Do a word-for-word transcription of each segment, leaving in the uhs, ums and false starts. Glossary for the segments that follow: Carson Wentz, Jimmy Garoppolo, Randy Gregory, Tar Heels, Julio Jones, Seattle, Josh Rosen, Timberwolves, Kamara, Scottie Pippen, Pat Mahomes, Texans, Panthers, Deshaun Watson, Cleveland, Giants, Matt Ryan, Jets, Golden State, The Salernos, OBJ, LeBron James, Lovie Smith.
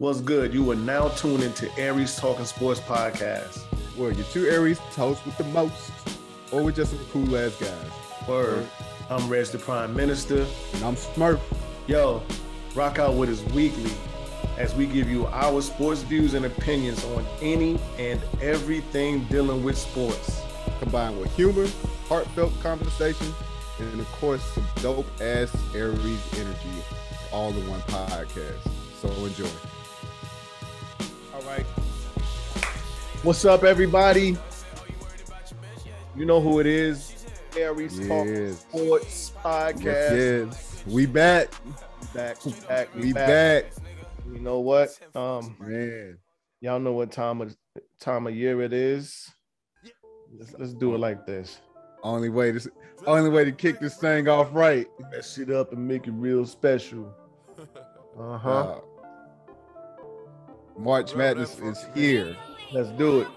What's good? You are now tuned into Aries Talkin' Sports Podcast. Where your two Aries hosts with the most, or we're just some cool ass guys. Word. I'm Reg the Prime Minister. And I'm Smurf. Yo, rock out with us weekly as we give you our sports views and opinions on any and everything dealing with sports. Combined with humor, heartfelt conversation, and of course, some dope ass Aries energy, all in one podcast. So enjoy. All right. What's up, everybody? You know who it is. Aries yes. Talkin' Sports Podcast. Yes, yes. We back. Back, back, we, we back. back. You know what? Um, Man. Y'all know what time of time of year it is. Let's, let's do it like this. Only way to only way to kick this thing off right. Mess shit up and make it real special. Uh-huh. Uh, March Madness is here. Let's do it.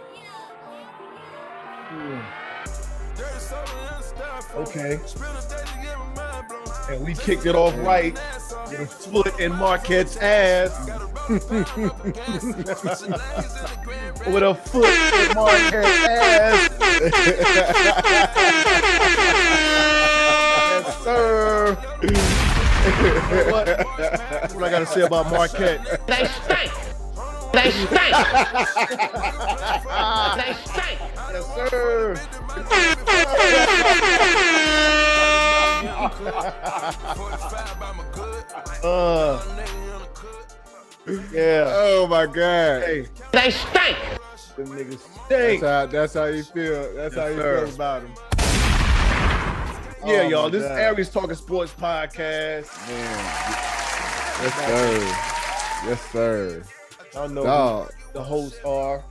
Mm. Okay. And we kicked it off right with a foot in Marquette's ass. With a foot in Marquette's ass. Yes, sir. What? That's what I gotta say about Marquette. They stink. They stink. They stink. Yes, sir. uh, yeah. Oh my God. Hey. They stink. Them niggas stink. That's how, that's how you feel. That's yes, how you sir. feel about them. Yeah, oh y'all. This God. is Aries Talkin' Sports Podcast. Man. Yes, sir. Yes, sir. Y'all know Dog. who the hosts are.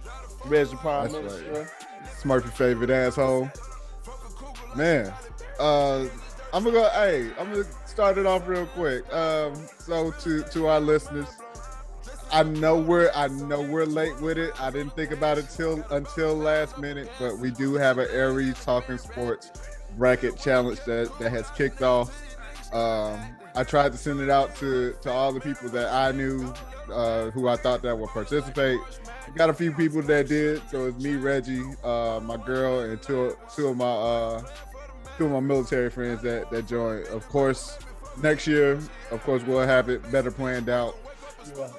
Reg the Prime Minister. Smurf, your favorite asshole. Man. Uh, I'm going to go, hey, I'm going to start it off real quick. Um, so to, to our listeners, I know we're I know we're late with it. I didn't think about it till until last minute, but we do have an Aries Talkin' Sports bracket challenge that that has kicked off. um I tried to send it out to to all the people that I knew uh who I thought that would participate. Got a few people that did, so it's me, Reggie, uh my girl, and two two of my uh two of my military friends that that joined. Of course, next year, of course, we'll have it better planned out,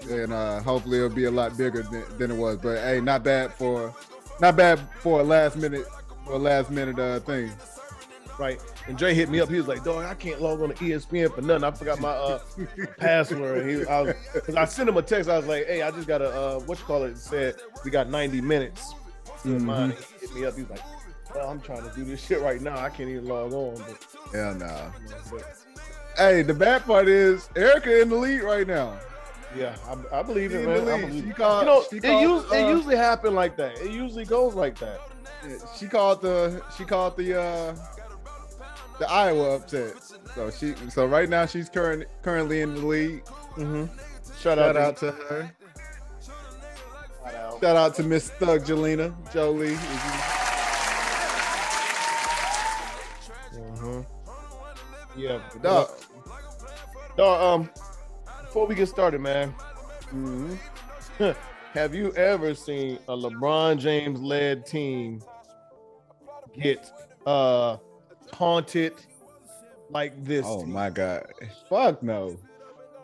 and uh hopefully it'll be a lot bigger than, than it was. But hey, not bad for not bad for a last minute for a last minute uh thing. Right. And Dre hit me up. He was like, dog, I can't log on to E S P N for nothing. I forgot my uh, password. He, I, was, cause I sent him a text. I was like, hey, I just got a, uh, what you call it? It said, we got ninety minutes. Mm-hmm. Mine. He hit me up. He's like, well, I'm trying to do this shit right now. I can't even log on. But, Hell no. Nah. You know, but, hey, the bad part is Erica in the lead right now. Yeah, I, I believe it, man. I believe. She called, you know, she called, it, us, it usually happens like that. It usually goes like that. She called the, she called the, uh, the Iowa upset. So she, so right now she's current, currently in the league. Mm-hmm. Shout, Shout out, out to her. Shout out, Shout out to Miss Thug Jelena Jolie. Mm-hmm. Yeah, dog. Dog. Um, before we get started, man. Mm-hmm. Have you ever seen a LeBron James led team get uh? haunted like this oh team. My God, fuck no.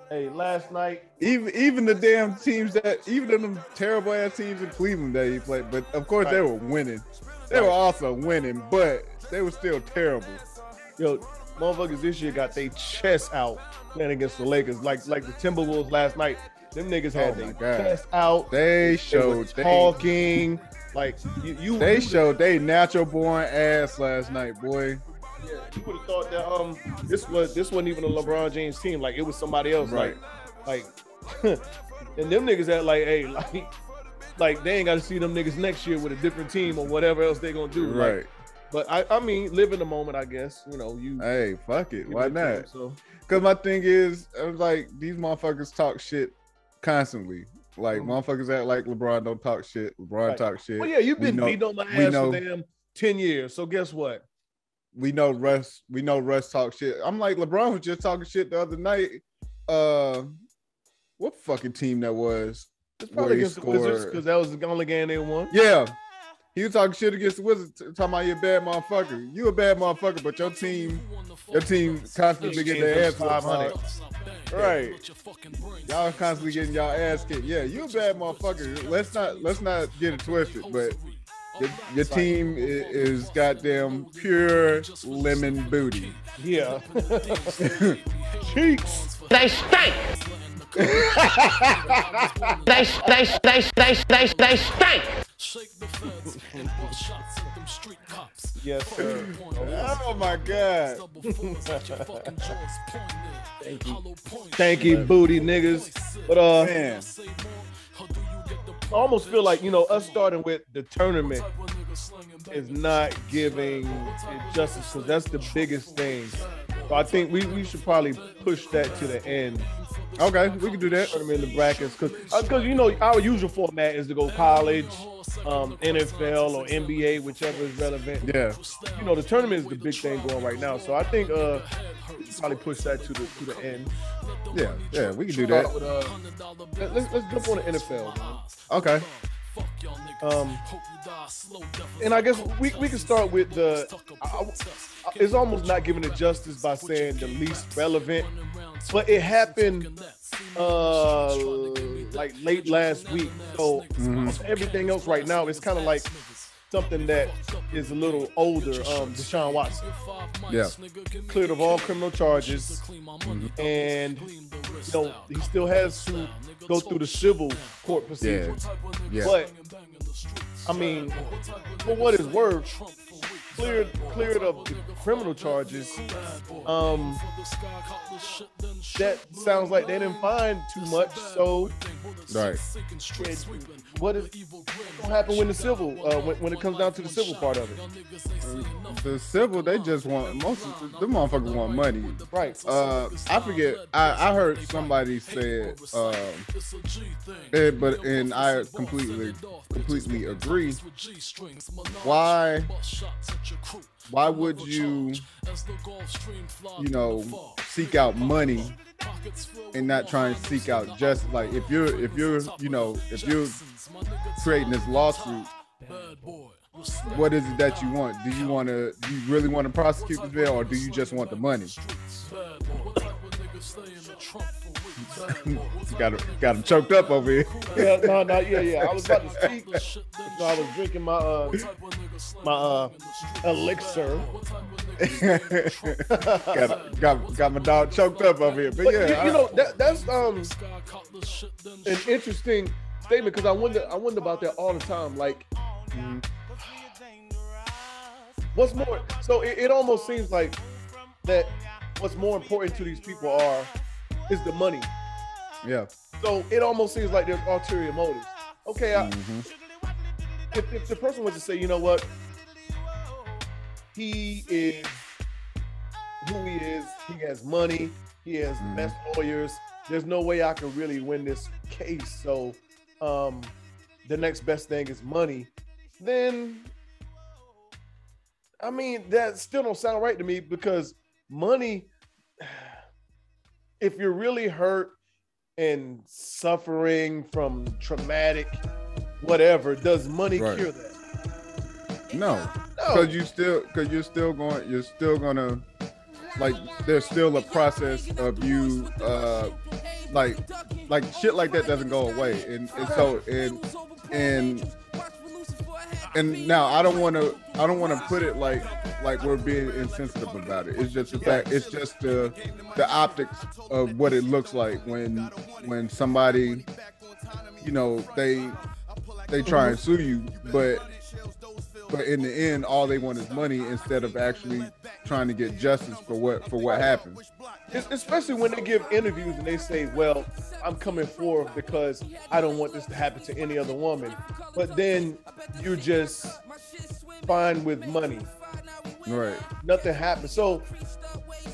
Hey, last night, even even the damn teams that even them terrible ass teams in Cleveland that he played, but of course right. they were winning they right. were also winning, but they were still terrible. Yo, motherfuckers this year got their chest out playing against the Lakers, like like the Timberwolves last night. Them niggas had oh their chest out. They showed they talking like you, you they you showed they natural born ass last night, boy. Yeah, you would have thought that um this was this wasn't even a LeBron James team, like it was somebody else, right? Like, like and them niggas that like, hey, like, like they ain't got to see them niggas next year with a different team or whatever else they gonna do, right? Like, but I, I mean, live in the moment, I guess. You know, you. Hey, fuck it, why not? Team, so, cause my thing is, I was like, these motherfuckers talk shit constantly. Like mm-hmm. motherfuckers act like LeBron don't talk shit. LeBron right. talk shit. Well, yeah, you've been beating on my ass know, for damn ten years. So guess what? We know Russ. We know Russ talk shit. I'm like, LeBron was just talking shit the other night. Uh, what fucking team that was. It's probably against scored. the Wizards, because that was the only game they won. Yeah. He was talking shit against the Wizards, talking about you a bad motherfucker. You a bad motherfucker, but your team, your team constantly getting their ass five hundred. Right. Y'all constantly getting y'all ass kicked. Yeah, you a bad motherfucker. Let's not let's not get it twisted, but your, your team is, is goddamn pure lemon booty. Yeah. Cheeks. They stink. they, they, they, they, they, they stink. Yes, sir. Oh my God. Thank you. Thank you, booty niggas. But uh, man, I almost feel like, you know, us starting with the tournament is not giving it justice, because that's the biggest thing. So I think we, we should probably push that to the end. Okay, we can do that. Put them in the brackets, because because you know our usual format is to go college, um, N F L or N B A, whichever is relevant. Yeah. You know, the tournament is the big thing going right now, so I think uh, we can probably push that to the to the end. Yeah, yeah, we can do that. With, uh, let's let's jump on the N F L. Man. Okay. Um, and I guess we we can start with the. I, I, it's almost not giving it justice by saying the least relevant. But it happened uh, like late last week. So mm-hmm. everything else right now is kind of like something that is a little older. Um, Deshaun Watson, yeah, cleared of all criminal charges, mm-hmm. and you know, he still has to go through the civil court procedure. Yeah. Yeah. But I mean, for what it's worth, cleared cleared up the criminal charges. Um, that sounds like they didn't find too much. So, right. What is gonna happen when the civil? Uh, when, when it comes down to the civil part of it, the civil they just want most of the, the motherfuckers want money. Right. Uh, I forget. I, I heard somebody said, um, it, but and I completely completely agree. Why? Why would you, you know, seek out money and not try and seek out justice? Like if you're, if you're, you know, if you're creating this lawsuit, what is it that you want? Do you want to, do you really want to prosecute the bill, or do you just want the money? got him, got him choked up over here. yeah, no, no, yeah, yeah. I was about to speak. So I was drinking my uh, my uh, elixir. got, got, got my dog choked up over here. But, but yeah, you, you know that, that's um an interesting statement, because I wonder, I wonder about that all the time. Like, mm, what's more? So it, it almost seems like that. What's more important to these people are is the money. Yeah. So it almost seems like there's ulterior motives. Okay. I, mm-hmm. if, if the person was to say, you know what, he is who he is. He has money. He has mm-hmm. the best lawyers. There's no way I can really win this case. So um, the next best thing is money. Then, I mean, that still don't sound right to me, because money, if you're really hurt and suffering from traumatic whatever, does money right. cure that? No, because no. you still, because you're still going, you're still gonna, like, there's still a process of you, uh, like, like shit like that doesn't go away, and, and so and and. And now I don't want to. I don't want to put it like like we're being insensitive about it. It's just the fact. It's just the the optics of what it looks like when when somebody, you know, they they try and sue you, but but in the end, all they want is money instead of actually trying to get justice for what for what happened. It's, especially when they give interviews and they say, "Well, I'm coming forward because I don't want this to happen to any other woman," but then you're just fine with money. Right. Nothing happened. So,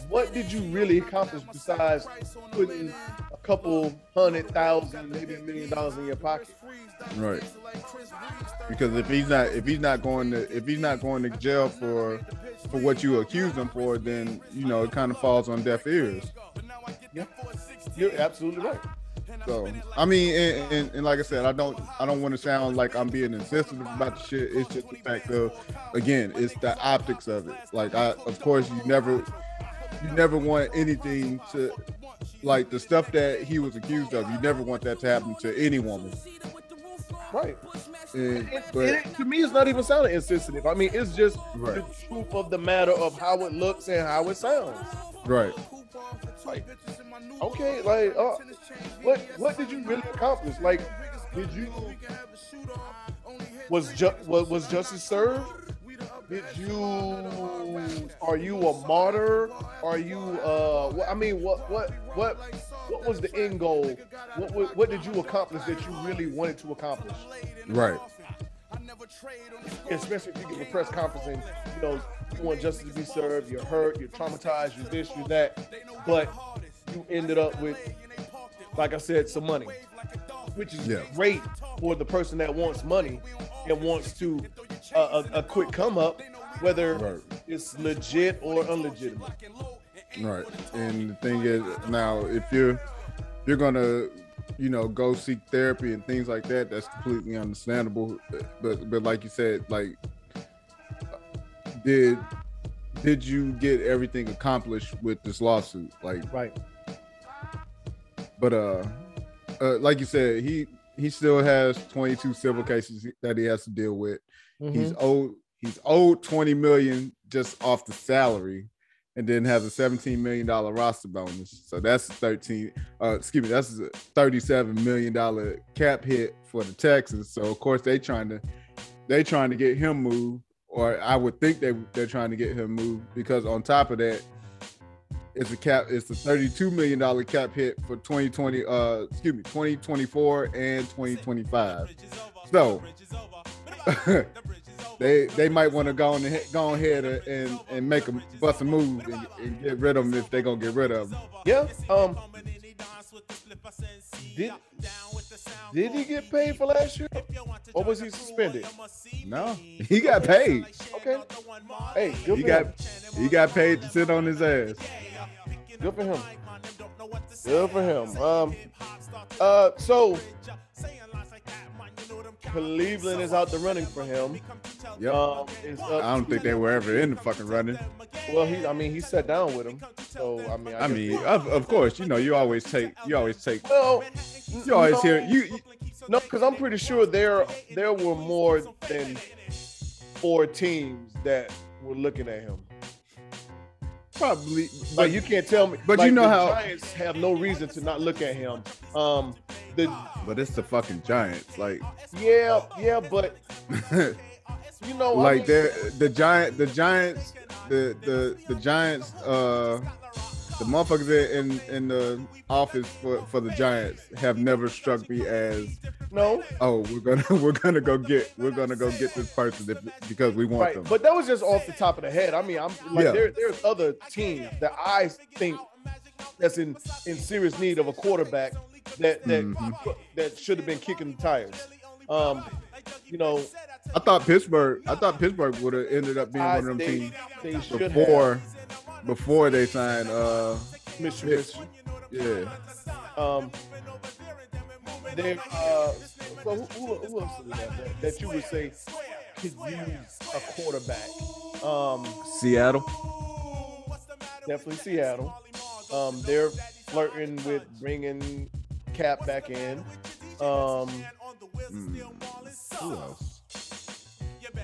what did you really accomplish besides putting a couple hundred thousand, maybe a million dollars in your pocket? Right. Because if he's not, if he's not going to, if he's not going to jail for, for what you accused him for, then you know it kind of falls on deaf ears. Yeah. You're absolutely right. So I mean, and, and, and like I said, I don't I don't want to sound like I'm being insensitive about the shit. It's just the fact of, again, it's the optics of it. Like, I, of course, you never you never want anything to, like, the stuff that he was accused of. You never want that to happen to any woman. Right. And, it, but, it, to me, it's not even sounding insensitive. I mean, it's just right. the truth of the matter of how it looks and how it sounds. Right. Like, okay, like, uh, what what did you really accomplish? Like, did you was ju- was, was justice served? Did you are you a martyr? Are you uh? I mean, what what what what was the end goal? What what, what did you accomplish that you really wanted to accomplish? Right. Especially if you give a press conference and, you know, you want justice to be served, you're hurt, you're traumatized, you're this, you're that, but you ended up with, like I said, some money, which is yeah. great for the person that wants money and wants to uh, a, a quick come up, whether right. it's legit or illegitimate. Right. And the thing is, now if you're you're gonna, you know, go seek therapy and things like that, that's completely understandable. But but like you said, like, did did you get everything accomplished with this lawsuit? Like, right. But uh, uh like you said, he he still has twenty-two civil cases that he has to deal with. Mm-hmm. He's owed he's owed twenty million just off the salary, and then has a seventeen million dollars roster bonus. So that's thirteen, uh, excuse me, that's a thirty-seven million dollars cap hit for the Texans. So of course they trying to, they trying to get him moved, or I would think they they're trying to get him moved, because on top of that, it's a cap, it's a thirty-two million dollars cap hit for twenty twenty, uh, excuse me, twenty twenty-four and twenty twenty-five. So They they might want to go on and go ahead and, and make a bust a move and, and get rid of them if they're gonna get rid of them. Yeah. Um. Did did he get paid for last year, or was he suspended? No, he got paid. Okay. Hey, good he for got him. He got paid to sit on his ass. Good for him. Good for him. Um. Uh. So. Cleveland is out the running for him. Yep. Um, I don't think they were ever in the fucking running. Well, he, I mean, he sat down with him. So I mean, I, I mean, of, of course, you know, you always take, you always take, well, you always no, hear you, you. No, because I'm pretty sure there there were more than four teams that were looking at him. Probably, but like, you can't tell me. But like, you know the how Giants have no reason to not look at him. Um, the but it's the fucking Giants, like yeah, yeah, but you know, like the the giant, the Giants, the the the Giants, uh, the motherfuckers in in the office for, for the Giants have never struck me as no. Oh, we're gonna we're gonna go get we're gonna go get this person because we want right. them. But that was just off the top of the head. I mean, I'm like yeah. there there's other teams that I think that's in, in serious need of a quarterback that that mm-hmm. that should have been kicking the tires. Um, you know, I thought Pittsburgh I thought Pittsburgh would have ended up being I, one of them they, teams they before have. before they signed uh Mitch Trubisky. Yeah. Um, There, uh, so who, who else is that, that, that you would say could use a quarterback? Um, Seattle, definitely Seattle. Um, they're flirting with bringing Cap back in. Um, mm. Who else?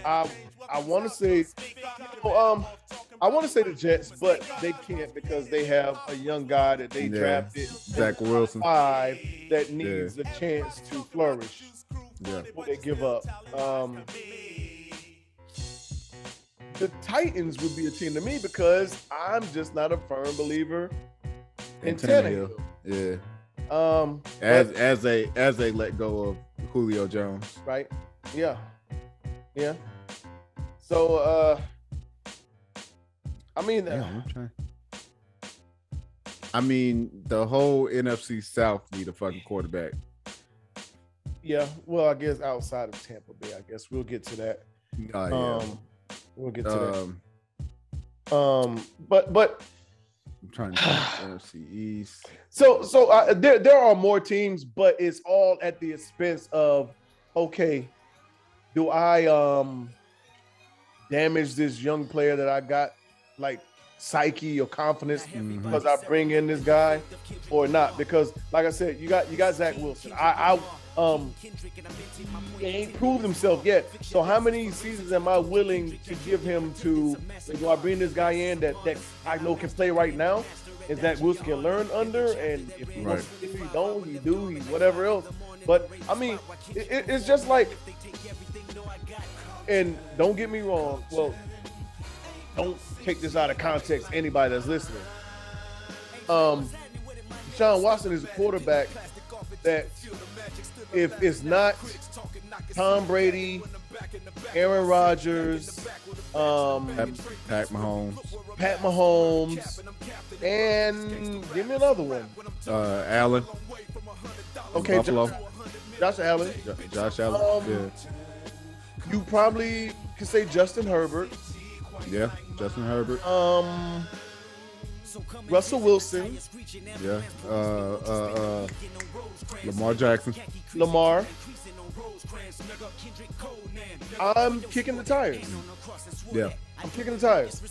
I I want to say, well, um, I want to say the Jets, but they can't because they have a young guy that they yeah. drafted, Zach Wilson, five that needs yeah. a chance to flourish. Yeah, before they give up. Um, the Titans would be a team to me because I'm just not a firm believer in Tannehill. Yeah. Um, as but, as they as they let go of Julio Jones. Right. Yeah. Yeah. So. Uh, I mean, yeah, uh, I mean, the whole N F C South need a fucking quarterback. Yeah, well, I guess outside of Tampa Bay, I guess we'll get to that. Uh, yeah. Um, we'll get to um, that. Um, but but I'm trying to think N F C East. So, so uh, there there are more teams, but it's all at the expense of, okay, do I um damage this young player that I got, like psyche or confidence, mm-hmm. because I bring in this guy, or not? Because, like I said, you got you got Zach Wilson. I, I um he ain't proved himself yet. So how many seasons am I willing to give him to? Like, do I bring this guy in that that I know can play right now? Is that Wilson can learn under? And if he, right. if he don't, he do, he whatever else. But I mean, it, it, it's just like, and don't get me wrong. Well. Don't take this out of context, anybody that's listening. Um, Deshaun Watson is a quarterback that if it's not Tom Brady, Aaron Rodgers, um, Pat, Pat Mahomes, Pat Mahomes, and give me another one. Uh, Allen. Okay, Buffalo. Josh, Josh Allen. Josh Allen, um, yeah. You probably could say Justin Herbert. Yeah, Justin Herbert. Um, Russell Wilson. Yeah. Uh, uh, uh, Lamar Jackson. Lamar. I'm kicking the tires. Yeah. I'm kicking the tires.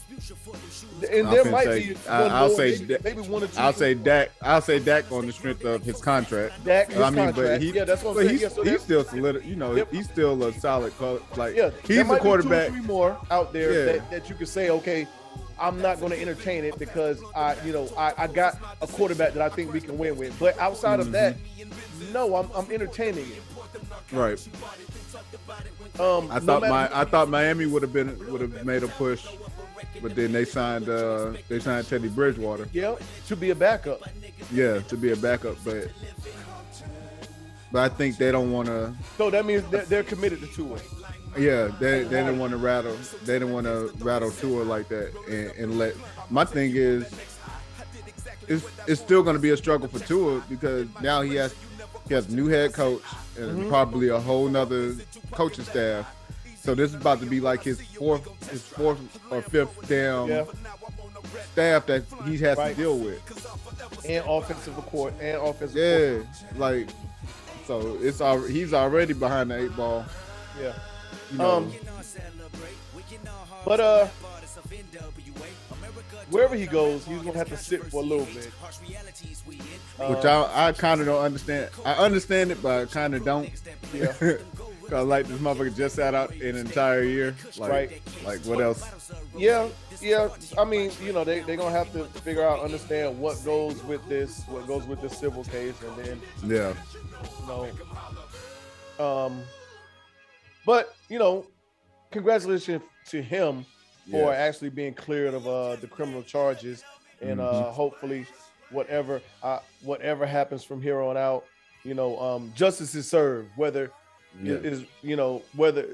And there might say, be. I, I'll say maybe, da- maybe one or two. I'll say Dak. I'll say Dak on the strength of his contract. Dak, his I mean, contract. But he, yeah, that's what I'm saying. He's, yeah, so he's still solid. You know, yep. he's still a solid. Like yeah, he's a quarterback. There might be two or three more out there yeah. that, that you could say, okay, I'm not going to entertain it because I, you know, I, I got a quarterback that I think we can win with. But outside mm-hmm. of that, no, I'm I'm entertaining it. Right. Um, I thought no matter- my I thought Miami would have been would have made a push, but then they signed uh, they signed Teddy Bridgewater. Yeah, to be a backup. Yeah, to be a backup, but but I think they don't want to. So that means they're, they're committed to Tua. Yeah, they they didn't want to rattle they didn't want to rattle Tua like that and, and let. My thing is, it's it's still going to be a struggle for Tua because now he has. He has a new head coach and mm-hmm. probably a whole nother coaching staff. So this is about to be like his fourth, his fourth or fifth down yeah. staff that he has right. to deal with. And offensive court, and offensive. Yeah, court. like so it's already, he's already behind the eight ball. Yeah. You know. Um. But uh, wherever he goes, he's gonna have to sit for a little bit. Which I, I kind of don't understand. I understand it, but I kind of don't. Yeah. Cause like this motherfucker just sat out an entire year. Like, right. Like what else? Yeah, yeah. I mean, you know, they they gonna have to figure out, understand what goes with this, what goes with this civil case, and then yeah. You know, um, but you know, congratulations to him for yes. actually being cleared of uh, the criminal charges, and mm-hmm. uh, hopefully. Whatever, uh, whatever happens from here on out, you know, um, justice is served. Whether yeah. it is, you know, whether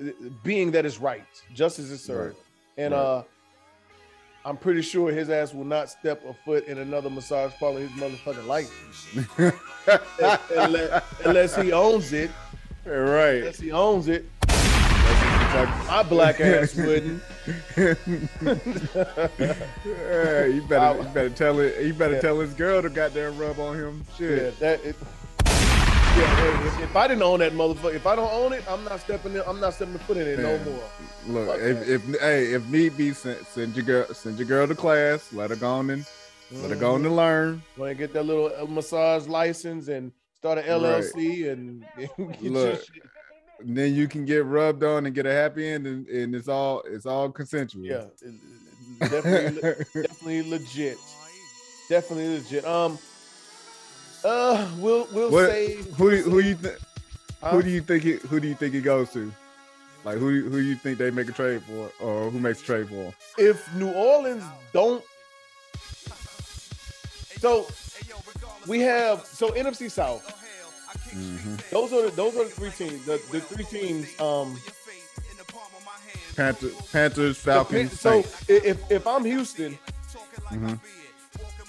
being that is right, justice is served. Right. And right. uh, I'm pretty sure his ass will not step a foot in another massage parlor his motherfucking life, unless, unless he owns it. Right. Unless he owns it. My black ass wouldn't. yeah, you better, I, you better tell it. You better yeah. tell his girl to goddamn rub on him. Shit. Yeah, that. It, yeah, if, if I didn't own that motherfucker, if I don't own it, I'm not stepping in. I'm not stepping foot in it yeah. no more. Look, Fuck if, if hey, if need be, send, send your girl, send your girl to class. Let her go on and mm-hmm. let her go on and learn. Go and get that little massage license and start an L L C right. and, and get Look. your shit. And then you can get rubbed on and get a happy end, and, and it's all it's all consensual. Yeah, definitely, definitely legit, definitely legit. Um, uh, we'll we'll what, say who do, who you think huh? who do you think it, who do you think it goes to? Like who who you think they make a trade for, or who makes a trade for? If New Orleans don't, so we have so N F C South. Mm-hmm. Those are the, those are the three teams. The, the three teams. Um, Panthers, Panthers, Falcons. The, so if if I'm Houston, mm-hmm.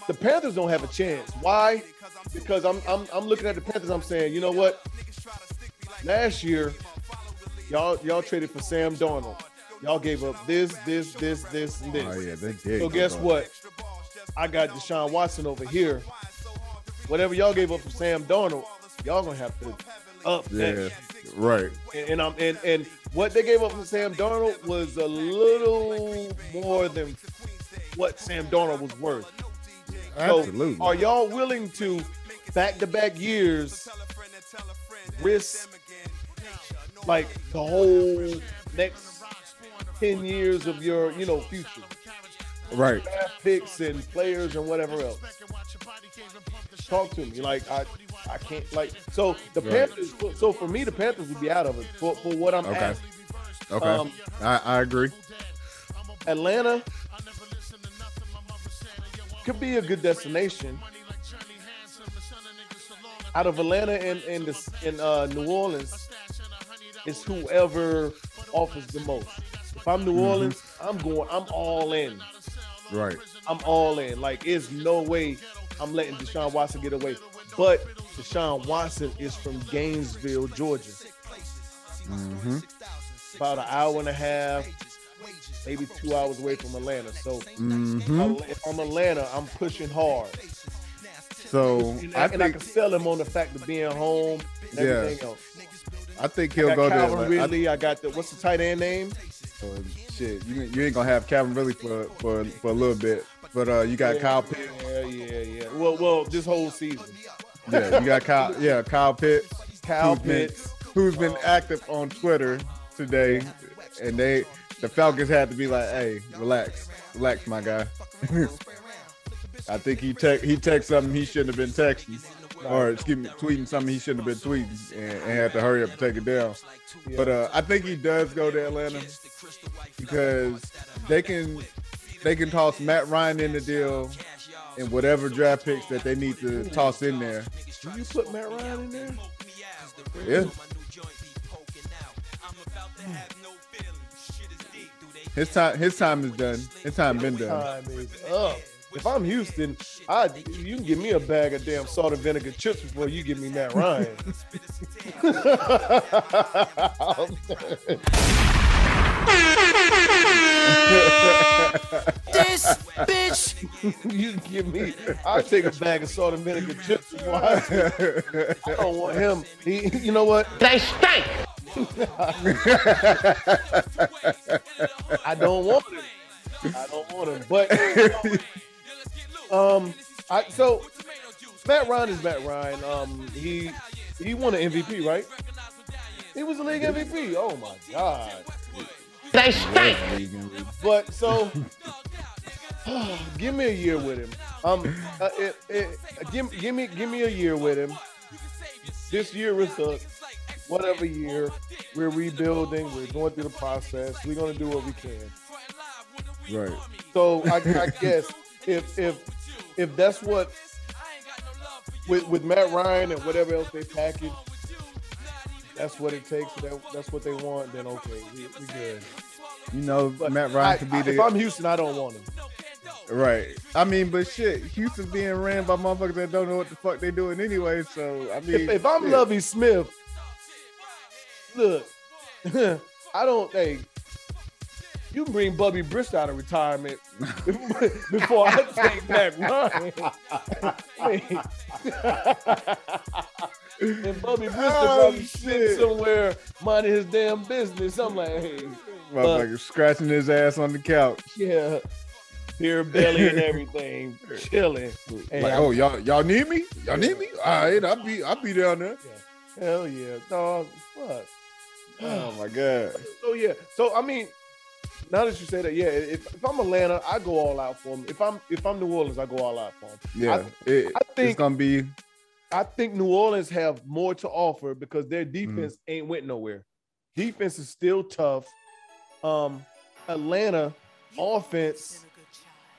the Panthers don't have a chance. Why? Because I'm I'm I'm looking at the Panthers. I'm saying, you know what? Last year, y'all y'all traded for Sam Darnold. Y'all gave up this, this, this, this, and this. Oh yeah, they did. So guess what? I got Deshaun Watson over here. Whatever y'all gave up for Sam Darnold, y'all gonna have to up that. Yeah, right. And, and I'm and and what they gave up for Sam Darnold was a little more than what Sam Darnold was worth. Absolutely. So are y'all willing to back-to-back years risk like the whole next ten years of your, you know, future? Right. Picks and players and whatever else. Talk to me. Like, I I can't, like, so the right. Panthers, so for me, the Panthers would be out of it for, for what I'm okay. asking. Okay. Um, I, I agree. Atlanta could be a good destination. Out of Atlanta and, and, the, and uh, New Orleans, it's whoever offers the most. If I'm New mm-hmm. Orleans, I'm going, I'm all in. Right. I'm all in. Like, there's no way I'm letting Deshaun Watson get away. But Deshaun Watson is from Gainesville, Georgia. Mm-hmm. About an hour and a half, maybe two hours away from Atlanta. So mm-hmm. if I'm Atlanta, I'm pushing hard. So and I, I, and think, I can sell him on the fact of being home and everything yeah. else. I think he'll I got go Calvin there. Ridley, I, I got the, what's the tight end name? Oh, shit, you, you ain't gonna have Calvin Ridley for, for for a little bit, but uh, you got yeah, Kyle Pitts. Yeah, yeah, yeah. Well, well, this whole season. Yeah, you got Kyle. Yeah, Kyle Pitts. Kyle Pitts, who's been active on Twitter today, and they the Falcons had to be like, "Hey, relax, relax, my guy." I think he te- he texted something he shouldn't have been texting, or excuse me, tweeting something he shouldn't have been tweeting, and, and had to hurry up and take it down. But uh, I think he does go to Atlanta because they can they can toss Matt Ryan in the deal and whatever draft picks that they need to toss in there. Do you put Matt Ryan in there? Yeah. His time his time is done. His time been done. If I'm Houston, I you can give me a bag of damn salt and vinegar chips before you give me Matt Ryan. This bitch, you give me. I'll take a bag of salt and vinegar chips before I. I don't want him. He, you know what? They stink. I don't want him. I don't want him. But. Um, I, so Matt Ryan is Matt Ryan. Um, he he won an M V P, right? He was a league M V P. Oh my God! They stink. But so, oh, give me a year with him. Um, uh, it, it, give give me give me a year with him. This year is a whatever year. We're rebuilding. We're going through the process. We're gonna do what we can. Right. So I, I guess. If if if that's what with with Matt Ryan and whatever else they package, that's what it takes. That, that's what they want. Then okay, we, we good. You know, but Matt Ryan I, could be I, the. If I'm Houston, I don't want him. Right. I mean, but shit, Houston's being ran by motherfuckers that don't know what the fuck they're doing anyway. So I mean, if, if I'm yeah. Lovie Smith, look, I don't think. Hey, you can bring Bubby Bristow out of retirement before I take Matt Ryan. And Bubby Bristow oh, sits somewhere minding his damn business. I'm like, hey. Motherfucker uh, scratching his ass on the couch. Yeah. Beer belly and everything. Chilling. Hey, like, oh, y'all y'all need me? Y'all need me? All right, I'll be, I'll be down there. Yeah. Hell yeah, dog. Fuck. Oh, my God. So, yeah. So, I mean, now that you say that, yeah, if, if I'm Atlanta, I go all out for him. If I'm if I'm New Orleans, I go all out for him. Yeah, I, it, I think, it's gonna be. I think New Orleans have more to offer because their defense mm. ain't went nowhere. Defense is still tough. Um, Atlanta offense,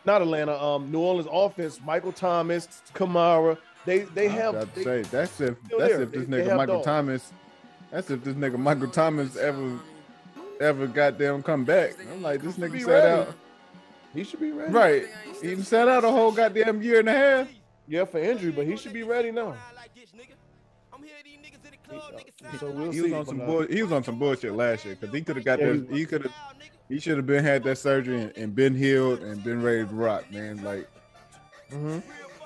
not Atlanta. Um, New Orleans offense. Michael Thomas, Kamara. They they have. I was about to they, say, that's if that's there. if this they, nigga they Michael Thomas. That's if this nigga Michael Thomas ever. ever goddamn come back. I'm like, this nigga sat ready. out. He should be ready. Right. He sat out a whole goddamn year and a half. Yeah, for injury, but he should be ready now. So we'll he, was on some bull- he was on some bullshit last year because he could have got yeah, that. He could have, he should have been had that surgery and, and been healed and been ready to rock, man. Like, Mm-hmm.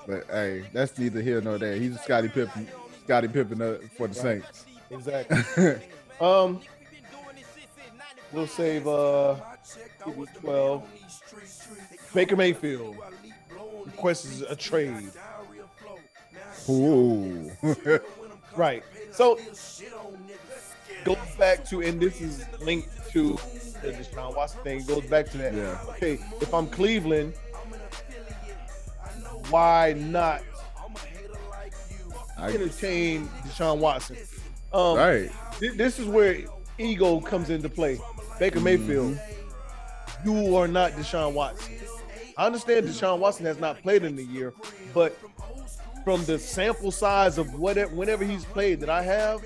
But hey, that's neither here nor there. He's Scottie Pippen, Scottie Pippen uh, for the right. Saints. Exactly. um, we'll save uh, twelve. Baker Mayfield requests a trade. Ooh. Right. So goes back to, and this is linked to the Deshaun Watson thing. Goes back to that. Yeah. Okay, if I'm Cleveland, why not entertain Deshaun Watson? Um, right. Th- this is where ego comes into play. Baker Mayfield, mm-hmm. you are not Deshaun Watson. I understand Deshaun Watson has not played in a year, but from the sample size of whatever, whenever he's played that I have,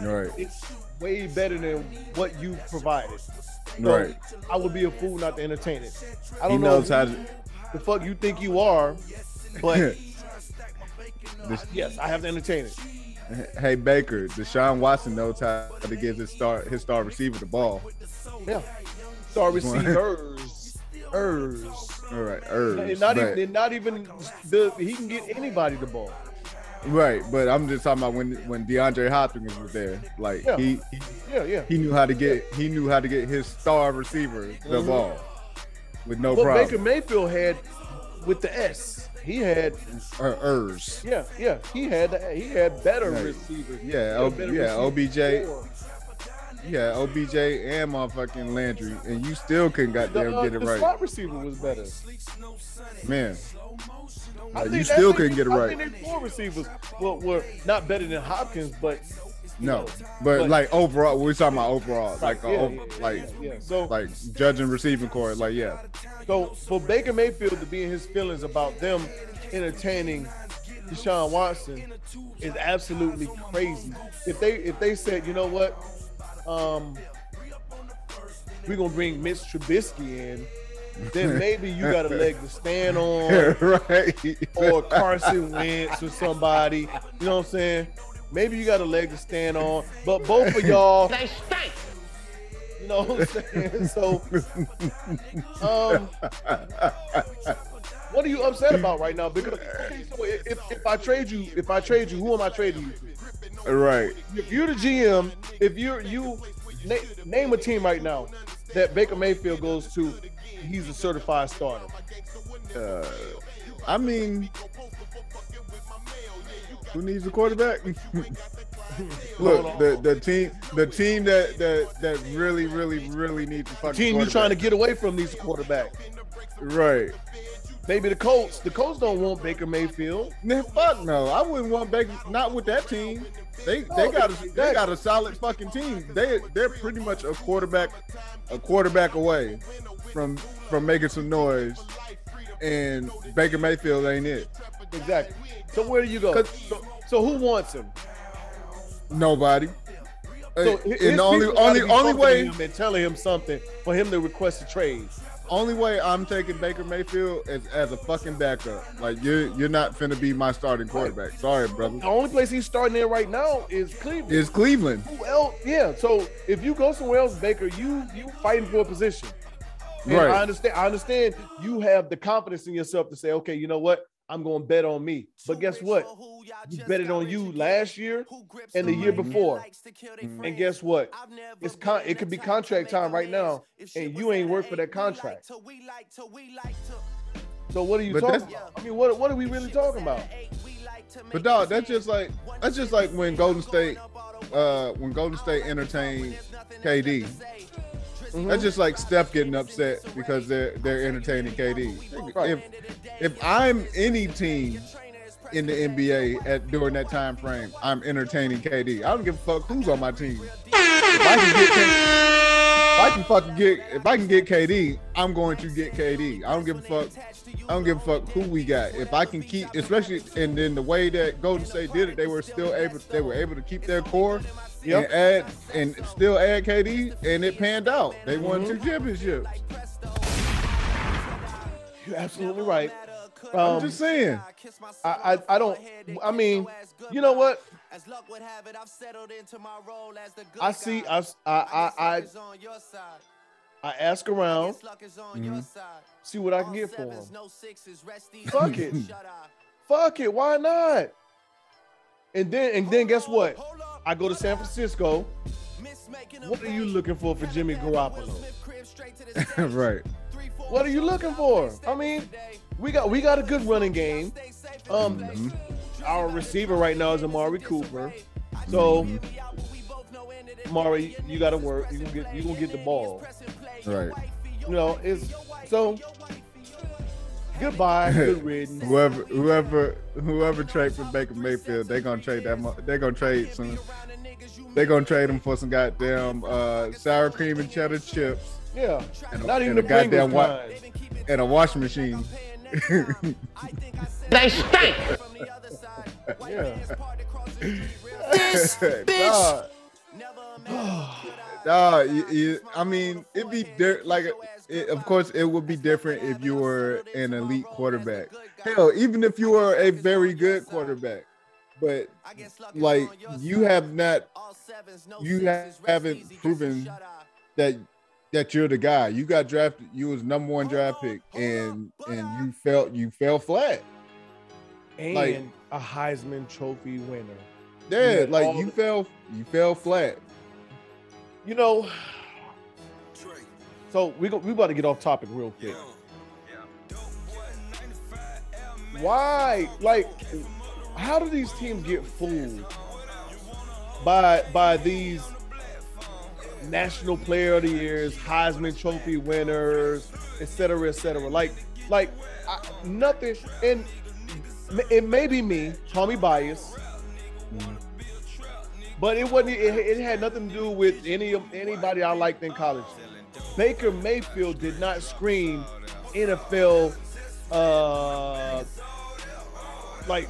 right. it's way better than what you provided. So right. I would be a fool not to entertain it. I don't he knows know how to- the fuck you think you are, but this- yes, I have to entertain it. Hey Baker, Deshaun Watson knows how to give his star his star receiver the ball. Yeah, star receivers, ers. All right, ers. And not but, even, not even the, he can get anybody the ball. Right, but I'm just talking about when when DeAndre Hopkins was there, like yeah. he, he, yeah, yeah, he knew how to get yeah. he knew how to get his star receiver the mm-hmm. ball with no what problem. What Baker Mayfield had with the S. He had ers. Yeah, yeah. He had he had better right. receivers. Yeah, o- better yeah. Receivers. O B J. Yeah, O B J and motherfucking Landry, and you still couldn't goddamn uh, get it the right. The slot receiver was better. Man, uh, you still couldn't get it right. I think their four receivers were, were not better than Hopkins, but no, but, but like overall, we're talking about overall, like like, yeah, over, yeah, like, yeah. So, like judging receiving core, like yeah. So for Baker Mayfield to be in his feelings about them entertaining Deshaun Watson is absolutely crazy. If they if they said, you know what, um, we're gonna bring Mitch Trubisky in, then maybe you got a leg to stand on, right? Or Carson Wentz or somebody, you know what I'm saying? Maybe you got a leg to stand on, but both of y'all, they stink. You know what I'm saying? So, um, what are you upset about right now? Because okay, so if, if I trade you, if I trade you, who am I trading you to? Right. If you're the G M, if you're you, na- name a team right now that Baker Mayfield goes to, he's a certified starter. Uh, I mean. Who needs a quarterback? Look, the, the team the team that, that that really, really, really needs a fucking quarterback. The team you're trying to get away from needs a quarterback. Right. Maybe the Colts. The Colts don't want Baker Mayfield. Man, fuck no. I wouldn't want Baker. Not with that team. They they got a, they got a solid fucking team. They they're pretty much a quarterback a quarterback away from from making some noise. And Baker Mayfield ain't it. Exactly. So where do you go? So, so who wants him? Nobody. So his, and the only only only way him and telling him something for him to request a trade. Only way I'm taking Baker Mayfield is as a fucking backup. Like you you're not finna be my starting quarterback. Sorry, brother. The only place he's starting in right now is Cleveland. Is Cleveland. Who else? Yeah. So if you go somewhere else, Baker, you you fighting for a position. And right. I understand I understand you have the confidence in yourself to say, okay, you know what? I'm going to bet on me. But guess what? You betted on you last year and the year before. Mm-hmm. And guess what? It's con- It could be contract time right now, and you ain't worth for that contract. So what are you but talking about? I mean, what what are we really talking about? But dog, that's just like that's just like when Golden State uh, when Golden State entertained K D. Mm-hmm. That's just like Steph getting upset because they're they're entertaining K D. Right. If if I'm any team in the N B A at during that time frame, I'm entertaining K D. I don't give a fuck who's on my team. If I can get K D, if I can fucking get if I can get K D, I'm going to get K D. I don't give a fuck. I don't give a fuck who we got. If I can keep, especially and then the way that Golden State did it, they were still able they were able to keep their core. Yep. And add and still add K D, and it panned out. They won mm-hmm. two championships. You're absolutely right. Um, I'm just saying. I, I I don't. I mean, you know what? I see. I I I. I ask around, mm-hmm. see what I can get for him. Fuck it. Fuck it. Why not? And then, and then guess what? I go to San Francisco. What are you looking for for Jimmy Garoppolo? Right. What are you looking for? I mean, we got we got a good running game. Um, mm-hmm. Our receiver right now is Amari Cooper. So, mm-hmm. Amari, you got to work. You gonna get you gonna get the ball. Right. You know, it's so. Goodbye. Good riddance. whoever whoever whoever trade for Baker Mayfield, they gonna trade that. They gonna trade some. They gonna trade him for some goddamn uh, sour cream and cheddar chips. Yeah, and a, not even and a goddamn wa- and a washing machine. They stink. Yeah. This bitch. Nah, you, you, I mean, it'd be di- like, it, of course, it would be different if you were an elite quarterback. Hell, even if you were a very good quarterback, but like you have not, you have, haven't proven that that you're the guy. You got drafted, you was number one draft pick, and and you felt you fell flat. And like, a Heisman Trophy winner. Yeah, like you fell, you fell flat. You know, so we go, we about to get off topic real quick. Why, like, how do these teams get fooled by by these National Player of the Years, Heisman Trophy winners, et cetera, et cetera? Like, like I, nothing. And it may be me, Tommy Bias. But it wasn't. It, it had nothing to do with any of anybody I liked in college. Baker Mayfield did not scream N F L, uh, like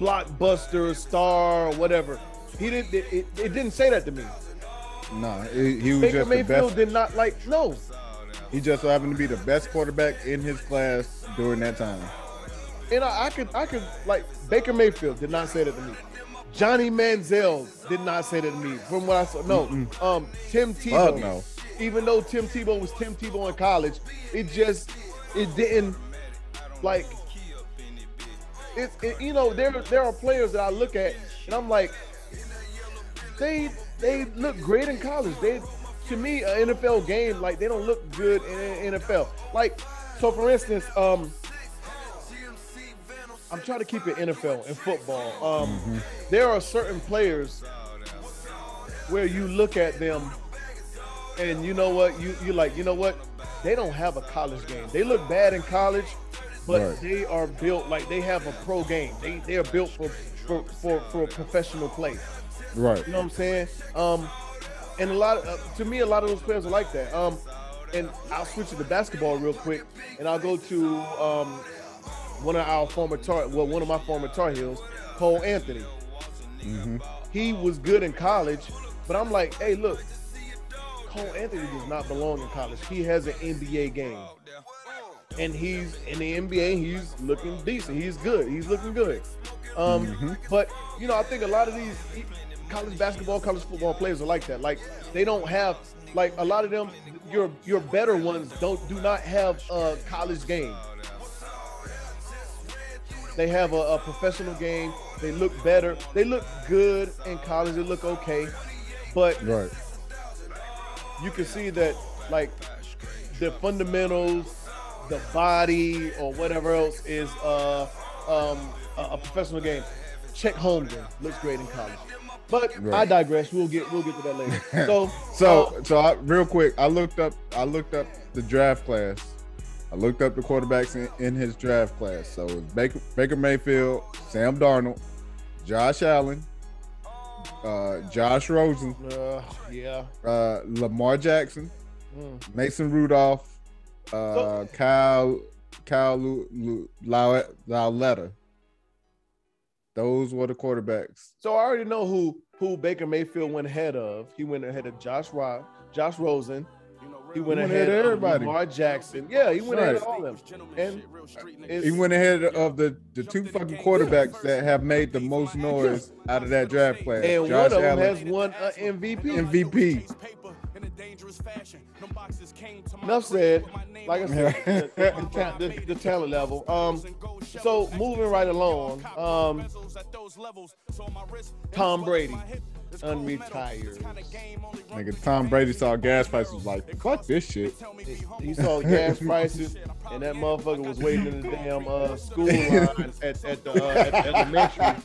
blockbuster star or whatever. He didn't. It, it, it didn't say that to me. No, it, he was Baker just Mayfield the best. Did not like no. He just so happened to be the best quarterback in his class during that time. And I, I could, I could like Baker Mayfield did not say that to me. Johnny Manziel did not say that to me. From what I saw, no. Mm-mm. Um, Tim Tebow. Fuck no. Even though Tim Tebow was Tim Tebow in college, it just it didn't like it. it you know, there there are players that I look at and I'm like, they they look great in college. They to me an N F L game like they don't look good in the N F L. Like so, for instance, um. I'm trying to keep it N F L and football. Um, mm-hmm. There are certain players where you look at them and you know what, you, you're like, you know what? They don't have a college game. They look bad in college, but right. they are built like they have a pro game. They they are built for for, for, for a professional play. Right. You know what I'm saying? Um, and a lot of, uh, to me, a lot of those players are like that. Um, and I'll switch it to basketball real quick and I'll go to um, one of our former tar well one of my former Tar Heels, Cole Anthony. Mm-hmm. He was good in college, but I'm like, hey, look, Cole Anthony does not belong in college. He has an N B A game, and he's in the N B A. He's looking decent. He's good. He's looking good. Um, mm-hmm. But you know, I think a lot of these college basketball, college football players are like that. Like they don't have like a lot of them. Your your better ones don't do not have a college game. They have a, a professional game. They look better. They look good in college. They look okay. But right. you can see that, like, the fundamentals, the body, or whatever else is uh, um, a, a professional game. Chet Holmgren looks great in college. But right. I digress. We'll get we'll get to that later. So so uh, so I, real quick, I looked up I looked up the draft class. I looked up the quarterbacks in, in his draft class. So it was Baker, Baker Mayfield, Sam Darnold, Josh Allen, uh, Josh Rosen, uh, yeah, uh, Lamar Jackson, mm. Mason Rudolph, uh, so, Kyle Kyle Lauletta. Those were the quarterbacks. So I already know who who Baker Mayfield went ahead of. He went ahead of Josh Rob, Josh Rosen. He went, he went ahead, ahead of everybody. Lamar Jackson. Yeah, he went right. ahead of all of them. And he went ahead of the, the two fucking quarterbacks that have made the most noise out of that draft class. And Josh one of them Allen. has won an M V P. M V P. dangerous fashion. Them boxes came to my Enough said. Like I said, the, ta- the, the talent level. Um, so moving right along, um, Tom Brady unretires. Nigga, Tom Brady saw gas prices like, fuck this shit. He saw gas prices, and that motherfucker was waiting in the damn uh, school line at, at the uh, at, at elementary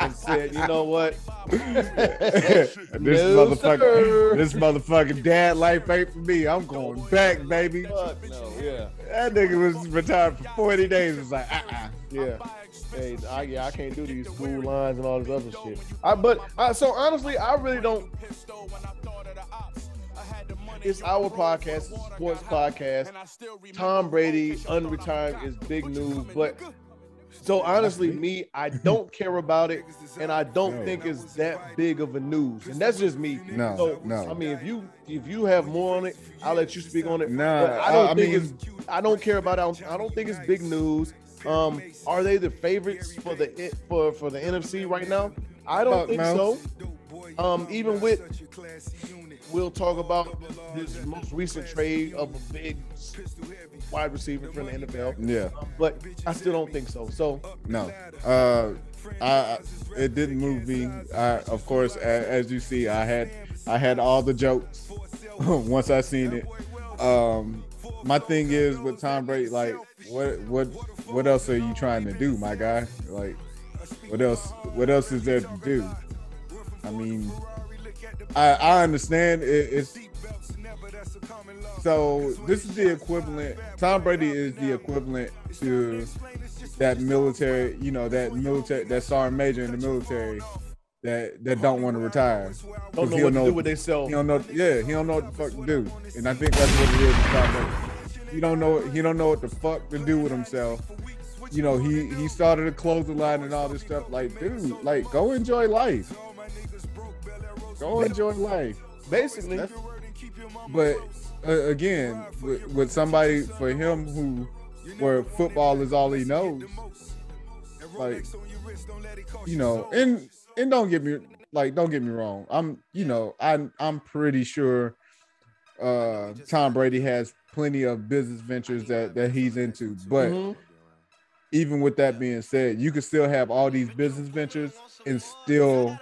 and said, you know what? this, no, motherfucker, this motherfucking dad life ain't for me. I'm going back, baby. Fuck no, yeah. That nigga was retired for forty days. It was like, uh-uh. Yeah. Hey, I, yeah, I can't do these school lines and all this other shit. I, but I, so honestly, I really don't. It's our podcast, sports podcast. Tom Brady unretiring is big news, but so honestly, me, I don't care about it, and I don't no. think it's that big of a news, and that's just me. No, so, no. I mean, if you if you have more on it, I'll let you speak on it. No, nah, I don't I, think I mean, it's. I don't care about it. I don't think it's big news. Um, are they the favorites for the for, for the N F C right now? I don't think so. Um, even with, we'll talk about this most recent trade of a big wide receiver from the N F L. Yeah, but I still don't think so. So no, uh, I it didn't move me. I, of course, as you see, I had I had all the jokes once I seen it. Um, my thing is with Tom Brady, like. What what what else are you trying to do, my guy? Like, what else? What else is there to do? I mean, I I understand it, it's so. This is the equivalent. Tom Brady is the equivalent to that military. You know that military, that sergeant major in the military that that don't want to retire. Don't know what know, to do with themselves. He don't know. Yeah, he don't know what the fuck to do. And I think that's what it is with Tom Brady. He don't know. He don't know what the fuck to do with himself. You know, he he started a clothing line and all this stuff. Like, dude, like go enjoy life. Go enjoy life. Basically. That's, but uh, again, with, with somebody for him who, where football is all he knows. Like, you know, and and don't get me like don't get me wrong. I'm you know I I'm pretty sure uh, Tom Brady has plenty of business ventures that, that he's into. But mm-hmm. even with that being said, you can still have all these business ventures and still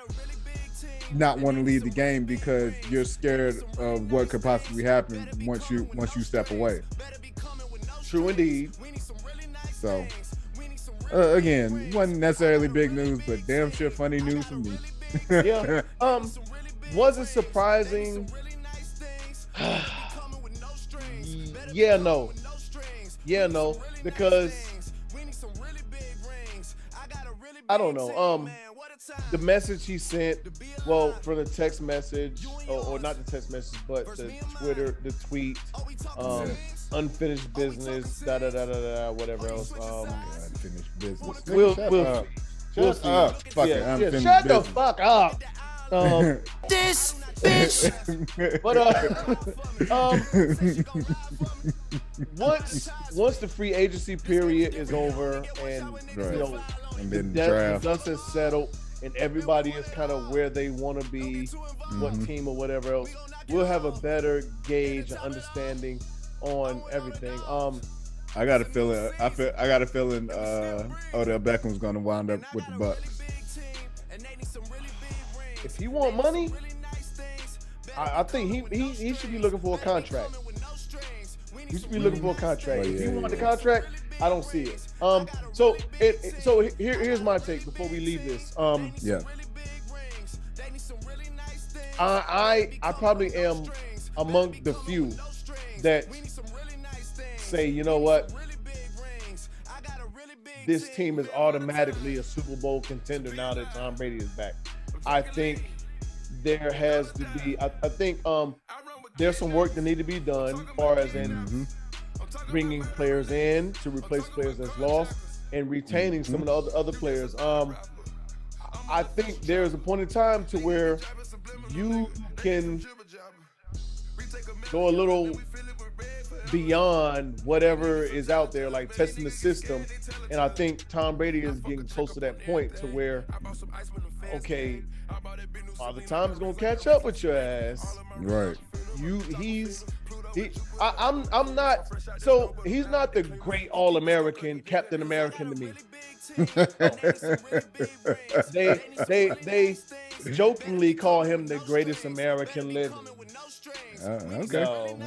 not want to leave the game because you're scared of what could possibly happen once you once you step away. True indeed. So, uh, again, wasn't necessarily big news, but damn sure funny news for me. yeah. Um, was it surprising? Yeah, no. Yeah, no. Because I don't know. Um, the message he sent, well, for the text message, or, or not the text message, but the Twitter, the tweet, um, unfinished business, da da da da da, whatever else. Um, unfinished business. We'll, shut we'll, up. We'll shut up. Fuck yeah, it. Yeah, shut business. the fuck up. Um, this bitch. But uh, um, once once the free agency period is over and right. you know and the dust, dust is settled and everybody is kind of where they want to be, mm-hmm. what team or whatever else, we'll have a better gauge and understanding on everything. Um, I got a feeling. I feel. I got a feeling. Uh, Odell Beckham's gonna wind up with the Bucks. If he want money, I, I think he, he he should be looking for a contract. He should be looking for a contract. Oh, yeah, if he yeah. want the contract, I don't see it. Um, so it, it so here here's my take before we leave this. Um, yeah. I, I I probably am among the few that say, you know what, this team is automatically a Super Bowl contender now that Tom Brady is back. I think there has to be, I, I think um, there's some work that need to be done as far as in mm-hmm. bringing players in to replace players that's lost and retaining mm-hmm. some of the other, other players. Um, I think there is a point in time to where you can go a little beyond whatever is out there, like testing the system. And I think Tom Brady is getting close to that point to where, okay, Father Time's gonna catch up with your ass. Right. you he's he, I, I'm I'm not so he's not the great all-American Captain American to me. they they they jokingly call him the greatest American living. Uh, okay, so,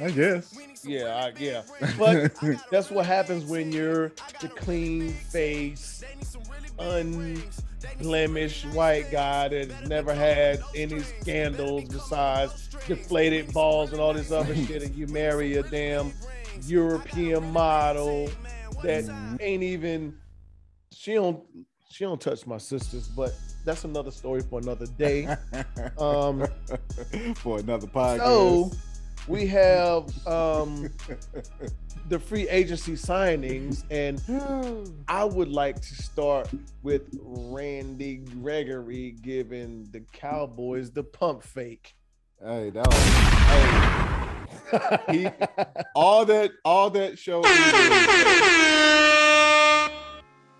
I guess. Yeah, I, yeah. But that's what happens when you're the clean face, unblemished white guy that's never had any scandals besides deflated balls and all this other shit, and you marry a damn European model that mm-hmm. ain't even. She don't. She don't touch my sisters, but that's another story for another day. Um, for another podcast. So we have um, the free agency signings, and I would like to start with Randy Gregory giving the Cowboys the pump fake. Hey, that was hey. he, all that all that showed.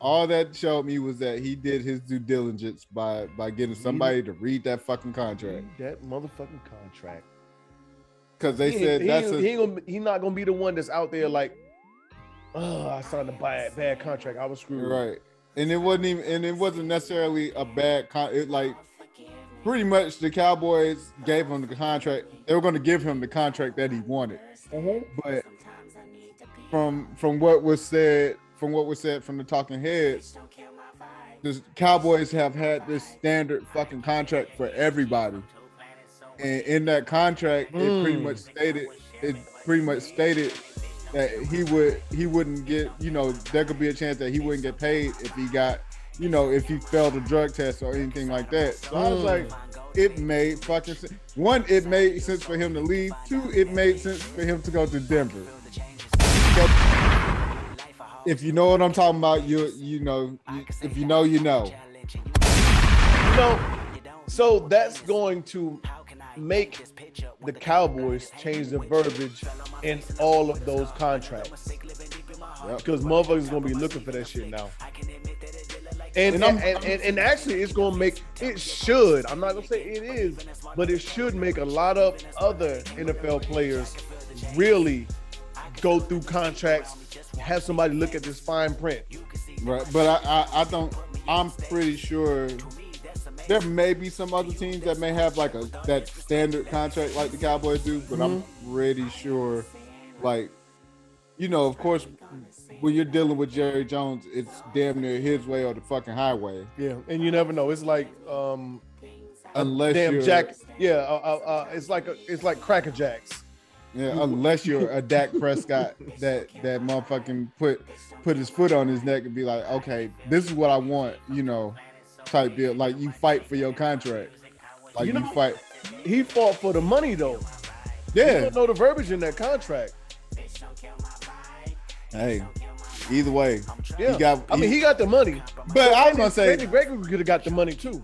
All that showed me was that he did his due diligence by by getting somebody to read that fucking contract. Read that motherfucking contract. Because they he, said he, that's he, a, he gonna, he not gonna be the one that's out there like, oh, I signed a bad bad contract. I was screwed. Right, and it wasn't even and it wasn't necessarily a bad con. It like pretty much the Cowboys gave him the contract. They were gonna give him the contract that he wanted. Uh-huh. But from from what was said. From what was said from the talking heads, the Cowboys have had this standard fucking contract for everybody, and in that contract, mm. it pretty much stated it pretty much stated that he would he wouldn't get you know there could be a chance that he wouldn't get paid if he got you know if he failed a drug test or anything like that. So mm. I was like, it made fucking sense. One, it made sense for him to leave. Two, it made sense for him to go to Denver. So, if you know what I'm talking about, you you know, if you know, you know. You know, so that's going to make the Cowboys change the verbiage in all of those contracts. Yep. Because motherfuckers going to be looking for that shit now. And and, and, and, and and actually, it's going to make, it should, I'm not going to say it is, but it should make a lot of other N F L players really go through contracts, have somebody look at this fine print. Right, but I, I, I don't, I'm pretty sure there may be some other teams that may have like a, that standard contract like the Cowboys do, but mm-hmm. I'm pretty sure like, you know, of course, when you're dealing with Jerry Jones, it's damn near his way or the fucking highway. Yeah, and you never know. It's like, um, unless damn you're, Jack, yeah, uh, uh, uh, it's like, a, it's like Cracker Jacks. Yeah, unless you're a Dak Prescott that that motherfucking put put his foot on his neck and be like, okay, this is what I want, you know, type deal. Like you fight for your contract, like you, know, you fight. He fought for the money though. Yeah, you don't know the verbiage in that contract. Hey, either way, yeah. He got, I he, mean, he got the money, but, but I was gonna say Randy Gregory could have got the money too.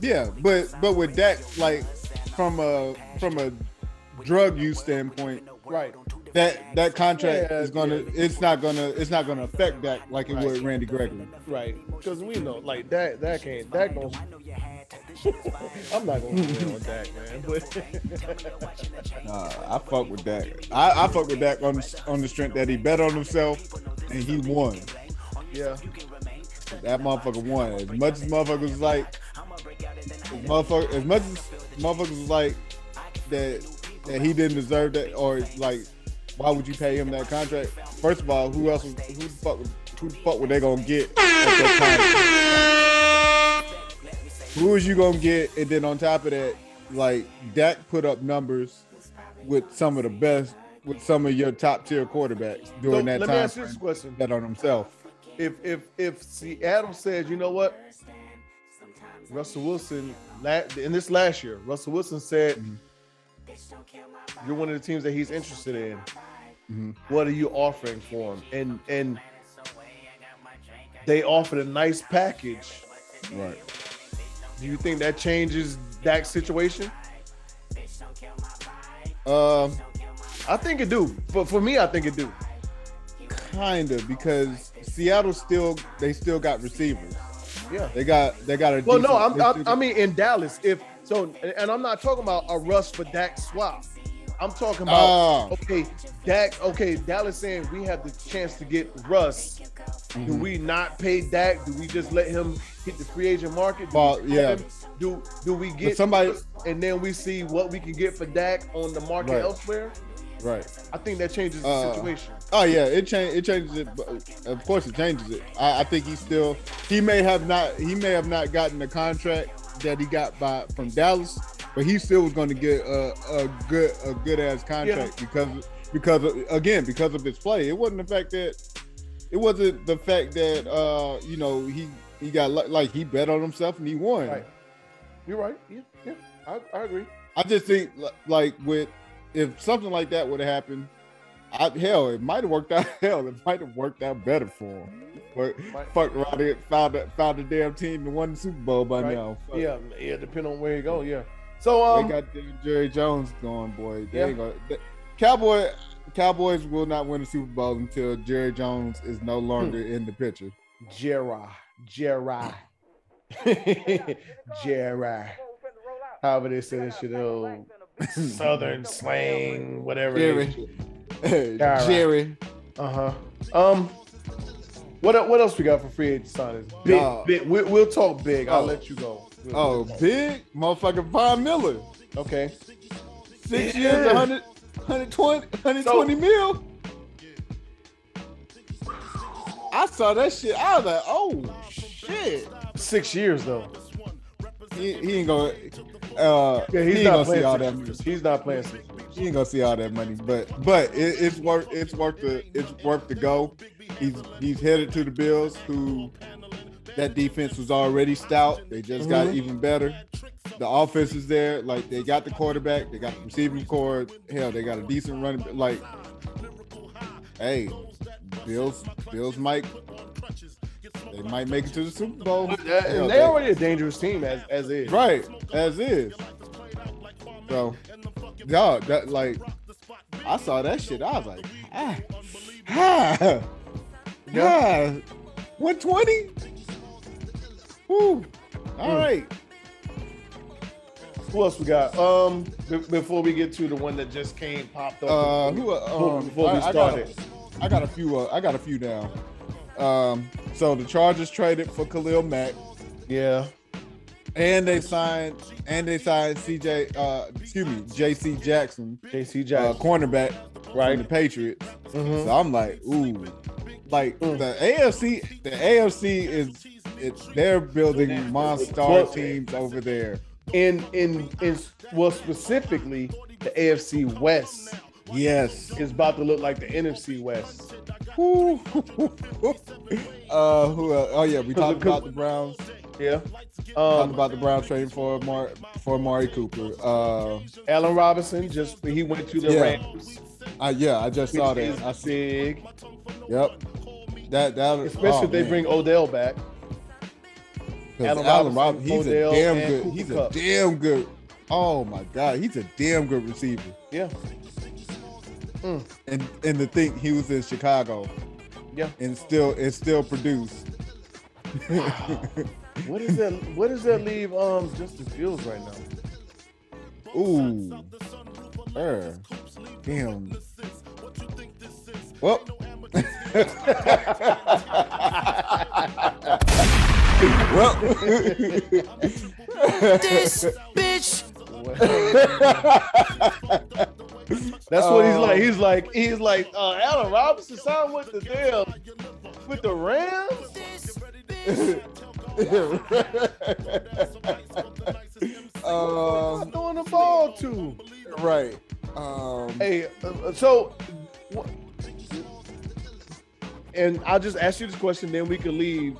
Yeah, but but with Dak, like from a from a drug use standpoint, right? That that contract yeah, is gonna, yeah. it's not gonna, it's not gonna affect that like it right. would Randy Gregory, right? Because we know, like that, that can't, that goes. I'm not gonna deal with Dak, man. But nah, I fuck with Dak. I, I fuck with Dak on on the strength that he bet on himself and he won. Yeah, that motherfucker won. As much as motherfuckers was like, as motherfucker, as much as motherfuckers was like that. And he didn't deserve that, or like, why would you pay him that contract? First of all, who else? Who the fuck? Who the fuck were they gonna get at that time? Who was you gonna get? And then on top of that, like Dak put up numbers with some of the best, with some of your top tier quarterbacks during so, that let time. Let me ask you this question: that on himself. If if if Seattle says, you know what, Russell Wilson, in this last year, Russell Wilson said. Mm-hmm. You're one of the teams that he's interested in. Mm-hmm. What are you offering for him? And and they offered a nice package. Right. Do you think that changes Dak's situation? Um, I think it do. But for me, I think it do. Kinda, because Seattle still they still got receivers. Yeah. They got they got a. Well, decent, no, I'm, I, got, I mean in Dallas if. So, and I'm not talking about a rush for Dak swap. I'm talking about, oh. okay, Dak, okay, Dallas saying we have the chance to get Russ. Mm-hmm. Do we not pay Dak? Do we just let him hit the free agent market? Do well, yeah. Do do we get but somebody and then we see what we can get for Dak on the market right. elsewhere? Right. I think that changes the uh, situation. Oh yeah, it change it changes it. Of course, it changes it. I, I think he still he may have not he may have not gotten the contract that he got by from Dallas, but he still was going to get a, a good a good ass contract yeah. because because of, again because of his play. It wasn't the fact that it wasn't the fact that uh you know he he got like he bet on himself and he won. Right. You're right. Yeah, yeah. I I agree. I just think like with. If something like that would have happened, I, hell, it might have worked out. Hell, it might have worked out better for him. But fuck around it, found a, found a damn team that won the Super Bowl by right. now. Fuck. Yeah, yeah, depending on where you go, yeah. So um, they got Jerry Jones going, boy. They yeah. ain't gonna, they, Cowboy, Cowboys will not win the Super Bowl until Jerry Jones is no longer hmm. in the picture. Jerry, Jerry, Jerry. However they say this shit, oh. Southern slang, whatever Jerry. It is. Right. Jerry. Uh-huh. Um, what what else we got for free agent signings? Big, uh, big. We, we'll talk big. I'll oh, let you go. We'll oh, go. Big? Motherfucking Von Miller. Okay. Six yeah. years, one hundred, one hundred twenty, one hundred twenty so, mil. I saw that shit. I was like, oh, shit. Six years, though. He, he ain't gonna... Uh, yeah, he's he ain't not gonna see all that money. He's not playing. He ain't gonna see all that money, but but it, it's worth it's worth the it's worth the go. He's he's headed to the Bills, who that defense was already stout. They just mm-hmm. got even better. The offense is there. Like they got the quarterback, they got the receiving core. Hell, they got a decent running. Like, hey, Bills Bills might. They might make it to the Super Bowl. And Hell, they already a dangerous team as, as is. Right, as is. So, dog, that like, I saw that shit. I was like, ah, ah, yeah, one twenty. Woo! All mm. right. Who else we got? Um, b- before we get to the one that just came popped up. Uh, who? Um, before we started, I got a, I got a few. Uh, I got a few now. Um, so the Chargers traded for Khalil Mack. Yeah. And they signed and they signed C J uh excuse me, J C Jackson. J C Jackson uh, cornerback right in the Patriots. Mm-hmm. So I'm like, ooh. Like mm. the A F C the A F C is it's they're building monster teams over there. In in in well specifically the A F C West. Yes. It's about to look like the N F C West. Woo. uh, who else? Oh, yeah. We talked about the Browns. Yeah. Um, talked about the Browns trading for Mar- for Amari Cooper. Uh, Allen Robinson, just he went to the yeah. Rams. Uh, yeah, I just saw that. I see. Yep. That, that, Especially oh, if they man. bring Odell back. Allen, Allen Robinson, he's Odell a damn good. Cooper he's Cup. a damn good. Oh, my God. He's a damn good receiver. Yeah. Mm. And and to think he was in Chicago, yeah, and still and still produced. What is that? What does that leave? Um, Justin Fields right now. Ooh, er, damn. Well, well, this bitch. That's um, what he's like. He's like, he's like, uh, Allen Robinson signed with the damn, with the Rams. um, throwing the ball to. Right. Um, hey, uh, so, wh- and I'll just ask you this question, then we can leave.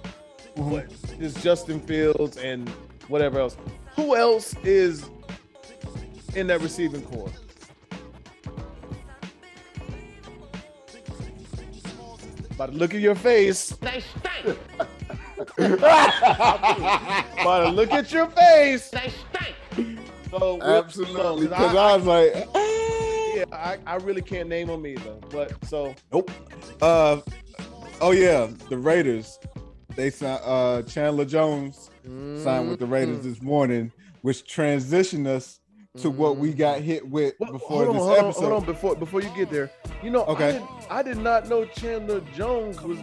What is Justin Fields and whatever else? Who else is in that receiving corps? By the look at your face. They stink. By the look at your face. They stink. So absolutely. Because so, I, I was like, yeah, I, I really can't name them either. But so nope. Uh, oh yeah, the Raiders. They signed uh, Chandler Jones mm-hmm. signed with the Raiders this morning, which transitioned us to mm. what we got hit with well, before hold on, this hold episode. On, hold on, before before you get there, you know, okay. I, did, I did not know Chandler Jones was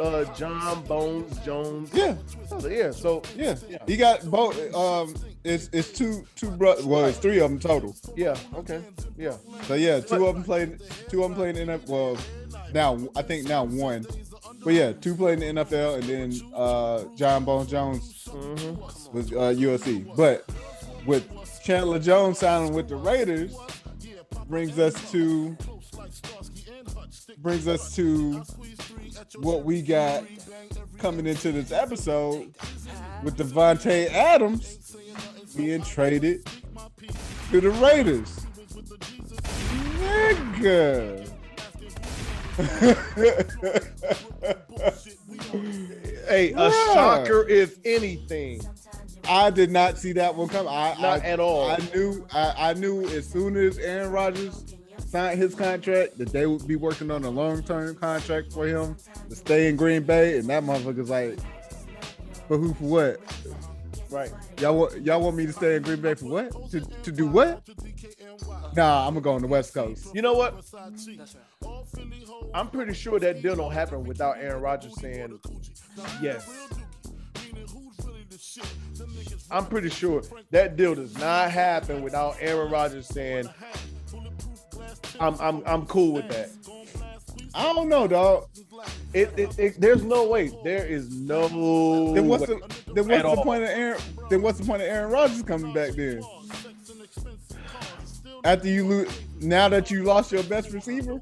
uh, John Bones Jones. Yeah, so, yeah, so yeah. yeah, he got both. Um, it's it's two two brothers. Well, it's three of them total. Yeah. Okay. Yeah. So yeah, two but, of them played. Two of them played in N F L. Well, now I think now one. But yeah, two played in the N F L, and then uh, John Bones Jones mm-hmm. was uh, U S C. But with Chandler Jones signing with the Raiders brings us to brings us to what we got coming into this episode with Devontae Adams being traded to the Raiders. Nigga. Hey, yeah. A shocker if anything. I did not see that one coming. I, not I, at all. I knew. I, I knew as soon as Aaron Rodgers signed his contract that they would be working on a long-term contract for him to stay in Green Bay, and that motherfucker's like, for who, for what? Right. Y'all want y'all want me to stay in Green Bay for what? To to do what? Nah, I'm gonna go on the West Coast. You know what? I'm pretty sure that deal don't happen without Aaron Rodgers saying yes. I'm pretty sure that deal does not happen without Aaron Rodgers saying I'm I'm I'm cool with that. I don't know, dog. It, it, it there's no way. There is no. Then what's the then what's the point of Aaron? Then what's the point of Aaron Rodgers coming back then? After you lose, now that you lost your best receiver,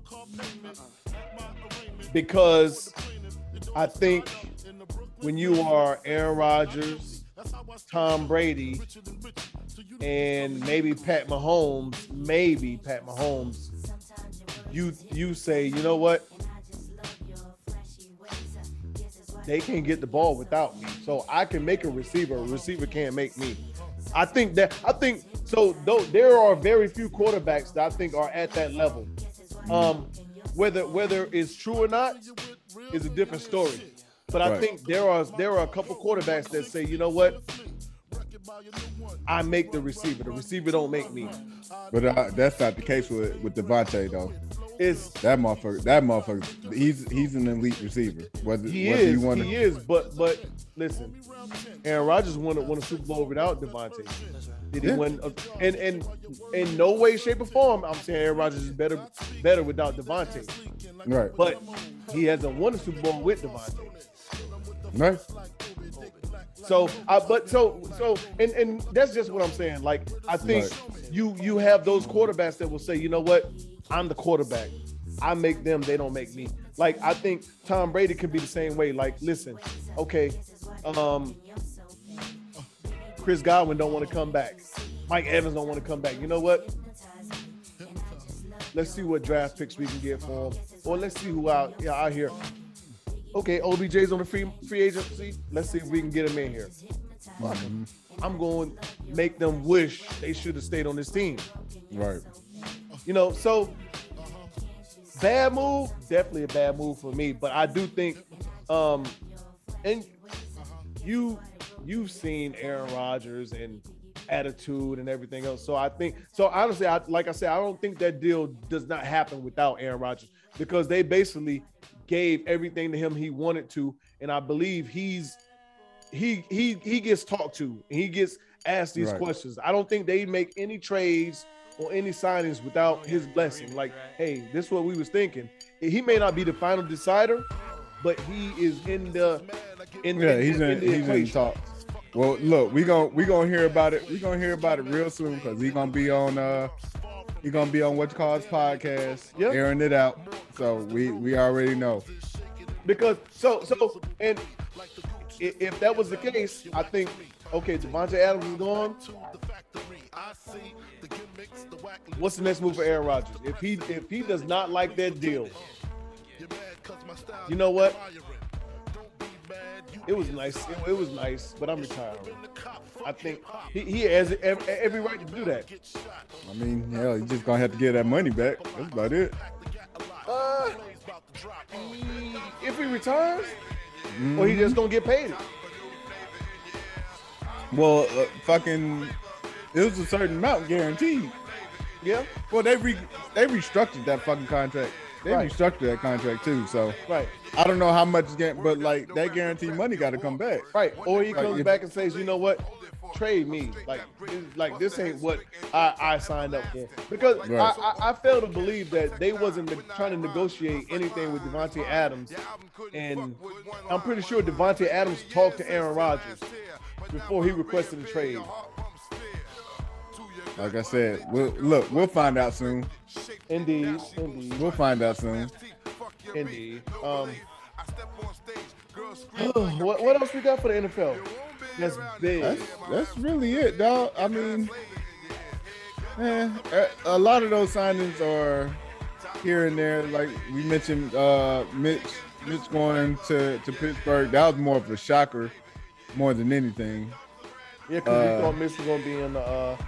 because I think when you are Aaron Rodgers, Tom Brady, and maybe Pat Mahomes, maybe Pat Mahomes. You you say, you know what? They can't get the ball without me. So I can make a receiver. A receiver can't make me. I think that I think so though there are very few quarterbacks that I think are at that level. Um whether whether it's true or not is a different story. But I right. think there are there are a couple quarterbacks that say, you know what? I make the receiver. The receiver don't make me. But uh, that's not the case with with Devontae though. It's that motherfucker. That motherfucker. He's he's an elite receiver. Whether, he whether is. You wanna... He is. But but listen, Aaron Rodgers won won a Super Bowl without Devontae. Did he yeah. win? A, and and in no way, shape, or form, I'm saying Aaron Rodgers is better better without Devontae. Right. But he hasn't won a Super Bowl with Devontae. Right. So, I, but so, so, and, and that's just what I'm saying. Like, I think right. you you have those quarterbacks that will say, you know what, I'm the quarterback. I make them, they don't make me. Like, I think Tom Brady could be the same way. Like, listen, okay, um, Chris Godwin don't want to come back. Mike Evans don't want to come back. You know what? Let's see what draft picks we can get for him. Or let's see who out, yeah, out here. Okay, O B J's on the free free agency. Let's see if we can get him in here. Fuck him. I'm going to make them wish they should have stayed on this team. Right. You know, so bad move, definitely a bad move for me. But I do think, um, and you you've seen Aaron Rodgers and attitude and everything else. So I think, so honestly, I, like I said, I don't think that deal does not happen without Aaron Rodgers because they basically gave everything to him he wanted to, and I believe he's he he he gets talked to. He gets asked these right. questions. I don't think they make any trades or any signings without his blessing. Like, hey, this is what we was thinking. He may not be the final decider, but he is in the in yeah, the, he's in, in the he's equation. In talk. Well, look, we gonna we gonna hear about it. We gonna hear about it real soon because he's gonna be on. Uh, You're gonna be on What You Call Us podcast, yep. airing it out. So we we already know. Because so so and if that was the case, I think okay, Devontae Adams is gone. What's the next move for Aaron Rodgers? If he if he does not like that deal, you know what? It was nice. It, it was nice, but I'm retiring. I think he, he has every right to do that. I mean, hell, he's just going to have to get that money back. That's about it. Uh, if he retires, mm-hmm. or he just don't get paid. Well, uh, fucking It was a certain amount guaranteed. Yeah. Well, they re- they restructured that fucking contract. They right. restructured that contract too. So right. I don't know how much, but like that guaranteed money got to come back. Right. Or he comes like, back and says, you know what? Trade me. Like, like this ain't what I, I signed up for. Because right. I, I, I fail to believe that they wasn't trying to negotiate anything with Devontae Adams. And I'm pretty sure Devontae Adams talked to Aaron Rodgers before he requested a trade. Like I said, we'll, look, we'll find out soon. Indeed. Indeed. We'll find out soon. Indeed. Um, what, what else we got for the N F L? That's big. That's, that's really it, dog. I mean, eh, a lot of those signings are here and there. Like we mentioned, uh, Mitch, Mitch going to, to Pittsburgh. That was more of a shocker more than anything. Yeah, because uh, we thought Mitch was going to be in the uh, –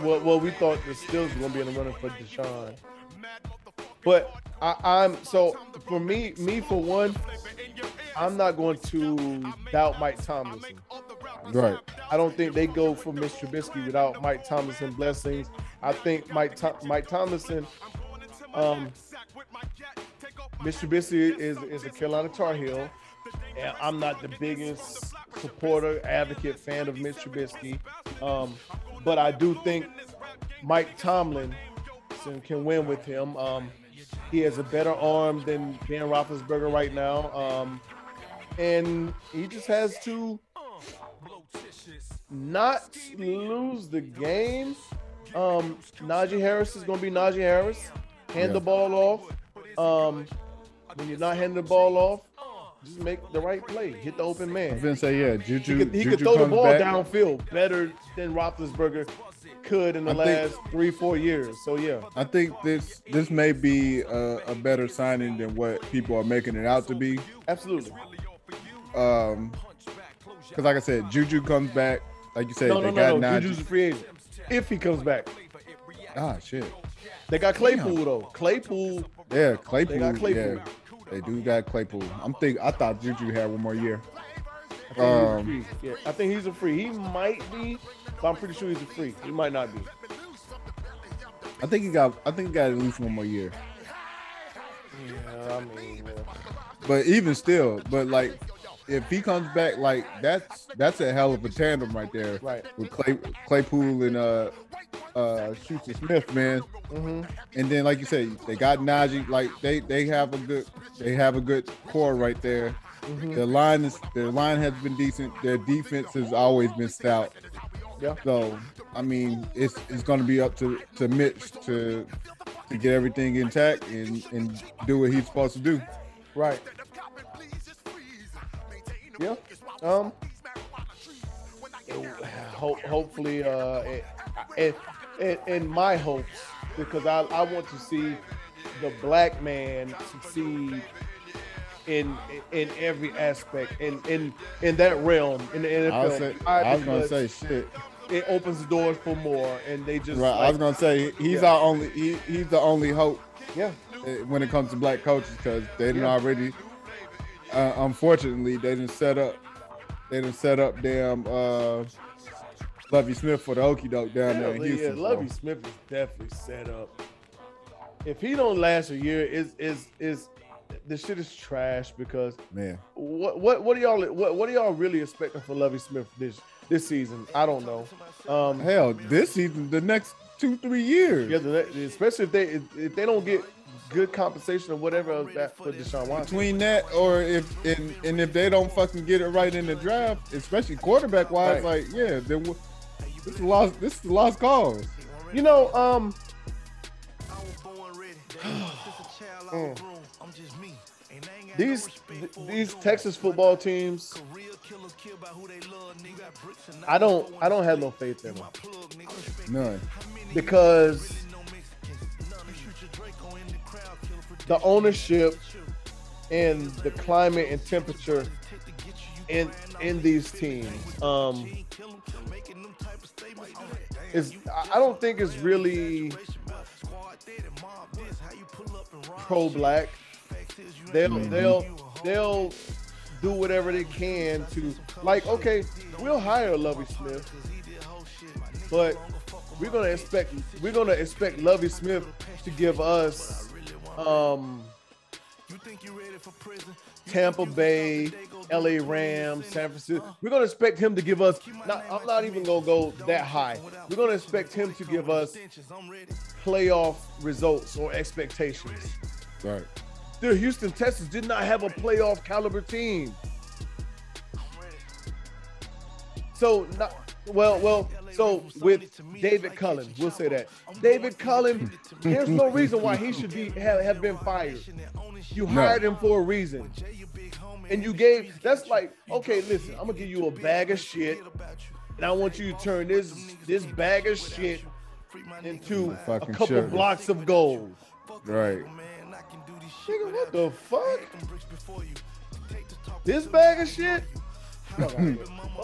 well, well, we thought the Steelers were going to be in the running for Deshaun. But I, I'm – so for me, me for one, I'm not going to doubt Mike Thomas. Right. I don't think they go for Mitch Trubisky without Mike Thomason blessings. I think Mike Th- Mike Thomason, um, Mitch Trubisky is is a Carolina Tar Heel, and I'm not the biggest supporter, advocate, fan of Mitch Trubisky, um, but I do think Mike Tomlin can win with him. Um, he has a better arm than Ben Roethlisberger right now, um, and he just has to not lose the game. Um, Najee Harris is going to be Najee Harris. Hand yeah. the ball off. Um, when you're not handing the ball off, just make the right play. Hit the open man. I was going to say, yeah, Juju. He could, he Juju could throw the ball back downfield better than Roethlisberger could in the I last think, three, four years. So, yeah. I think this this may be a, a better signing than what people are making it out to be. Absolutely. Um, because, like I said, Juju comes back. Like you said, no, they no, got no, no. Najee. Juju's a free agent. If he comes back. Ah, shit. They got Claypool, Damn. though. Claypool. Yeah, Claypool. They got Claypool. Yeah. They do got Claypool. I'm think I thought Juju had one more year. I think, um, he's a free. Yeah, I think he's a free. He might be, but I'm pretty sure he's a free. He might not be. I think he got. I think he got at least one more year. Yeah, I mean. Yeah. But even still, but like, if he comes back, like that's that's a hell of a tandem right there, right? With Clay, Claypool and uh, uh, Schuster Smith, man. Mm-hmm. And then, like you said, they got Najee. Like they, they have a good they have a good core right there. Mm-hmm. Their line is their line has been decent. Their defense has always been stout. Yeah. So I mean, it's it's going to be up to, to Mitch to to get everything intact and, and do what he's supposed to do. Right. Yeah. Um. Ho- hopefully, uh, and and in my hopes, because I, I want to see the black man succeed in in every aspect, in in, in that realm, in the N F L. I was, say, I was gonna say shit. It opens the doors for more, and they just. Right. Like, I was gonna say he's yeah. our only. He, he's the only hope. Yeah. When it comes to black coaches, because they didn't yeah. already. Uh, unfortunately, they didn't set up. They didn't set up damn uh, Lovie Smith for the okie doke down yeah, there in Houston. Yeah, Lovie so. Smith is definitely set up. If he don't last a year, is is is the shit is trash because man, what what what do y'all what what are y'all really expecting for Lovie Smith this this season? I don't know. Um, Hell, this season, the next two three years. Yeah, especially if they if they don't get good compensation or whatever else that for Deshaun Watson. Between that or if and, and if they don't fucking get it right in the draft, especially quarterback wise, right. like yeah, then we'll, this is lost. This is a lost cause. You know, um, mm. these these Texas football teams. I don't I don't have no faith in them. None, because the ownership and the climate and temperature in in these teams um, is I don't think it's really pro-black. They'll mm-hmm. they'll they'll do whatever they can to like. Okay, we'll hire Lovie Smith, but we're gonna expect we're gonna expect Lovie Smith to give us um, Tampa Bay, L A Rams, San Francisco. We're gonna expect him to give us. Not, I'm not even gonna go that high. We're gonna expect him to give us playoff results or expectations. Right. The Houston Texans did not have a playoff caliber team. So not, well, well. So with David Cullen, we'll say that David Cullen, there's no reason why he should be have, have been fired. You hired no. him for a reason, and you gave. That's like, okay, listen, I'm gonna give you a bag of shit, and I want you to turn this this bag of shit into a couple sugar. blocks of gold. Right. Nigga, what the fuck? This bag of shit? Well,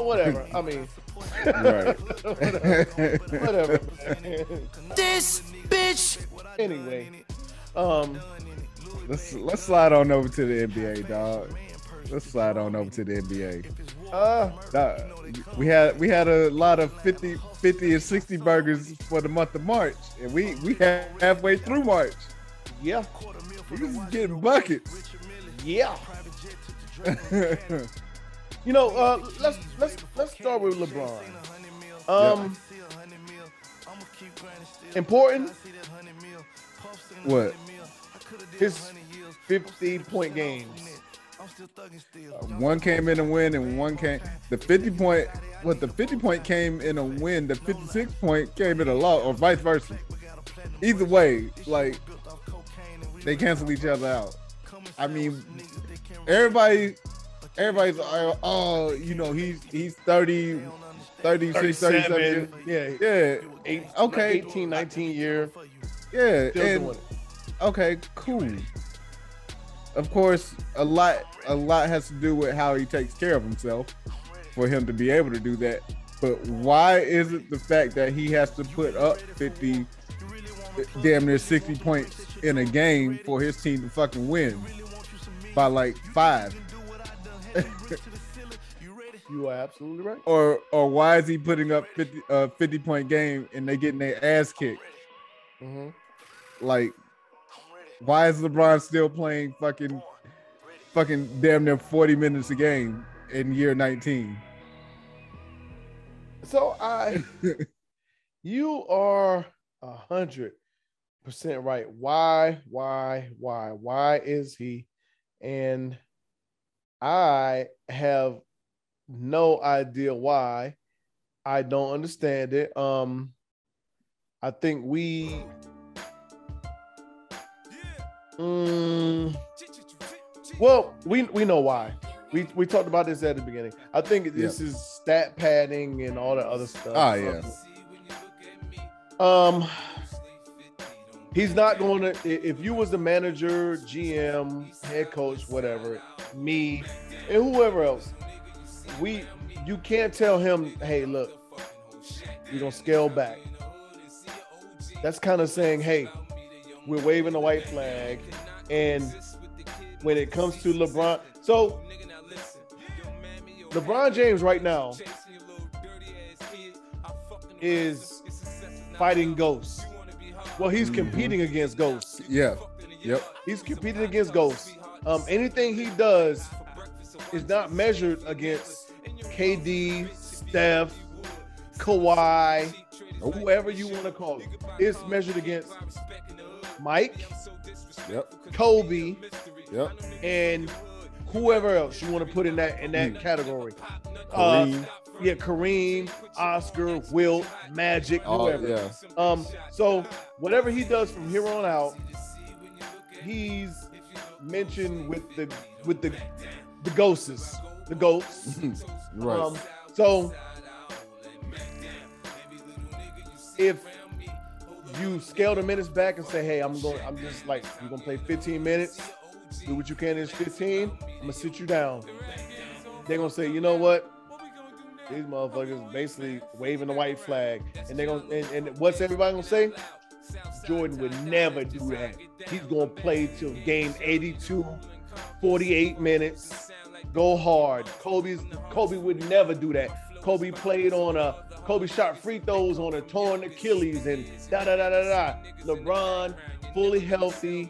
whatever. I mean, right. whatever. whatever this bitch. Anyway, um, let's let's slide on over to the N B A, dog. Let's slide on over to the N B A. Uh, dog, we had we had a lot of fifty, fifty and sixty burgers for the month of March, and we we had halfway through March. Yeah, he's getting buckets. Yeah. You know, uh, let's let's let's start with LeBron. Um, yep. Important. What? His fifty-point games. Uh, one came in a win, and one came the fifty-point. What the fifty-point came in a win. The fifty-six-point came in a loss, or vice versa. Either way, like they cancel each other out. I mean, everybody. Everybody's like, oh, you know, he's he's thirty, thirty-six, thirty-seven. Yeah. Yeah. Eight, okay. eighteen, nineteen year. Yeah. And, okay, cool. Of course, a lot a lot has to do with how he takes care of himself for him to be able to do that. But why is it the fact that he has to put up fifty, damn near sixty points in a game for his team to fucking win by like five? You are absolutely right. Or or why is he putting up fifty uh fifty point game and they getting their ass kicked? Mm-hmm. Like, why is LeBron still playing fucking fucking damn near forty minutes a game in year nineteen? So I, you are a hundred percent right. Why? Why? Why? Why is he? And I have no idea why. I don't understand it. Um, I think we. Um, well, we we know why. We we talked about this at the beginning. I think this yeah. is stat padding and all that other stuff. Oh yeah. Um, he's not going to. If you was the manager, G M, head coach, whatever. Me and whoever else, we you can't tell him, hey, look, we're gonna scale back. That's kind of saying, hey, we're waving the white flag. And when it comes to LeBron, so LeBron James right now is fighting ghosts. Well, he's competing mm-hmm. against ghosts. Yeah. Yep. He's competing against ghosts. Um, anything he does is not measured against K D, Steph, Kawhi, whoever you want to call it. It's measured against Mike, yep. Kobe, yep. and whoever else you want to put in that in that mm. category. Kareem. Uh, yeah, Kareem, Oscar, Wilt, Magic, whoever. Oh, yeah. Um, so whatever he does from here on out, he's mentioned with the with the the ghosts, the goats. Right. Um, so if you scale the minutes back and say, hey, I'm going, I'm just like, you're gonna play fifteen minutes, do what you can in fifteen. I'm gonna sit you down. They're gonna say, you know what? These motherfuckers basically waving the white flag, and they're gonna and, and what's everybody gonna say? Jordan would never do that. He's going to play till game eighty-two, forty-eight minutes, go hard. Kobe's Kobe would never do that. Kobe played on a Kobe shot free throws on a torn Achilles and da da da da da. LeBron, fully healthy,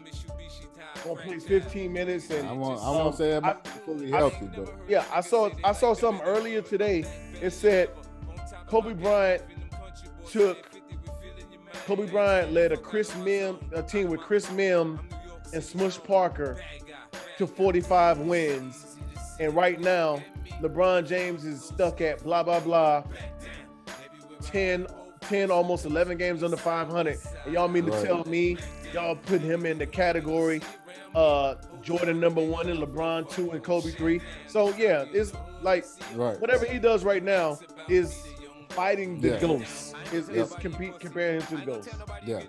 gonna play fifteen minutes. And I won't, I won't um, say I'm fully healthy, but yeah, I saw I saw something earlier today. It said Kobe Bryant took Kobe Bryant led a Chris Mim a team with Chris Mim and Smush Parker to forty-five wins, and right now LeBron James is stuck at blah blah blah, ten, ten almost eleven games under five hundred. And y'all mean right. to tell me y'all put him in the category uh Jordan number one and LeBron two and Kobe three? So yeah, it's like right. whatever he does right now is fighting the yeah. ghosts. Is yeah. is compete comparing him to the ghosts. Yeah.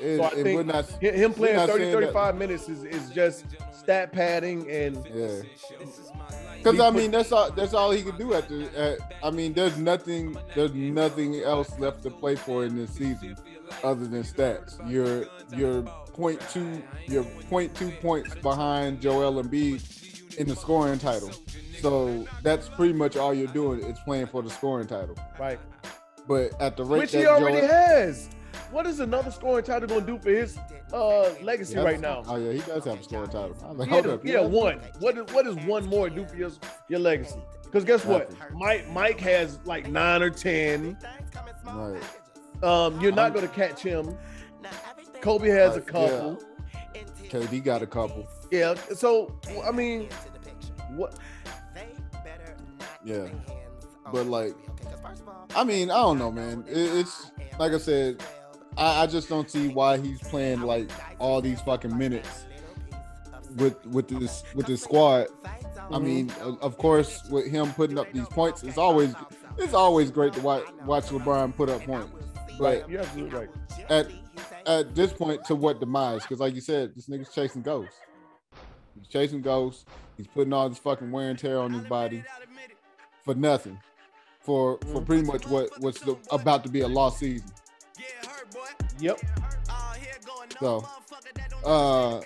It, so I it, think not, him playing thirty, thirty-five that. minutes is, is just stat padding and yeah. Because I mean that's all that's all he can do at the. At, I mean there's nothing there's nothing else left to play for in this season other than stats. You're you're point two you're point two points behind Joel Embiid in the scoring title. So that's pretty much all you're doing is playing for the scoring title. Right. But at the rate which that he already Joel, has. What is another scoring title going to do for his uh, legacy yeah, right now? Oh, yeah, he does have a scoring title. I'm like, hold up. Yeah, one. What is, what is one more do for your, your legacy? Because guess what? Mike Mike has like nine or ten. Right. Um, you're not going to catch him. Kobe has like, a couple. Yeah. K D got a couple. Yeah, so, I mean, what? Yeah. But, like, I mean, I don't know, man. It's, like I said, I, I just don't see why he's playing like all these fucking minutes with with this with this squad. Mm-hmm. I mean, of course, with him putting up these points, it's always it's always great to watch, watch LeBron put up points. But yeah, right. at at this point, to what demise? Because like you said, this nigga's chasing ghosts. He's chasing ghosts. He's putting all this fucking wear and tear on his body for nothing. For for pretty much what what's the, about to be a lost season. Yep. So, uh,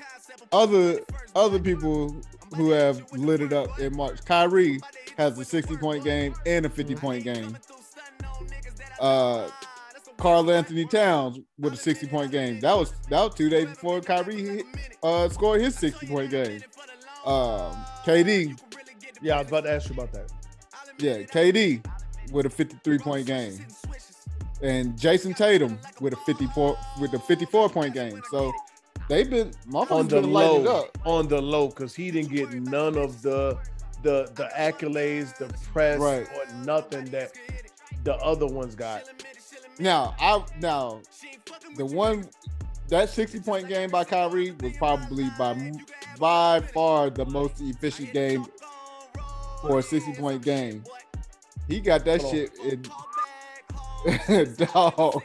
other other people who have lit it up in March, Kyrie has a sixty-point game and a fifty-point game. Uh, Karl Anthony Towns with a sixty-point game. That was that was two days before Kyrie hit, uh, scored his sixty-point game. Um, K D. Yeah, I was about to ask you about that. Yeah, K D with a fifty-three point game, and Jason Tatum with a fifty-four with a fifty-four point game. So they've been on the been low, up. on the low, because he didn't get none of the the the accolades, the press, right. or nothing that the other ones got. Now, I now the one that sixty point game by Kyrie was probably by by far the most efficient game for a sixty point game. He got that Hold shit in dog.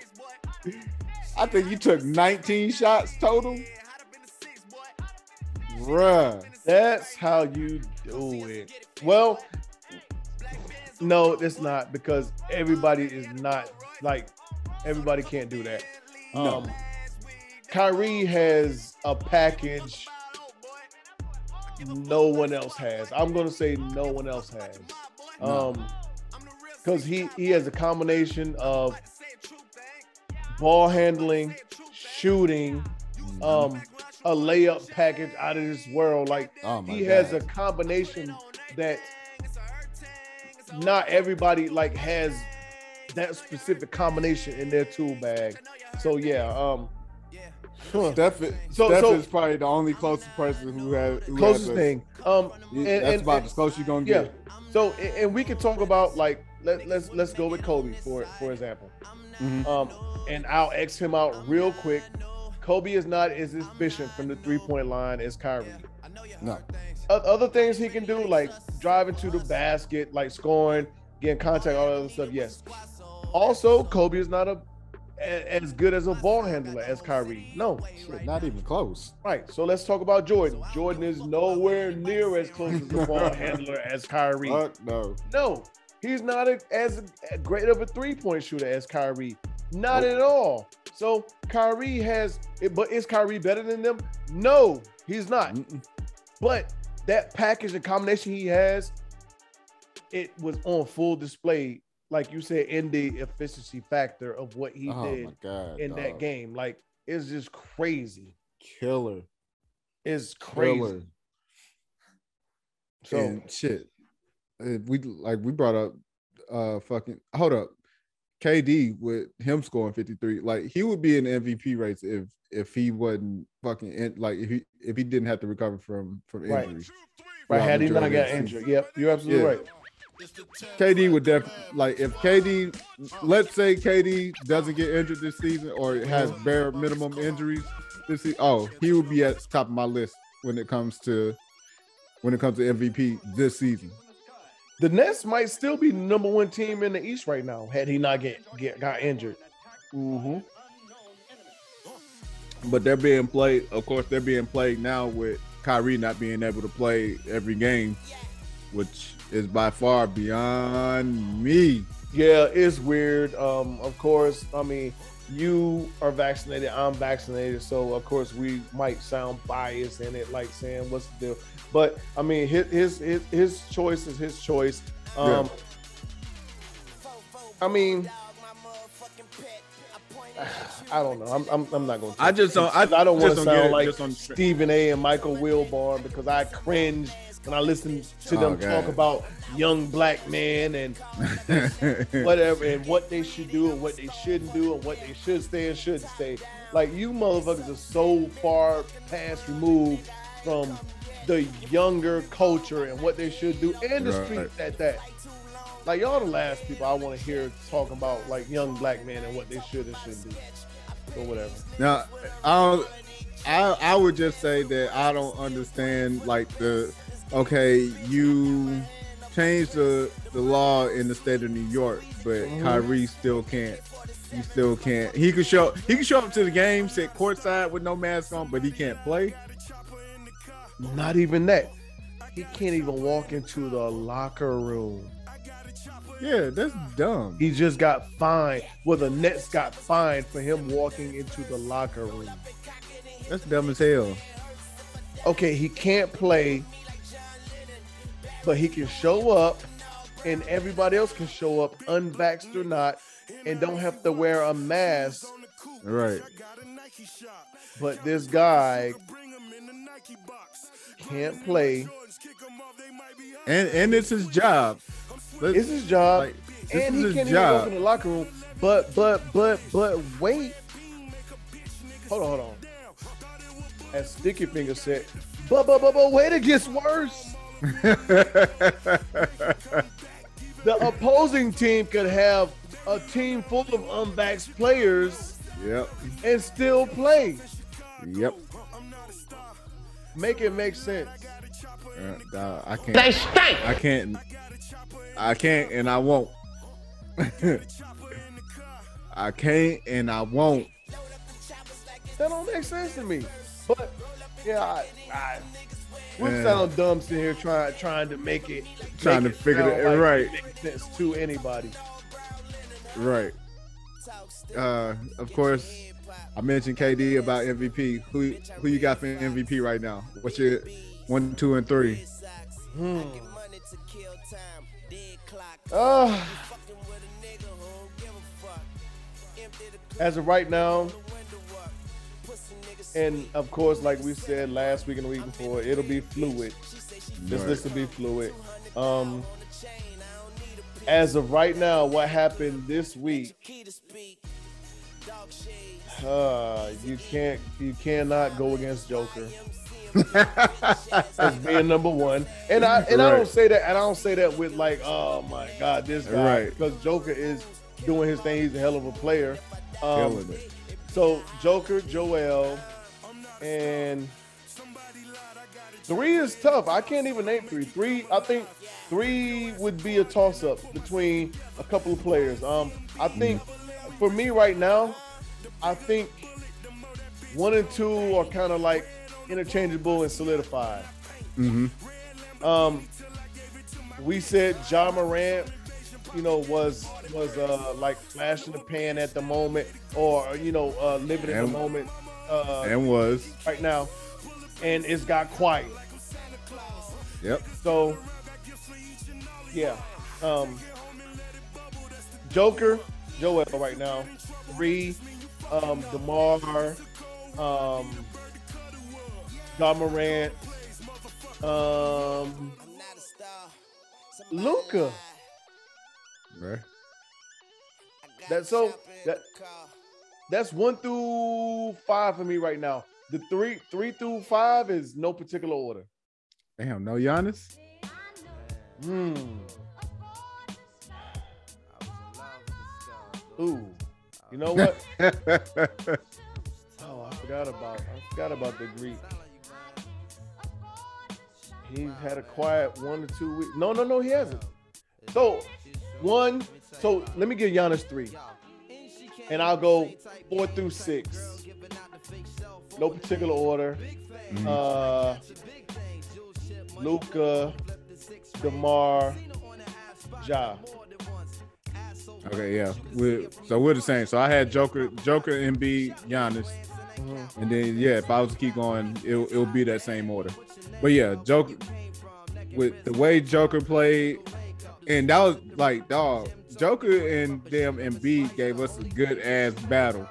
I think he took nineteen shots total. Bruh. That's how you do it. Well, no, it's not, because everybody is not like everybody can't do that. Um, no. Kyrie has a package no one else has. I'm gonna say no one else has. Um, because he, he has a combination of ball handling, shooting, um, a layup package out of this world. Like oh he God. has a combination that not everybody like has that specific combination in their tool bag. So yeah, um Huh. Steph, is, so, Steph so, is probably the only closest person who has who closest has a, thing. Um, and, that's and, about and, as close you're gonna yeah. get. So, and, and we can talk about like let, let's let's go with Kobe for for example. Mm-hmm. Um, and I'll X him out real quick. Kobe is not as efficient from the three point line as Kyrie. No. Other things he can do, like driving to the basket, like scoring, getting contact, all that other stuff. Yes. Also, Kobe is not a as good as a ball handler as Kyrie. No, shit, not even close. Right, so let's talk about Jordan. Jordan is nowhere near as close as a ball handler as Kyrie. Fuck no. No, he's not a, as great of a three-point shooter as Kyrie. Not nope. at all. So Kyrie has, but is Kyrie better than them? No, he's not. Mm-mm. But that package and combination he has, it was on full display like you said, in the efficiency factor of what he oh did God, in dog. that game. Like, it's just crazy. Killer. It's crazy. Killer. So and shit. If we like we brought up uh fucking hold up. K D with him scoring fifty-three, like he would be in the M V P race if if he wasn't fucking in, like if he if he didn't have to recover from from injury. Right, right. Had he not got injured. Yep, you're absolutely yeah. right. K D would definitely, like if K D, let's say K D doesn't get injured this season or has bare minimum injuries this season, oh, he would be at the top of my list when it comes to when it comes to M V P this season. The Nets might still be the number one team in the East right now had he not get, get got injured. Mm-hmm. But they're being played, of course, they're being played now with Kyrie not being able to play every game, which is by far beyond me. Yeah, it's weird. Um, of course, I mean, you are vaccinated, I'm vaccinated, so of course we might sound biased in it, like saying what's the deal. But I mean, his his his choice is his choice. Um, yeah. I mean, I don't know. I'm I'm, I'm not gonna. I just don't. I, I don't want to sound like Stephen A. and Michael Wilborn because I cringe when I listen to them oh, talk about young black men and whatever and what they should do and what they shouldn't do and what they should stay and shouldn't stay. Like, you motherfuckers are so far past removed from the younger culture and what they should do and the right. streets at that. Like, y'all the last people I want to hear talking about like young black men and what they should and shouldn't do or whatever. Now, I I I would just say that I don't understand like the okay, you changed the, the law in the state of New York, but mm-hmm. Kyrie still can't. He still can't. He could show he could show up to the game, sit courtside with no mask on, but he can't play. Not even that. He can't even walk into the locker room. Yeah, that's dumb. He just got fined. Well, the Nets got fined for him walking into the locker room. That's dumb as hell. Okay, he can't play, but he can show up, and everybody else can show up, unvaxxed or not, and don't have to wear a mask. Right. But this guy can't play, and and it's his job. Let's, it's his job, like, and he can't even go in the locker room. But but but but wait, hold on, hold on. As Sticky Finger said, but but but but wait, it gets worse. The opposing team could have a team full of unvaxxed players, yep, and still play. Yep. Make it make sense. Uh, uh, I can't. They stink. I can't. I can't, and I won't. I can't, and I won't. That don't make sense to me. But yeah, I, I we yeah. sound dumb sitting here trying trying to make it trying make to it figure it like right it makes sense to anybody. Right. Uh, of course. I mentioned K D about M V P. Who who you got for M V P right now? What's your one, two, and three? Hmm. Uh, as of right now, and of course, like we said last week and the week before, it'll be fluid. This list will be fluid. Um, as of right now, what happened this week? Uh, you can't, you cannot go against Joker as being number one. And I and right. I don't say that, and I don't say that with like, oh my God, this guy, right. because Joker is doing his thing. He's a hell of a player. Um, so Joker, Joel, and three is tough. I can't even name three. Three, I think three would be a toss up between a couple of players. Um, I think mm. for me right now, I think one and two are kind of like interchangeable and solidified. Mm-hmm. Um, we said Ja Morant, you know, was was uh, like flash in the pan at the moment, or you know, uh, living and, in the moment. Uh, and was right now, and it's got quiet. Yep. So, yeah. Um, Joker, Joel right now, Reed, um, DeMar, um, John Morant, um, Luka. Right. That's so that that's one through five for me right now. The three three through five is no particular order. Damn, no Giannis? Hmm. Ooh. You know what? oh, I forgot about I forgot about the Greek. He's had a quiet one to two weeks. No, no, no, he hasn't. So one, so let me give Giannis three. And I'll go four through six. No particular order. Mm-hmm. Uh, Luka, DeMar, Ja. Okay, yeah. We're, so we're the same. So I had Joker, Joker, Embiid, Giannis. Mm-hmm. And then, yeah, if I was to keep going, it'll, it'll be that same order. But, yeah, Joker, with the way Joker played, and that was like, dog, Joker and damn Embiid gave us a good-ass battle.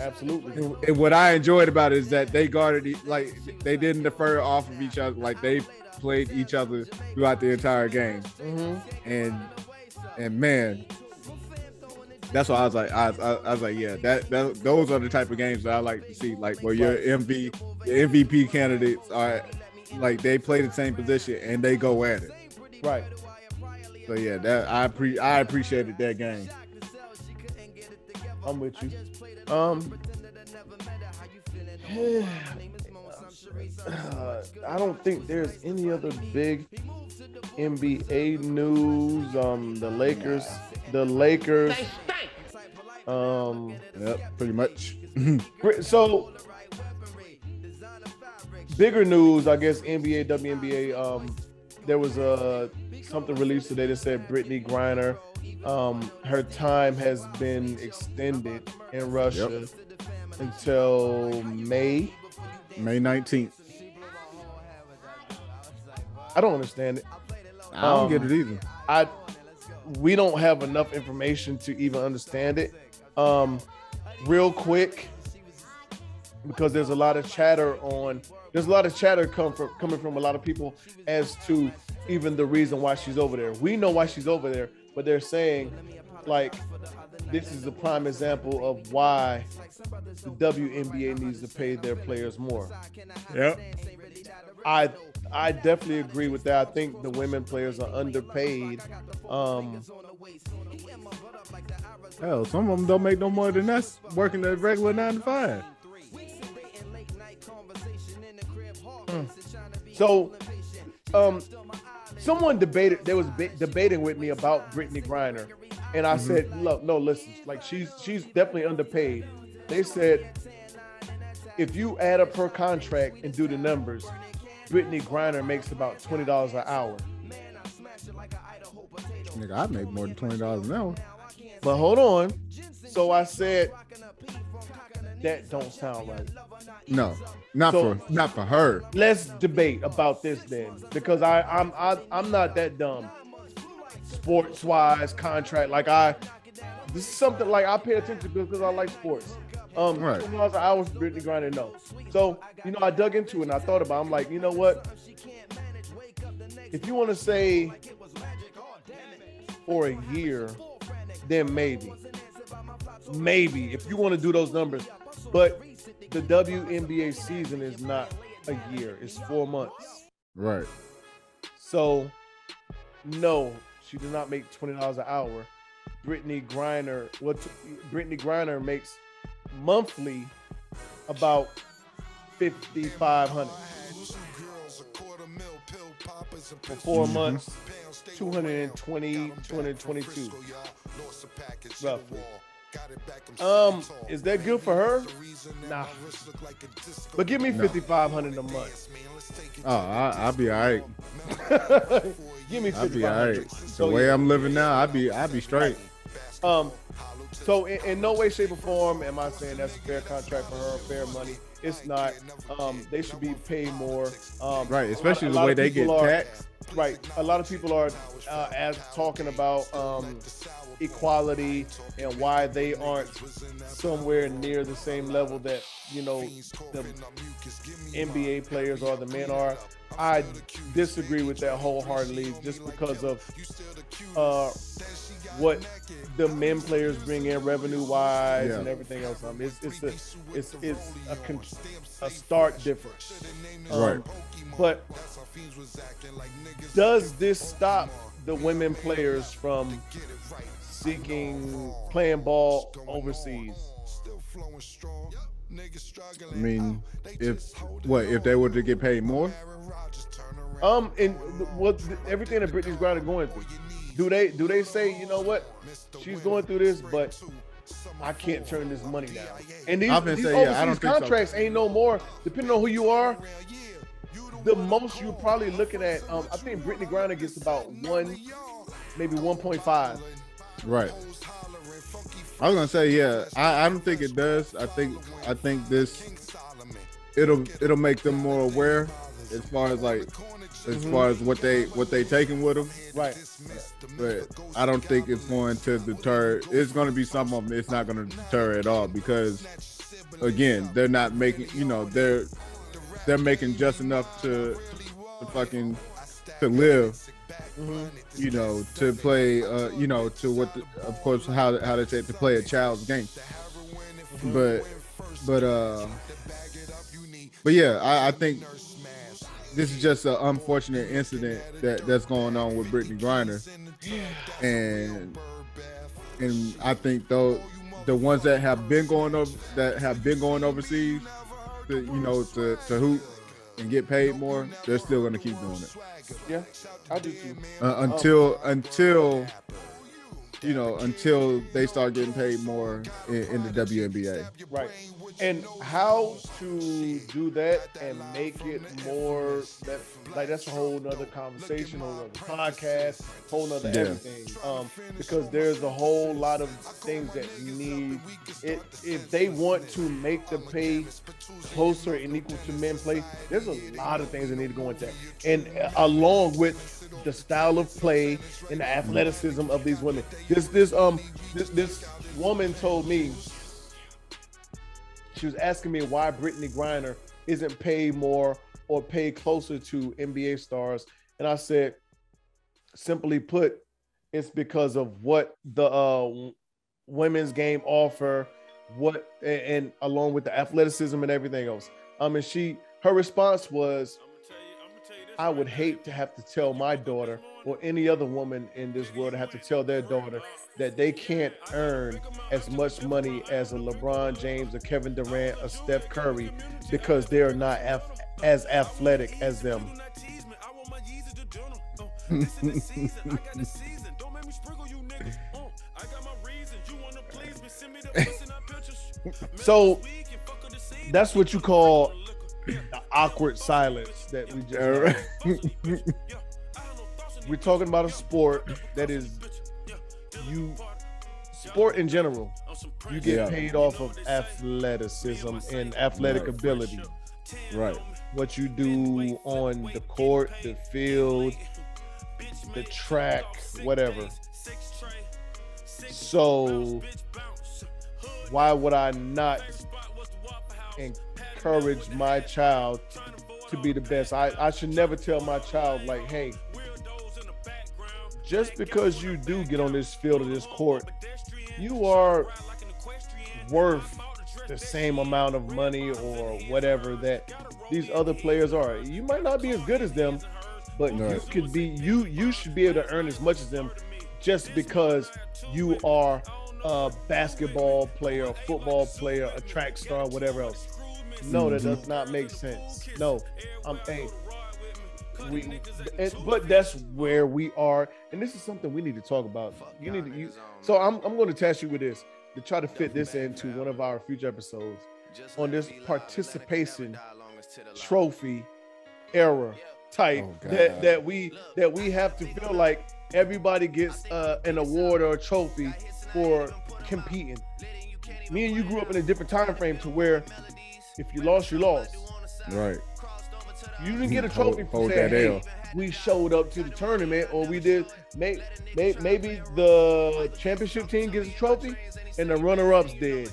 Absolutely. And what I enjoyed about it is that they guarded, like, they didn't defer off of each other. Like, they played each other throughout the entire game. Mm-hmm. And, and man, that's why I was like, I, I, I was like, yeah, that, that those are the type of games that I like to see. Like, where your M V, your M V P candidates are, like, they play the same position and they go at it. Right. So yeah, that I pre I appreciated that game. I'm with you. Um, uh, I don't think there's any other big N B A news. Um, the Lakers. The Lakers. Um, yep, pretty much. So, bigger news, I guess. N B A, W N B A. Um, there was a something released today that said Brittany Griner, um, her time has been extended in Russia yep. until May. May nineteenth. I don't understand it. I don't um, get it either. I. We don't have enough information to even understand it. Um, real quick, because there's a lot of chatter on, there's a lot of chatter come from, coming from a lot of people as to even the reason why she's over there. We know why she's over there, but they're saying, like, this is a prime example of why the W N B A needs to pay their players more. Yep. I I definitely agree with that. I think the women players are underpaid. Um, hell, some of them don't make no more than us working a regular nine to five. Mm. So, um, someone debated. They was be- debating with me about Brittany Griner, and I mm-hmm. said, "Look, no, listen. Like she's she's definitely underpaid." They said, if you add up her contract and do the numbers, Brittany Griner makes about twenty dollars an hour. Nigga, I make more than twenty dollars an hour. But hold on. So I said, that don't sound right. No, not so for not for her. Let's debate about this then, because I I'm I, I'm not that dumb. Sports wise, contract like I this is something like I pay attention to because I like sports. Um, right. I was Brittany Griner, no. So, you know, I dug into it and I thought about it. I'm like, you know what? If you want to say for a year, then maybe. Maybe, if you want to do those numbers. But the W N B A season is not a year. It's four months. Right. So, no, she does not make twenty dollars an hour. Brittany Griner, what? Brittany Griner makes monthly about fifty-five hundred for four mm-hmm. months, two hundred twenty, two hundred twenty-two roughly. Um, is that good for her? Nah, but give me no. fifty-five hundred a month. Oh, I, I'll be all right. Give me fifty-five hundred. I'll be all right. The so, way yeah. I'm living now, I'll be, I'll be straight. Um, So in, in no way, shape, or form am I saying that's a fair contract for her, fair money. It's not. Um, they should be paid more. Um, right, especially a lot, a lot the way they get are, taxed. Right. A lot of people are uh, as talking about um, equality and why they aren't somewhere near the same level that, you know, the N B A players or the men are. I disagree with that wholeheartedly just because of uh, what the men players bring in revenue-wise yeah. and everything else. I mean, it's, it's a, it's, it's a, con- a stark difference. Um, right. But does this stop the women players from seeking playing ball overseas? I mean, if what if they were to get paid more? Um, and what everything that Brittany's Griner going through, do they do they say, you know what, she's going through this, but I can't turn this money down. And these, these say, yeah, I don't contracts so. ain't no more. Depending on who you are, the most you're probably looking at. Um, I think Brittany Griner gets about one, maybe one point five. Right. I was gonna say, yeah, I, I don't think it does. I think I think this it'll it'll make them more aware as far as like as mm-hmm. far as what they what they taking with them. Right. But I don't think it's going to deter. It's gonna be some of them. It's not gonna deter at all because again, they're not making. You know, they're they're making just enough to, to fucking to live. Mm-hmm. You know, to play, uh, you know, to what, the, of course, how how they say to play a child's game, mm-hmm. but, but, uh, but yeah, I, I think this is just an unfortunate incident that, that's going on with Brittany Griner, and and I think though the ones that have been going over that have been going overseas, to, you know, to to hoop and get paid more, they're still gonna keep doing it. Yeah, I do too. Uh, until, um, until, you know, until they start getting paid more in, in the W N B A. Right. And how to do that and make it more, that, like that's a whole nother conversation, whole nother podcast, whole nother yeah. everything. Um, because there's a whole lot of things that you need. It, if they want to make the pay closer and equal to men play, there's a lot of things that need to go into that. And along with the style of play and the athleticism of these women. This this um this, this woman told me, she was asking me why Brittany Griner isn't paid more or paid closer to N B A stars, and I said, simply put, it's because of what the uh, women's game offer, what and, and along with the athleticism and everything else. Um, and she her response was, I would hate to have to tell my daughter or any other woman in this world to have to tell their daughter that they can't earn as much money as a LeBron James, a Kevin Durant, a Steph Curry, because they're not af- as athletic as them. So that's what you call the awkward silence that we just we're talking about a sport that is you sport in general you get yeah. paid off of athleticism and athletic right. ability, right? What you do on the court, the field, the track, whatever. So why would I not and encourage my child to be the best? I, I should never tell my child, like, hey, just because you do get on this field or this court, you are worth the same amount of money or whatever that these other players are. You might not be as good as them, but no. you could be you you should be able to earn as much as them just because you are a basketball player, a football player, a track star, whatever else. No, that does not make sense. No, I'm hey, we, and, but that's where we are, and this is something we need to talk about. You need to, you, so I'm I'm going to task you with this to try to fit this into one of our future episodes on this participation trophy era type oh, that that we that we have to feel like everybody gets uh, an award or a trophy for competing. Me and you grew up in a different time frame to where if you lost, you lost. Right. You didn't get a trophy for saying, hey, we showed up to the tournament, or we did. May, may, maybe the championship team gets a trophy and the runner-ups did.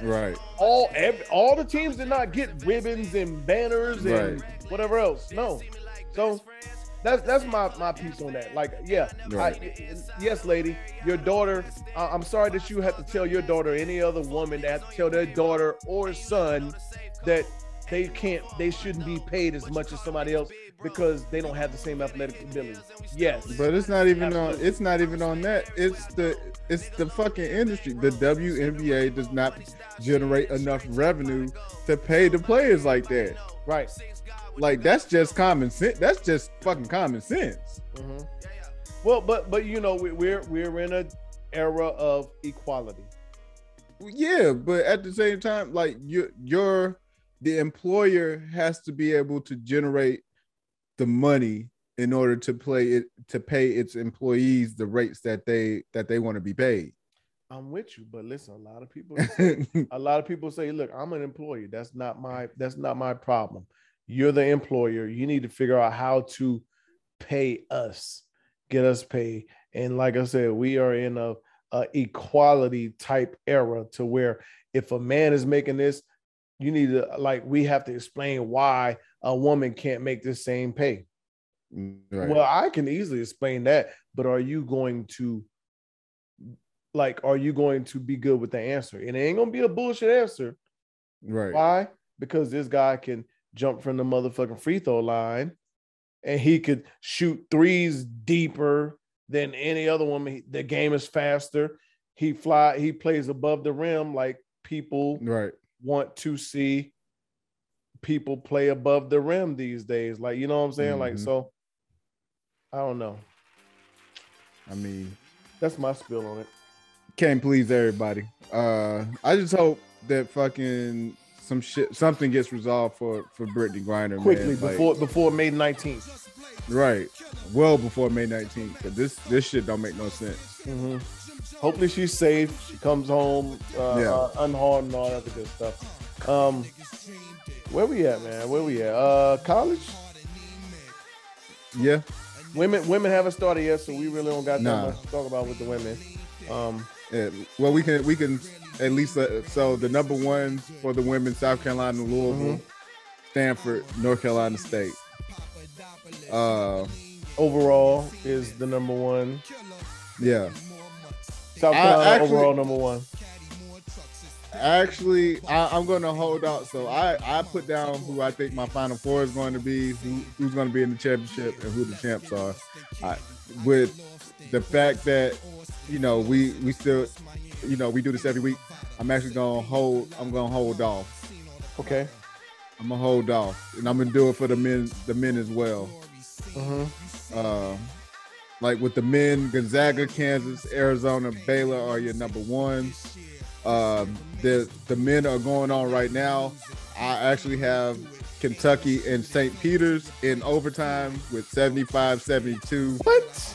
Right. All every, all the teams did not get ribbons and banners and right. whatever else. No. So that's that's my, my piece on that. Like, yeah. Right. I, yes, lady, your daughter, I, I'm sorry that you have to tell your daughter, any other woman that have to tell their daughter or son that they can't, they shouldn't be paid as much as somebody else because they don't have the same athletic ability. Yes. But it's not even Absolutely. on, it's not even on that. It's the, it's the fucking industry. The W N B A does not generate enough revenue to pay the players like that. Right. Like, that's just common sense. That's just fucking common sense. Mm-hmm. Well, but, but you know, we're, we're in an era of equality. Yeah. But at the same time, like you, you're, the employer has to be able to generate the money in order to play it to pay its employees the rates that they that they want to be paid. I'm with you, but listen, a lot of people say, a lot of people say, look, I'm an employee. That's not my that's not my problem. You're the employer. You need to figure out how to pay us, get us paid. And like I said, we are in a, a equality type era to where if a man is making this, you need to, like, we have to explain why a woman can't make the same pay. Right. Well, I can easily explain that, but are you going to, like, are you going to be good with the answer? And it ain't going to be a bullshit answer. Right. Why? Because this guy can jump from the motherfucking free throw line and he could shoot threes deeper than any other woman. The game is faster. He fly, he plays above the rim like people. Right. Want to see people play above the rim these days, like, you know what I'm saying? Mm-hmm. Like, so I don't know. I mean, that's my spill on it. Can't please everybody. Uh, I just hope that fucking some shit, something gets resolved for for Brittany Griner quickly, man. before like, before May nineteenth. Right, well before May nineteenth, because this this shit don't make no sense. Mm-hmm. Hopefully she's safe. She comes home uh, yeah. uh, unharmed and all that other good stuff. Um, where we at, man? Where we at? Uh, college? Yeah. Women women haven't started yet, so we really don't got nah. that much to talk about with the women. Um, yeah. Well, we can we can at least uh, so the number ones for the women: South Carolina, Louisville, mm-hmm. Stanford, North Carolina State. Uh, overall is the number one. Yeah. South Carolina actually, overall number one. Actually, I, I'm going to hold out. So I, I put down who I think my Final Four is going to be, who, who's going to be in the championship, and who the champs are. I, with the fact that, you know, we, we still, you know, we do this every week. I'm actually going to hold. I'm going to hold off. Okay. I'm going to hold off, and I'm going to do it for the men. The men as well. Mm-hmm. Uh, Like with the men, Gonzaga, Kansas, Arizona, Baylor are your number ones. Uh, the the men are going on right now. I actually have Kentucky and Saint Peter's in overtime with seventy-five seventy-two. What?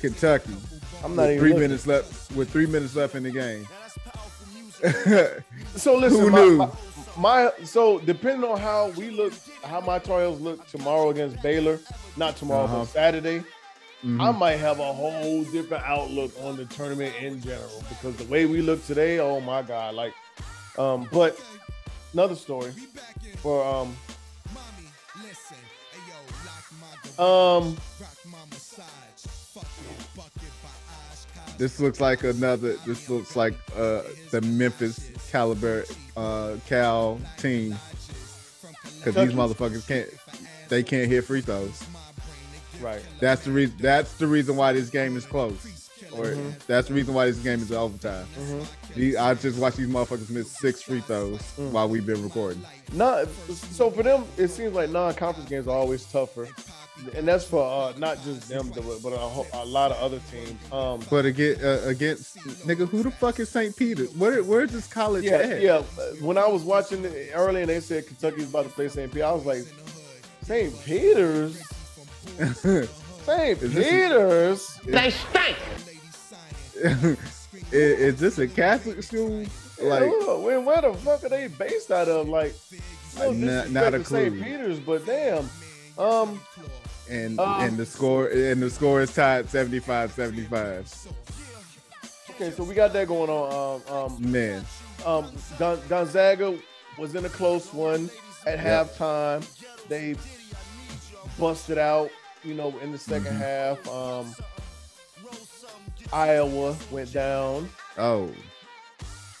Kentucky. I'm not even. Three looking. minutes left. With three minutes left in the game. So listen, who my, knew? My, my so depending on how we look, how my Tar Heels look tomorrow against Baylor. Not tomorrow, uh-huh. but Saturday. Mm-hmm. I might have a whole different outlook on the tournament in general, because the way we look today, oh my God. Like, um, but another story for, um, um, this looks like another, this looks like, uh, the Memphis caliber, uh, Cal team. 'Cause these motherfuckers can't, they can't hit free throws. Right. That's the reason. That's the reason why this game is close, or mm-hmm. that's the reason why this game is overtime. Mm-hmm. I just watched these motherfuckers miss six free throws mm. while we've been recording. No, so for them, it seems like non-conference games are always tougher, and that's for uh, not just them, but a, whole, a lot of other teams. Um, but against, uh, against nigga, who the fuck is Saint Peter's? Where where's this college yeah, at? Yeah, when I was watching it early and they said Kentucky's about to play Saint Peter, I was like, Saint Peter's. Saint Peter's, a, they stink. is, is this a Catholic school? Like, yeah, where, where the fuck are they based out of? Like, No, not, not a clue. Saint Peter's, but damn. Um, and um, and the score and the score is tied seventy-five seventy-five. Okay, so we got that going on. Um, um, Man, um, Gon- Gonzaga was in a close one at yep. halftime. They busted out, you know, in the second mm-hmm. half. Um, Iowa went down. Oh.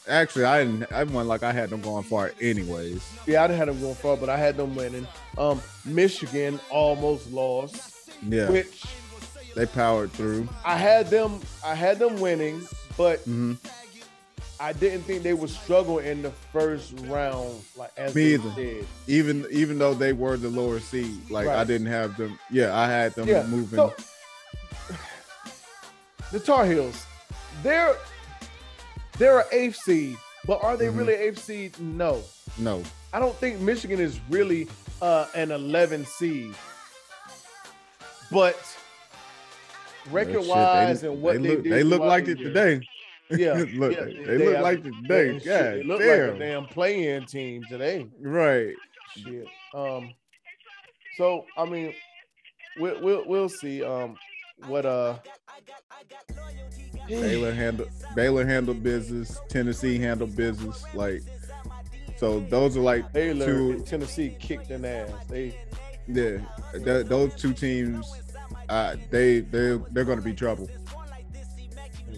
Actually, I didn't. I won like I had them going far, anyways. Yeah, I didn't have them going far, but I had them winning. Um, Michigan almost lost. Yeah, which they powered through. I had them. I had them winning, but mm-hmm. I didn't think they would struggle in the first round, like as Me they either. did. Even even though they were the lower seed, like right. I didn't have them. Yeah, I had them yeah. moving. So, the Tar Heels, they're. They're an eighth seed, but are they mm-hmm. really eighth seed? No. No. I don't think Michigan is really uh, an eleven seed. But record-wise and what they, they, they look, did. They look like it today. Yeah. look, yeah. They, they, they look like it today. God shit, they look damn. like a damn play-in team today. Right. Shit. Um. So, I mean, we'll, we'll, we'll see um, what – uh. Baylor handled Baylor handled business. Tennessee handled business. Like, so those are like Baylor two, and Tennessee kicked an ass. They, yeah, th- those two teams, uh, they they they're gonna be trouble.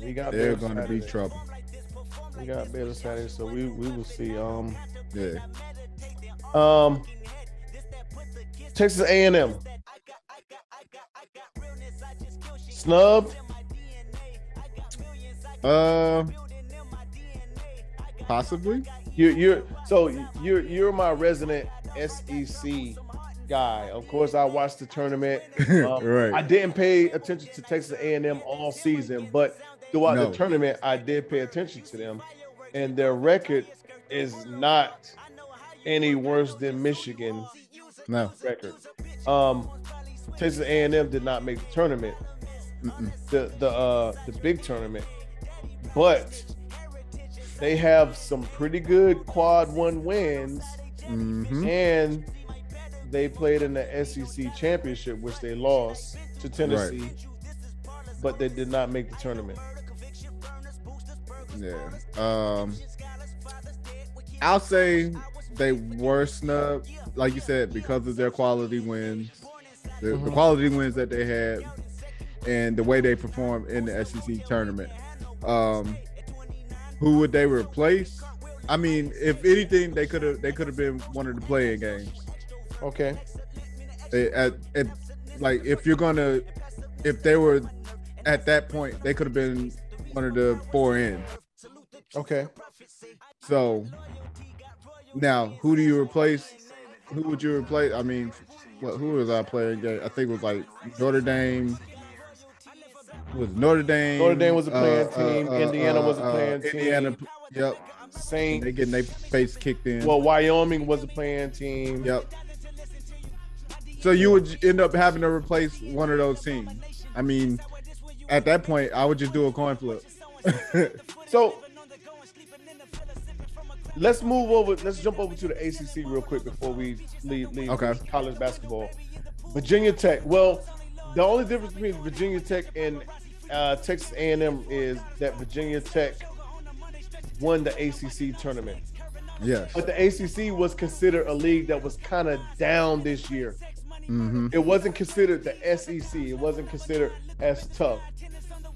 We got they're gonna Saturday. be trouble. We got Baylor Saturday, so we we will see. Um, yeah. Um, Texas A and M snubbed. Uh, possibly. You you so you're you're my resident S E C guy. Of course, I watched the tournament. Um, right. I didn't pay attention to Texas A and M all season, but throughout no. the tournament, I did pay attention to them, and their record is not any worse than Michigan's no. record. Um, Texas A and M did not make the tournament, Mm-mm. the the uh the big tournament. But they have some pretty good quad one wins, mm-hmm. and they played in the S E C championship, which they lost to Tennessee, right. but they did not make the tournament. Yeah. Um, I'll say they were snubbed, like you said, because of their quality wins, the, mm-hmm. the quality wins that they had, and the way they performed in the S E C tournament. Um, who would they replace? I mean, if anything, they could have they could have been one of the play-in games. Okay. They, at, at, like, if you're gonna, if they were at that point, they could have been one of the four in. Okay. So now, who do you replace? Who would you replace? I mean, what, who was our play-in game? I think it was like Notre Dame. Was Notre Dame? Notre Dame was a playing uh, team. Uh, uh, Indiana uh, was a playing uh, team. Indiana, yep. Saints. They getting their face kicked in. Well, Wyoming was a playing team. Yep. So you would end up having to replace one of those teams. I mean, at that point, I would just do a coin flip. So let's move over. Let's jump over to the A C C real quick before we leave, leave okay. college basketball. Virginia Tech. Well, the only difference between Virginia Tech and uh, Texas A and M is that Virginia Tech won the A C C tournament. Yes. But the A C C was considered a league that was kind of down this year. Mm-hmm. It wasn't considered the S E C. It wasn't considered as tough.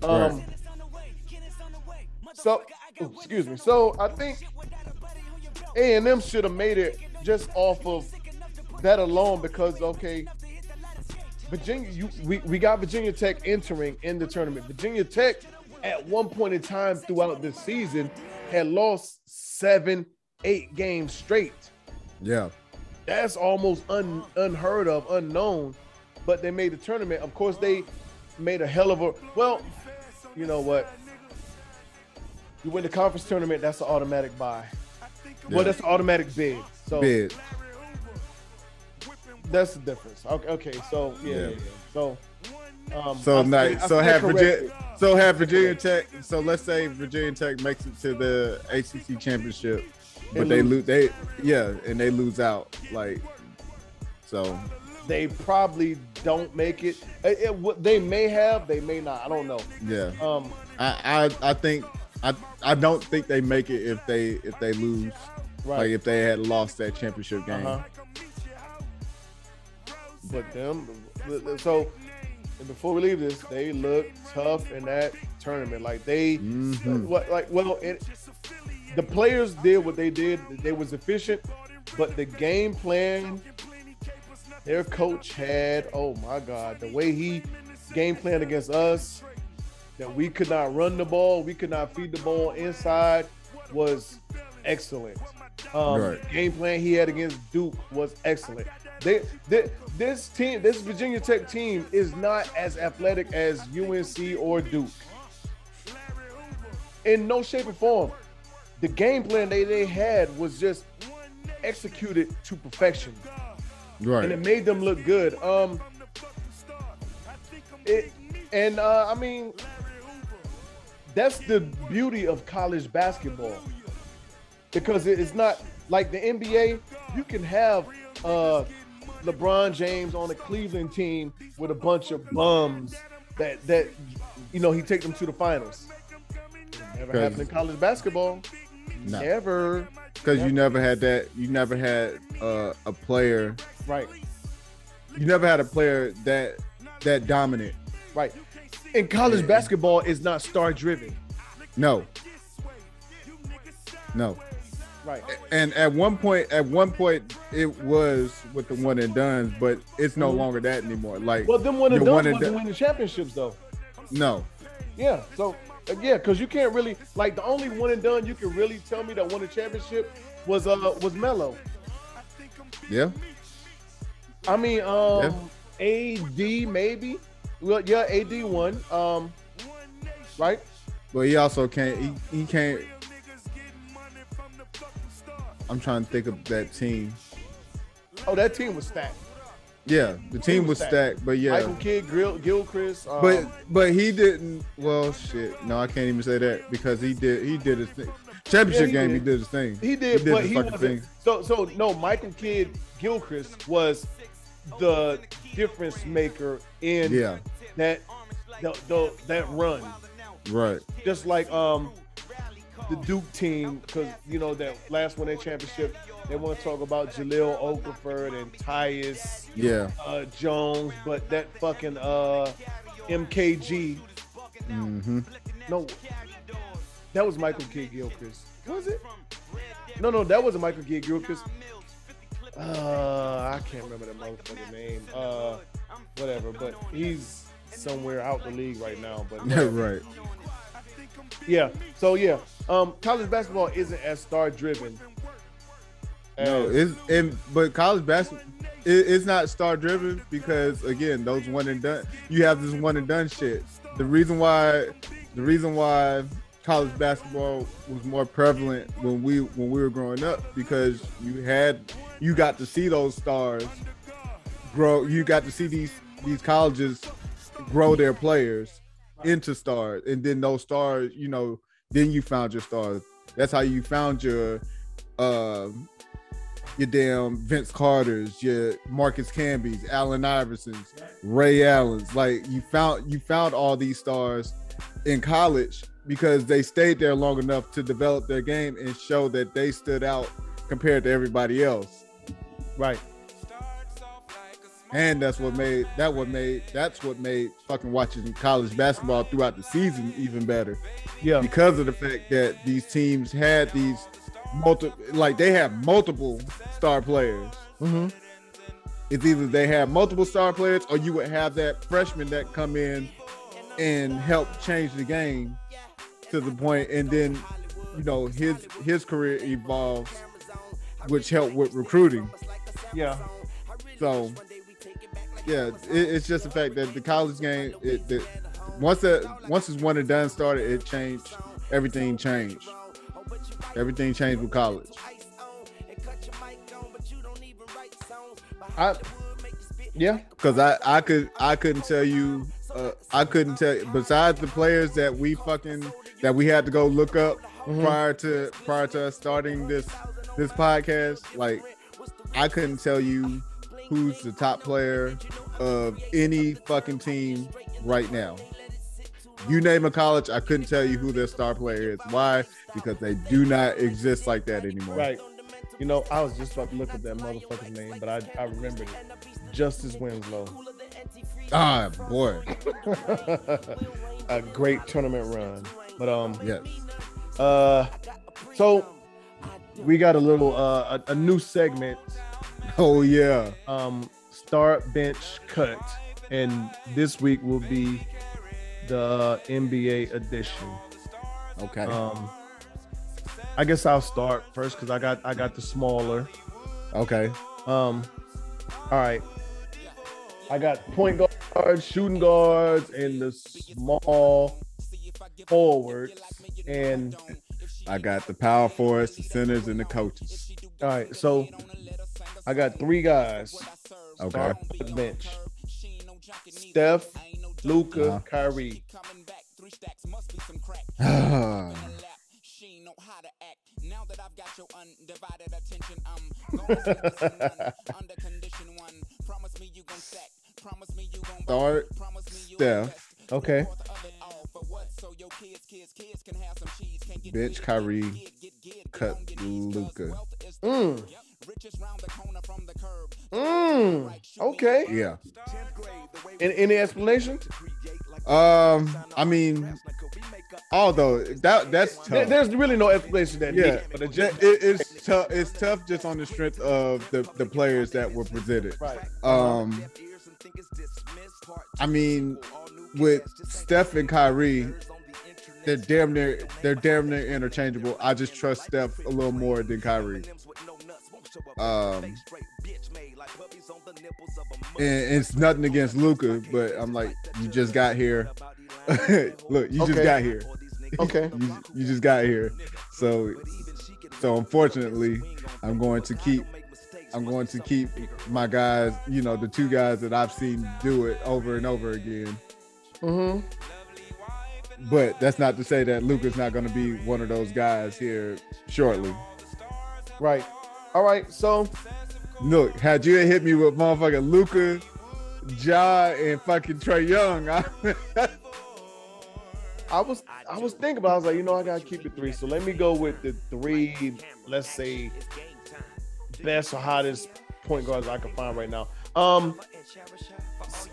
Um, right. So, excuse me. So, I think A and M should have made it just off of that alone because, okay, Virginia, you, we, we got Virginia Tech entering in the tournament. Virginia Tech, at one point in time throughout this season, had lost seven, eight games straight. Yeah. That's almost un, unheard of, unknown, but they made the tournament. Of course, they made a hell of a – well, you know what? You win the conference tournament, that's an automatic bye. Yeah. Well, that's an automatic bid. So, bid. That's the difference. Okay, okay so yeah, yeah. yeah, yeah. so um, so nice. So have Virginia, so have Virginia Tech. So let's say Virginia Tech makes it to the A C C championship. But they lose. They yeah, and they lose out. Like, so they probably don't make it. It, it. They may have. They may not. I don't know. Yeah. Um. I I, I think I I don't think they make it if they if they lose. Right. Like if they had lost that championship game. Uh-huh. But them. So before we leave this, they look tough in that tournament. Like they. Mm-hmm. Like, like well. It, The players did what they did. They was efficient, but the game plan their coach had, oh my God, the way he game planned against us, that we could not run the ball, we could not feed the ball inside, was excellent. Um, right. The game plan he had against Duke was excellent. They, they, this team, this Virginia Tech team is not as athletic as U N C or Duke. In no shape or form. The game plan they, they had was just executed to perfection. Right. And it made them look good. Um, it, and, uh, I mean, that's the beauty of college basketball. Because it's not like the N B A. You can have uh, LeBron James on a Cleveland team with a bunch of bums that, that you know, he take them to the finals. Never happened in college basketball. Nah. Never, because you never had that. You never had uh, a player, right? You never had a player that that dominant, right? And college yeah. basketball is not star driven. No, no, right. And at one point, at one point, it was with the one and dones, but it's no mm-hmm. longer that anymore. Like, well, them one and dones wasn't done- winning championships though. No. Yeah. So. Yeah, because you can't really like the only one and done you can really tell me that won a championship was uh was Melo. Yeah. I mean, um, yeah. A D maybe. Well, yeah, A D won. Um, right. But he also can't. He, he can't. I'm trying to think of that team. Oh, that team was stacked. Yeah, the team was stacked, but yeah. Michael Kidd, Gil, Gilchrist. Um, but but he didn't. Well, shit. No, I can't even say that because he did. He did his thing. Championship yeah, he game, did. he did his thing. He did, he did but he wasn't. Thing. So so no, Michael Kidd, Gilchrist was the difference maker in yeah. that the, the, that run. Right. Just like um the Duke team, because you know that last one, that championship. They want to talk about Jahlil Okafor and Tyus yeah. uh, Jones, but that fucking uh, M K G. Mm-hmm. No, that was Michael Kidd Gilchrist. Was it? No, no, that wasn't Michael Kidd Gilchrist. Uh, I can't remember the motherfucking name. Uh, whatever, but he's somewhere out the league right now. But right. Yeah. So yeah, um, college basketball isn't as star driven. No, it's and but college basketball, it, it's not star driven because again, those one and done. You have this one and done shit. The reason why, the reason why college basketball was more prevalent when we when we were growing up because you had you got to see those stars grow. You got to see these these colleges grow their players into stars, and then those stars, you know, then you found your stars. That's how you found your. Uh, Your damn Vince Carter's, your Marcus Camby's, Allen Iverson's, Ray Allen's. Like you found, you found all these stars in college because they stayed there long enough to develop their game and show that they stood out compared to everybody else. Right. And that's what made that what made that's what made fucking watching college basketball throughout the season even better. Yeah. Because of the fact that these teams had these. Multi- like they have multiple star players. Mm-hmm. It's either they have multiple star players, or you would have that freshman that come in and help change the game to the point, and then you know his his career evolves, which helped with recruiting. Yeah. So yeah, it, it's just the fact that the college game, it, it once that once it's one and done started, it changed. Everything changed. Everything changed with college. I, yeah, because I, I could I couldn't tell you uh, I couldn't tell you, besides the players that we fucking that we had to go look up mm-hmm. prior to prior to us starting this this podcast, like, I couldn't tell you who's the top player of any fucking team right now. You name a college, I couldn't tell you who their star player is. Why? Because they do not exist like that anymore. Right. You know, I was just about to look at that motherfucker's name, but I, I remembered it. Justice Winslow. Ah, boy. A great tournament run. But, um, yes. Uh, so we got a little, uh, a, a new segment. Oh, yeah. Um, Start, Bench, Cut. And this week will be the N B A edition. Okay. Um, I guess I'll start first because I got I got the smaller. Okay. Um. All right. I got point guards, shooting guards, and the small forwards, and I got the power forwards, the centers, and the coaches. All right. So I got three guys. Okay. Start the bench. Steph, Luka, uh-huh. Kyrie. Now that I've got your undivided attention, I'm going under condition one. Promise me you gon' sack. Promise me you gon' start. Promise me you gon' best. Okay. So your kids, kids, kids can have some cheese. Can get bitch Kyrie. Cut Luka. Mm. Richest round the corner from the curb. Mm. Okay. Yeah. Any, any explanation? Um, I mean, although that that's tough. There, there's really no explanation that yeah, but it just, it, it's tough. It's tough just on the strength of the, the players that were presented. Right. Um, I mean, with Steph and Kyrie, they're damn near they're damn near interchangeable. I just trust Steph a little more than Kyrie. Um, and it's nothing against Luka, but I'm like, you just got here. Look, you okay. just got here. Okay, you, you just got here. So, so unfortunately, I'm going to keep, I'm going to keep my guys. You know, the two guys that I've seen do it over and over again. Mm-hmm. But that's not to say that Luka's not going to be one of those guys here shortly. Right. All right, so look, had you hit me with motherfucking Luka, Ja, and fucking Trae Young, I, I was I was thinking about. I was like, you know, I gotta keep it three. So let me go with the three. Let's say best or hottest point guards I can find right now. Um,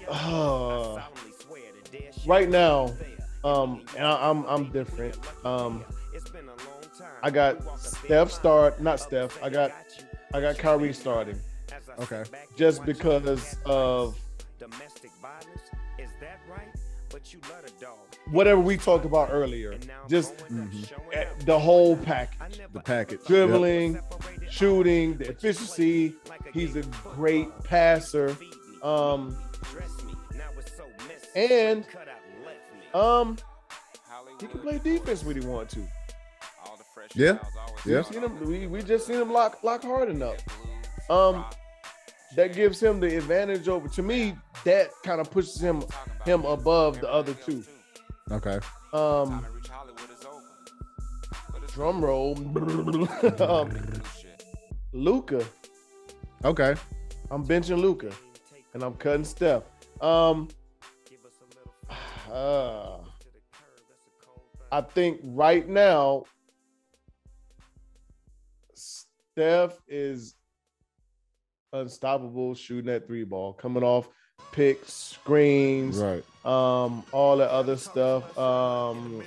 uh, right now, um, and I, I'm I'm different. Um. I got Steph start, not Steph. I got, I got Kyrie starting. Okay. Just because of domestic violence, is that right? But you love a dog. Whatever we talked about earlier, just mm-hmm. the whole package. The package. Dribbling, yep. shooting, the efficiency. He's a great passer. Um, and um, he can play defense when he wants to. Yeah, yeah. Seen him, we we just seen him lock lock hard enough. Um, that gives him the advantage over. To me, that kind of pushes him him above the other two. Okay. Um, drum roll. um, Luka. Okay. I'm benching Luka, and I'm cutting Steph. Um. Uh, I think right now. Steph is unstoppable shooting that three ball, coming off picks, screens, right. um, all that other stuff. Um,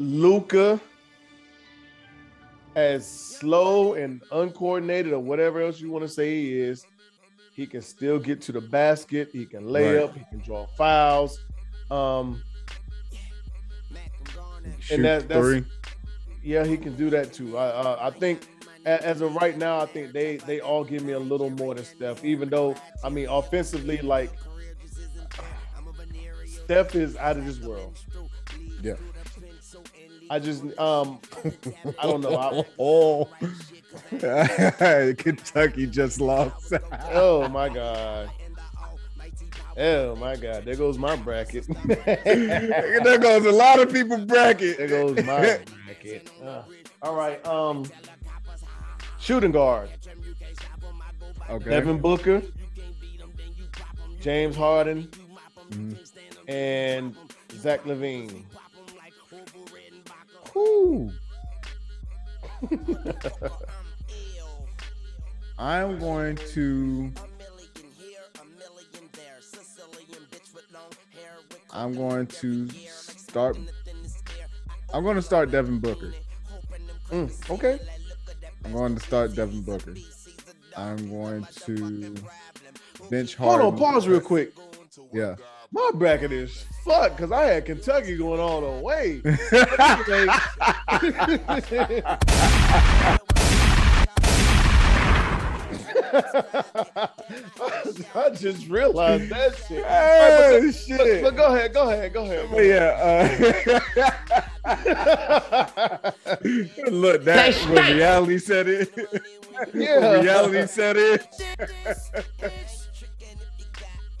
Luka, as slow and uncoordinated or whatever else you want to say he is, he can still get to the basket. He can lay right. up. He can draw fouls. Um, Shoot and that, that's three. Yeah, he can do that too. I uh, I think as of right now, I think they, they all give me a little more than Steph. Even though, I mean, offensively, like Steph is out of this world. Yeah. I just um I don't know. I, oh, Kentucky just lost. Oh my God. Oh my God! There goes my bracket. There goes a lot of people's bracket. There goes my bracket. Uh, all right. Um, shooting guard. Okay. Devin Booker, James Harden, mm-hmm. and Zach LaVine. Whoo. I'm going to. I'm going to start. I'm going to start Devin Booker. Mm, okay. I'm going to start Devin Booker. I'm going to bench Harden. Hold on, pause real quick. Yeah. My bracket is fucked because I had Kentucky going all the way. I just realized that shit. Hey, right, but, shit. But, but go ahead, go ahead, go ahead. Go yeah. Uh, look, that's when reality set in. Yeah. When reality set in.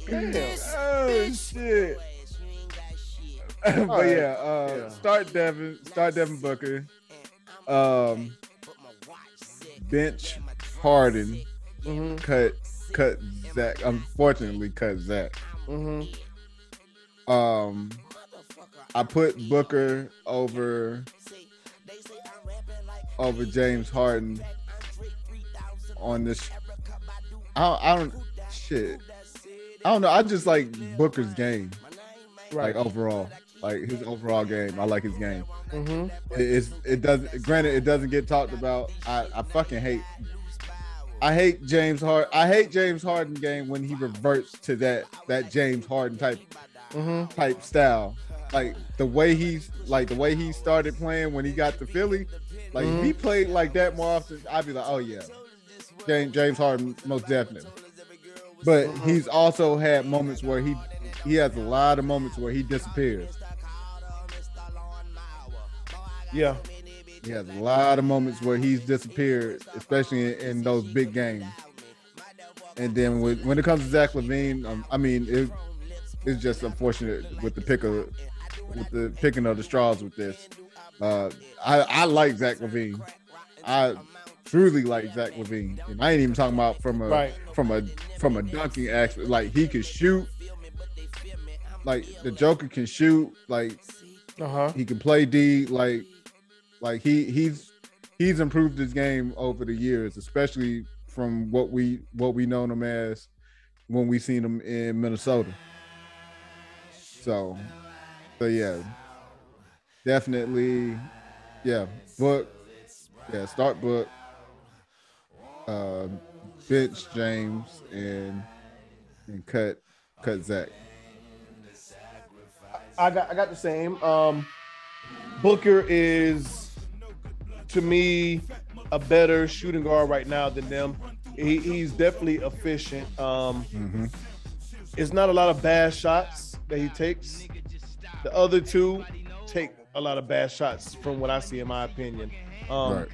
Damn. Oh shit! But yeah, uh, yeah, start Devin, start Devin Booker, um, bench Harden, mm-hmm. cut cut Zach. Unfortunately, cut Zach. Mm-hmm. Um, I put Booker over over James Harden on this. I, I don't shit. I don't know. I just like Booker's game, right. like overall, like his overall game. I like his game. Mm-hmm. It, it's it doesn't. Granted, it doesn't get talked about. I, I fucking hate. I hate James Harden. I hate James Harden game when he reverts to that that James Harden type mm-hmm. type style. Like the way he's like the way he started playing when he got to Philly. Like mm-hmm. if he played like that more often, I'd be like, oh yeah, James James Harden most definitely. But he's also had moments where he he has a lot of moments where he disappears. Yeah. He has a lot of moments where he's disappeared, especially in, in those big games. And then with, when it comes to Zach LaVine, um, I mean, it, it's just unfortunate with the pick of, with the picking of the straws with this. Uh, I, I like Zach LaVine. I... truly like Zach LaVine. And I ain't even talking about from a right. from a from a dunking aspect. Like he can shoot. Like the Joker can shoot. Like uh-huh. he can play D. Like like he he's he's improved his game over the years, especially from what we what we known him as when we seen him in Minnesota. So so yeah. Definitely yeah. Book. Yeah, start Book. Uh, bench James and and cut cut Zach. I got I got the same. Um, Booker is to me a better shooting guard right now than them. He, he's definitely efficient. Um, mm-hmm. It's not a lot of bad shots that he takes. The other two take a lot of bad shots from what I see, in my opinion. Um, right.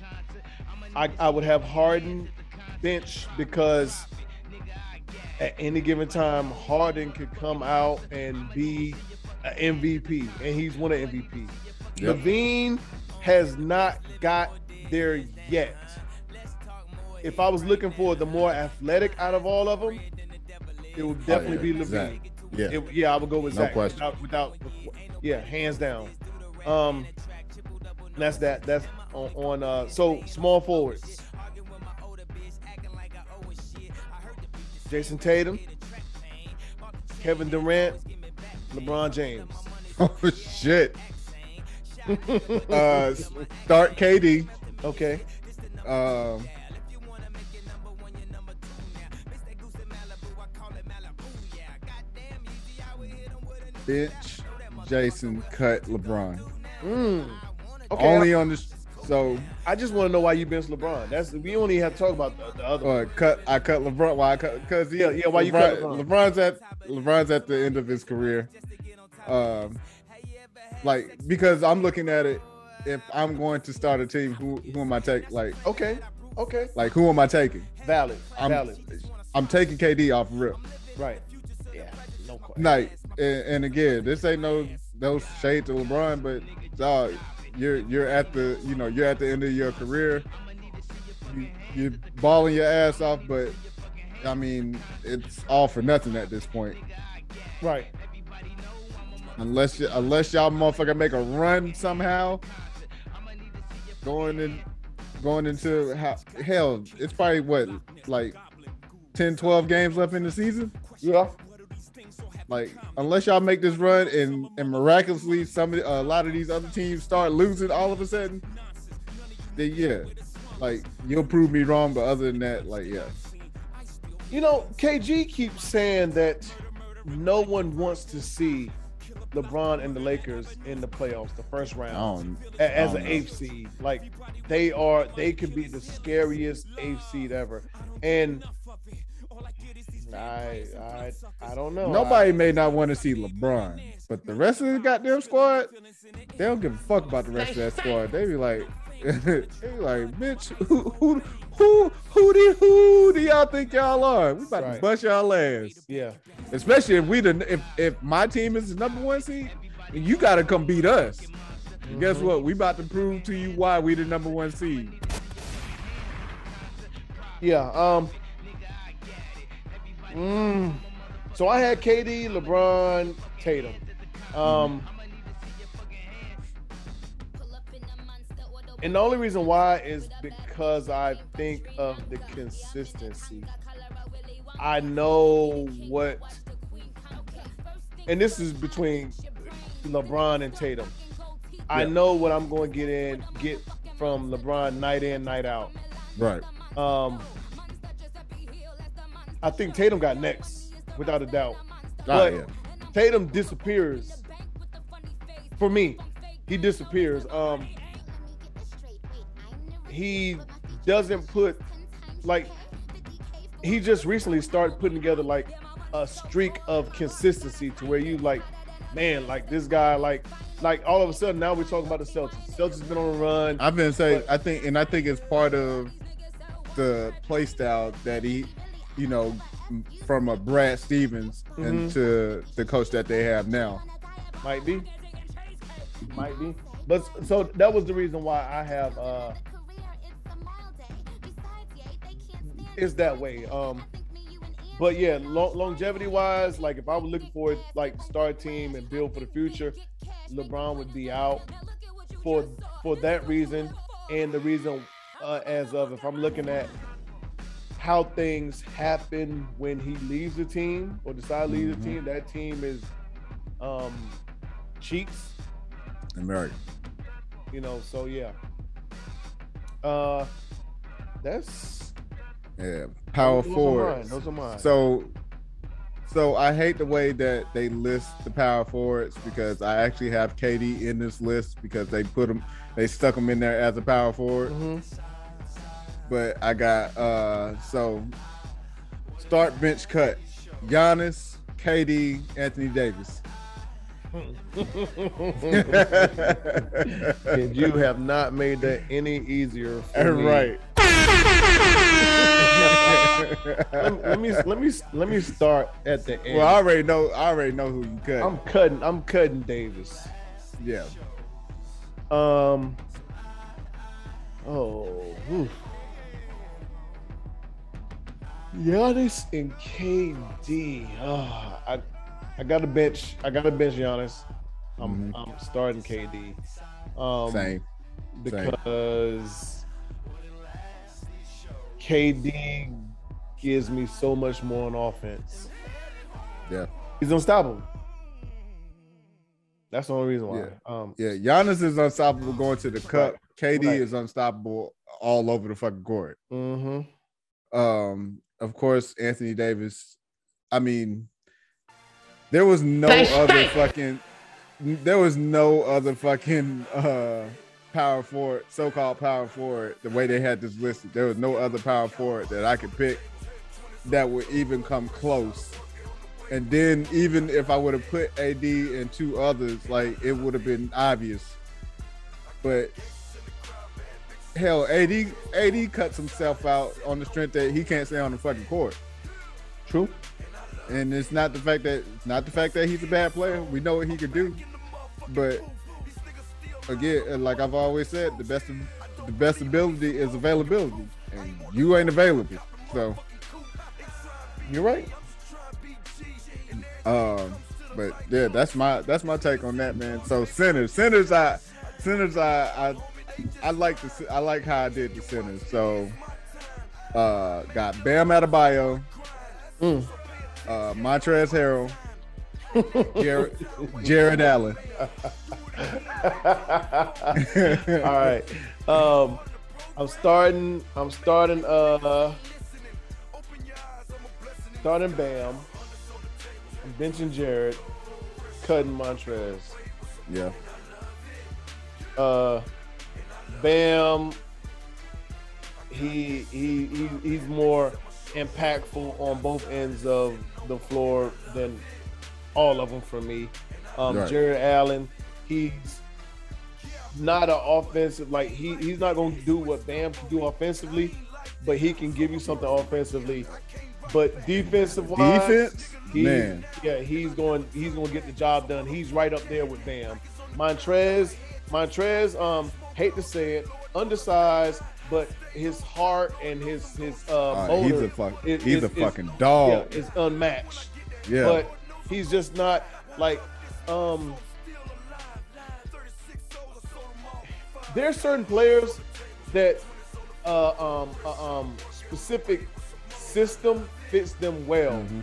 I, I would have Harden bench because at any given time Harden could come out and be an M V P, and he's won an M V P. Yep. LaVine has not got there yet. If I was looking for the more athletic out of all of them, it would definitely oh, yeah. be LaVine. Zach. Yeah, it, yeah, I would go with no Zach question. Without, without, yeah, hands down. Um, that's that. That's on. on uh, so small forwards. Jason Tatum, Kevin Durant, LeBron James. Oh, shit. uh, start K D. Okay. Um, bench, Jason, cut LeBron. Mm. Okay. Only on this. So I just want to know why you bench LeBron. That's we only have to talk about the, the other. Uh, cut I cut LeBron. Why I cut? Because yeah, yeah. Why LeBron, you cut LeBron? LeBron's at LeBron's at the end of his career. Um, like because I'm looking at it. If I'm going to start a team, who who am I taking? Like okay, okay. Like who am I taking? Valid. I'm, Valid. I'm taking K D off rip. Right. Yeah. No No question. Like, and, and again, this ain't no no shade to LeBron, but dog, you're you're at the you know you're at the end of your career. You, you're balling your ass off, but I mean, it's all for nothing at this point. Right. Unless you, unless y'all motherfucker make a run somehow, going in, going into how, hell, it's probably what, like ten, twelve games left in the season? Yeah. Like, unless y'all make this run and, and miraculously some a lot of these other teams start losing all of a sudden, then yeah, like, you'll prove me wrong, but other than that, like, yeah. You know, K G keeps saying that no one wants to see LeBron and the Lakers in the playoffs, the first round, as an eighth seed. Like, they are, they could be the scariest eighth seed ever. And I, I, I don't know. Nobody I, may not want to see LeBron, but the rest of the goddamn squad, they don't give a fuck about the rest of that squad. They be like, they be like, bitch, who, who, who, who do, who do y'all think y'all are? We about right. to bust y'all ass. Yeah. Especially if we the, if if my team is the number one seed, you got to come beat us. Mm-hmm. And guess what? We about to prove to you why we the number one seed. Yeah. Um. Mm. So I had K D, LeBron, Tatum. Um. Mm-hmm. And the only reason why is because I think of the consistency. I know what, and this is between LeBron and Tatum. Yeah. I know what I'm going to get in, get from LeBron night in, night out. Right. Um, I think Tatum got next, without a doubt. Oh, but yeah. Tatum disappears. For me, he disappears. Um, He doesn't put, like, he just recently started putting together, like, a streak of consistency to where you, like, man, like, this guy, like, like all of a sudden now we're talking about the Celtics. Celtics been on a run. I've been saying, I think, and I think it's part of the play style that he, you know, from a Brad Stevens mm-hmm. into the coach that they have now. Might be. Might be. But so that was the reason why I have, uh, it's that way. Um, but yeah, lo- longevity wise, like if I was looking for like star team and build for the future, LeBron would be out for for that reason, and the reason uh, as of if I'm looking at how things happen when he leaves the team or decides to leave mm-hmm. the team, that team is um, cheats. American. You know, so yeah. Uh, that's. Yeah, power those forwards. Are mine. Those are mine. So, so I hate the way that they list the power forwards because I actually have K D in this list because they put them, they stuck him in there as a power forward. Mm-hmm. But I got uh, so start, bench, cut: Giannis, K D, Anthony Davis. And you have not made that any easier for me. Right. let, let me let me let me start at the end. Well, I already know. I already know who you cut. I'm cutting. I'm cutting Davis. Yeah. Um. Oh. Whew. Giannis and K D. Oh, I I got a bench. I got a bench. Giannis. I'm mm-hmm. I'm starting K D. Um, Same. Because. Same. K D gives me so much more on offense. Yeah. He's unstoppable. That's the only reason why. Yeah, um, yeah. Giannis is unstoppable going to the cup. Right. K D right. is unstoppable all over the fucking court. Mm-hmm. Um, of course, Anthony Davis. I mean, there was no other fucking, there was no other fucking, uh, power forward, so-called power forward, the way they had this listed. There was no other power forward that I could pick that would even come close. And then even if I would have put A D and two others, like it would have been obvious. But hell, A D, A D cuts himself out on the strength that he can't stay on the fucking court. True. And it's not the fact that it's not the fact that he's a bad player. We know what he could do. But again, like I've always said, the best the best ability is availability. And you ain't available. So you're right. Um, but yeah, that's my that's my take on that, man. So centers, centers, I centers, I I, I like the I like how I did the centers. So uh, got Bam Adebayo, mm. uh, Montrezl Harrell, Jared, Jared Allen. All right, um, I'm starting. I'm starting. Uh, starting Bam. I'm benching Jared, cutting Montrez. Yeah. Uh, Bam. He he he he's more impactful on both ends of the floor than all of them for me. Um, right. Jared Allen, he's not an offensive like he he's not gonna do what Bam can do offensively, but he can give you something offensively. But defensive wise, defense, he, man, yeah, he's going, he's going to get the job done. He's right up there with Bam. Montrez, Montrez, um, hate to say it, undersized, but his heart and his his uh, motor, uh, he's a fuck, is, he's is, a fucking is, dog. Yeah, it's unmatched. Yeah, but he's just not like. Um, there's certain players that uh, um, uh, um, specific. System fits them well. Mm-hmm.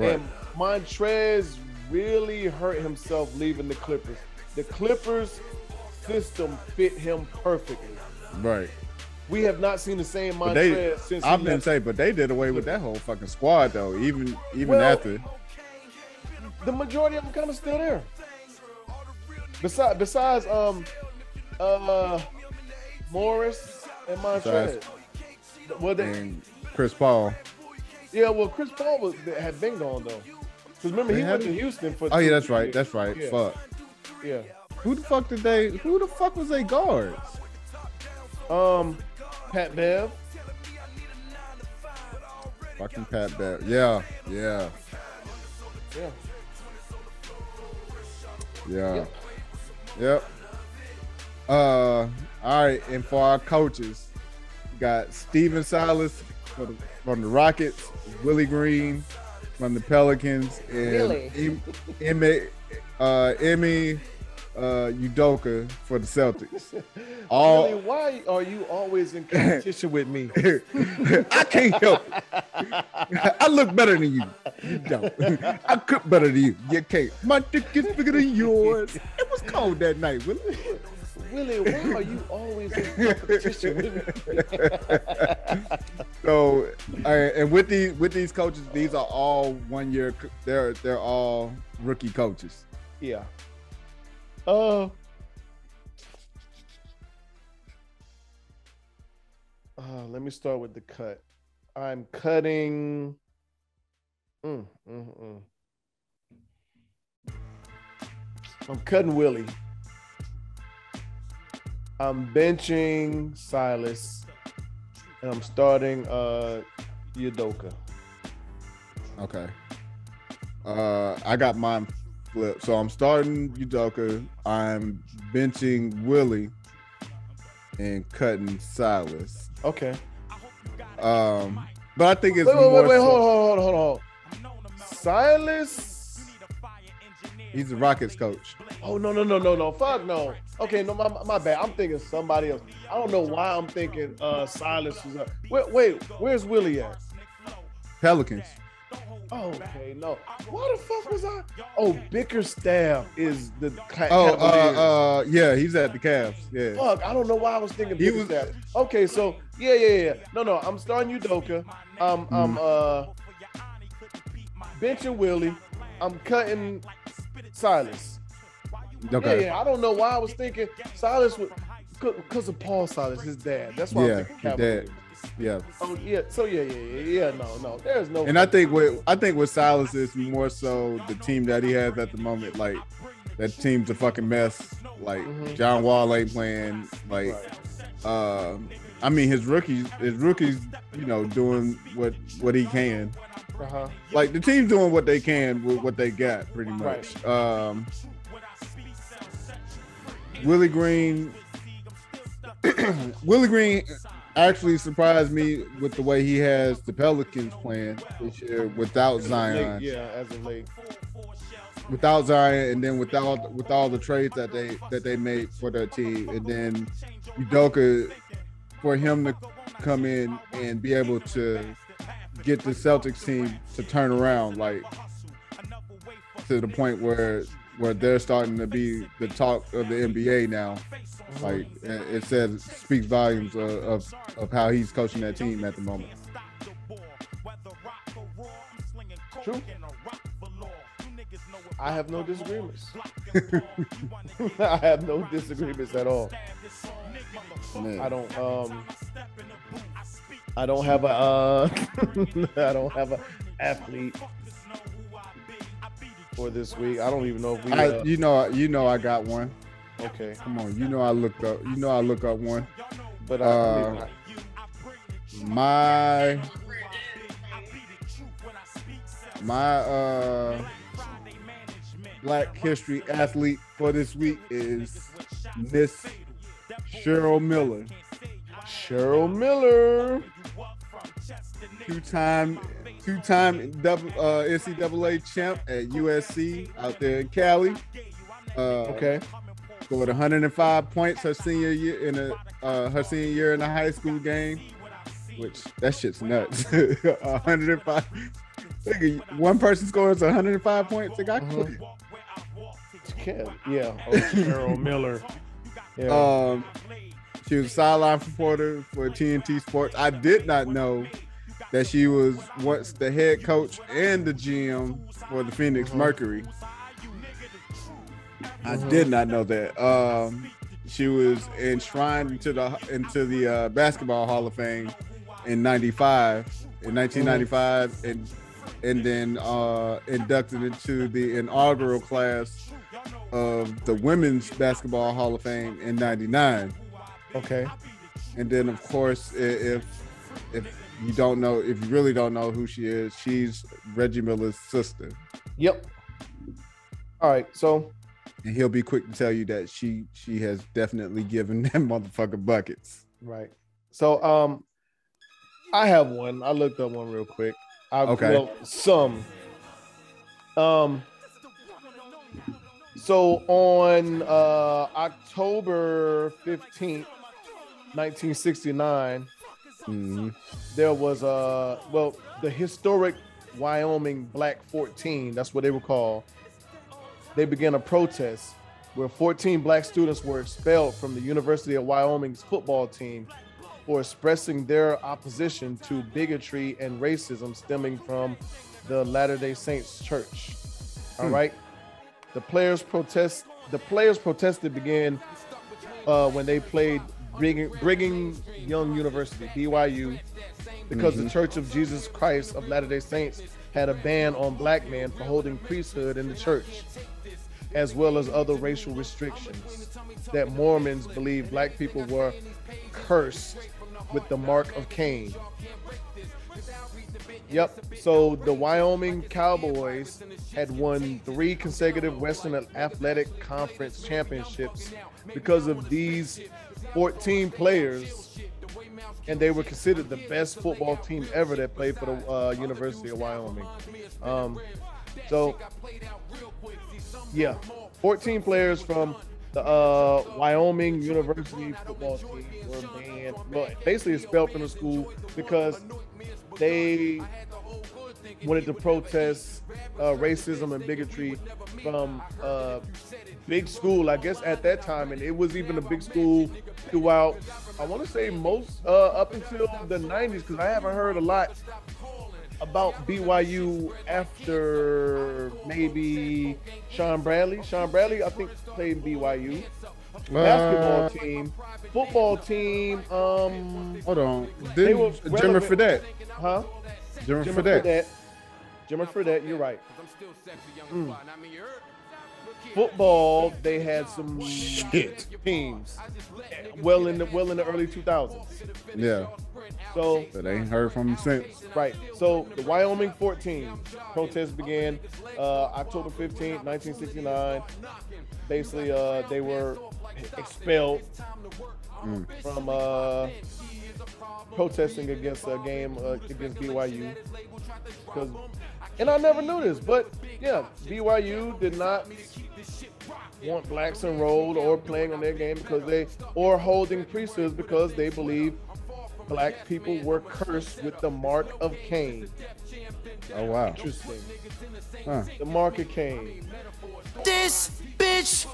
Right. And Montrez really hurt himself leaving the Clippers. The Clippers system fit him perfectly. Right. We have not seen the same Montrez they, since I've been saying, but they did away with that whole fucking squad though, even even well, after. The majority of them kind of still there. Besides besides um uh Morris and Montrez. Besides, well they and, Chris Paul. Yeah, well, Chris Paul was, had been gone though. Cause remember they he went to Houston for. Oh yeah, that's right. Years. That's right. Yeah. Fuck. Yeah. Who the fuck did they? Who the fuck was they guards? Um, Pat Bev. Fucking Pat Bev. Yeah. Yeah. Yeah. Yeah. Yep. yep. Uh. All right, and for our coaches, we got Steven Silas. From the Rockets, Willie Green from the Pelicans, and Emmy uh, Emmy uh, Udoka for the Celtics. All Billy, why are you always in competition with me? I can't help it. I look better than you. You don't. I cook better than you. You can't. My dick is bigger than yours. It was cold that night, Willie. Willie, why are you always in competition with me? So, uh, and with these with these coaches, these are all one year. They're they're all rookie coaches. Yeah. Uh. Uh. Let me start with the cut. I'm cutting. Mm, mm, mm. I'm cutting Willie. I'm benching Silas, and I'm starting uh, Udoka. Okay. Uh, I got mine flipped. So I'm starting Udoka. I'm benching Willie and cutting Silas. Okay. Um, but I think it's wait, more- Wait, wait, wait, so- hold on, hold on, hold on. Silas? He's the Rockets coach. Oh, no, no, no, no, no. Fuck no. Okay, no, my, my bad. I'm thinking somebody else. I don't know why I'm thinking uh, Silas was up. Wait, wait, where's Willie at? Pelicans. Okay, no. Why the fuck was I? Oh, Bickerstaff is the ca- Oh, uh, uh, yeah, he's at the Cavs. Yeah. Fuck, I don't know why I was thinking he Bickerstaff. Was... Okay, so, yeah, yeah, yeah. No, no, I'm starting Udoka. I'm, mm. I'm uh, benching Willie. I'm cutting... Silas. Okay. Yeah, yeah, I don't know why I was thinking Silas would, because of Paul Silas, his dad. That's why yeah, I'm thinking Cavaliers. Yeah. Oh yeah. So yeah, yeah, yeah, yeah. No, no. There's no. And I think what I think with Silas is more so the team that he has at the moment. Like that team's a fucking mess. Like mm-hmm. John Wall ain't playing. Like, right. uh, I mean, his rookies, his rookies, you know, doing what what he can. Uh-huh. Like the team's doing what they can with what they got, pretty much. Right. Um, Willie Green, Willie Green actually surprised me with the way he has the Pelicans playing this year without Zion. Yeah, as a league. Without Zion, and then without with all the trades that they that they made for their team, and then Udoka, for him to come in and be able to get the Celtics team to turn around, like to the point where where they're starting to be the talk of the N B A now. Like it says, speaks volumes of of, of how he's coaching that team at the moment. True. I have no disagreements. I have no disagreements at all. Man. I don't. Um, I don't have a. Uh, I don't have an athlete for this week. I don't even know if we. Uh, I, you know. You know. I got one. Okay. Come on. You know. I looked up. You know. I look up one. But uh, I my my uh. Black History athlete for this week is Miss Cheryl Miller. Cheryl Miller, two-time, two-time uh, N C double A champ at U S C out there in Cali. Uh, okay, scored one hundred five points her senior year in a uh, her senior year in a high school game, which that shit's nuts. one hundred five. One person scores one hundred five points. Like I quit. Uh-huh. Yeah, yeah. Oh, Cheryl Miller. Yeah. Um, she was a sideline reporter for T N T Sports. I did not know that she was once the head coach and the G M for the Phoenix mm-hmm. Mercury. Mm-hmm. I did not know that. Um, she was enshrined into the into the uh, Basketball Hall of Fame in ninety-five, in nineteen ninety-five, mm-hmm. and and then uh, inducted into the inaugural class of the Women's Basketball Hall of Fame in ninety-nine. Okay. And then, of course, if if you don't know, if you really don't know who she is, she's Reggie Miller's sister. Yep. All right, so. And he'll be quick to tell you that she she has definitely given them motherfucker buckets. Right. So, um, I have one. I looked up one real quick. I okay. Well, some. Um. So on uh, October fifteenth, nineteen sixty-nine, mm-hmm. there was a, well, the historic Wyoming Black fourteen, that's what they were called. They began a protest where fourteen Black students were expelled from the University of Wyoming's football team for expressing their opposition to bigotry and racism stemming from the Latter-day Saints Church. All hmm. right. The players protest. The players protested began uh, when they played Brigham, Brigham Young University, B Y U, because mm-hmm. the Church of Jesus Christ of Latter-day Saints had a ban on black men for holding priesthood in the church, as well as other racial restrictions that Mormons believed black people were cursed with the mark of Cain. Yep. So the Wyoming Cowboys had won three consecutive Western Athletic Conference championships because of these fourteen players, and they were considered the best football team ever that played for the uh, University of Wyoming. Um, so, yeah, fourteen players from the uh, Wyoming University football team were banned, well, basically expelled from the school because they wanted to protest uh, racism and bigotry from a big school, I guess, at that time. And it was even a big school throughout, I want to say most, uh, up until the nineties, because I haven't heard a lot about B Y U after maybe Sean Bradley. Sean Bradley, I think, played B Y U. Basketball uh, team, football team. Um, hold on. They were Jimmer Fredette. Huh? Jimmer, Jimmer Fredette. Fredette. Jimmer Fredette, you're right. Mm. football, they had some shit teams well in the well in the early two thousands. Yeah. So but they ain't heard from them since. Right. So the Wyoming fourteen protests began uh, October fifteenth, nineteen sixty-nine. Basically, uh, they were expelled mm. from uh, protesting against a game uh, against B Y U. Because, and I never knew this, but yeah, B Y U did not want blacks enrolled or playing on their game because they or holding priesthoods because they believe black people were cursed with the mark of Cain. Oh wow! Interesting. Huh. The mark of Cain. This bitch.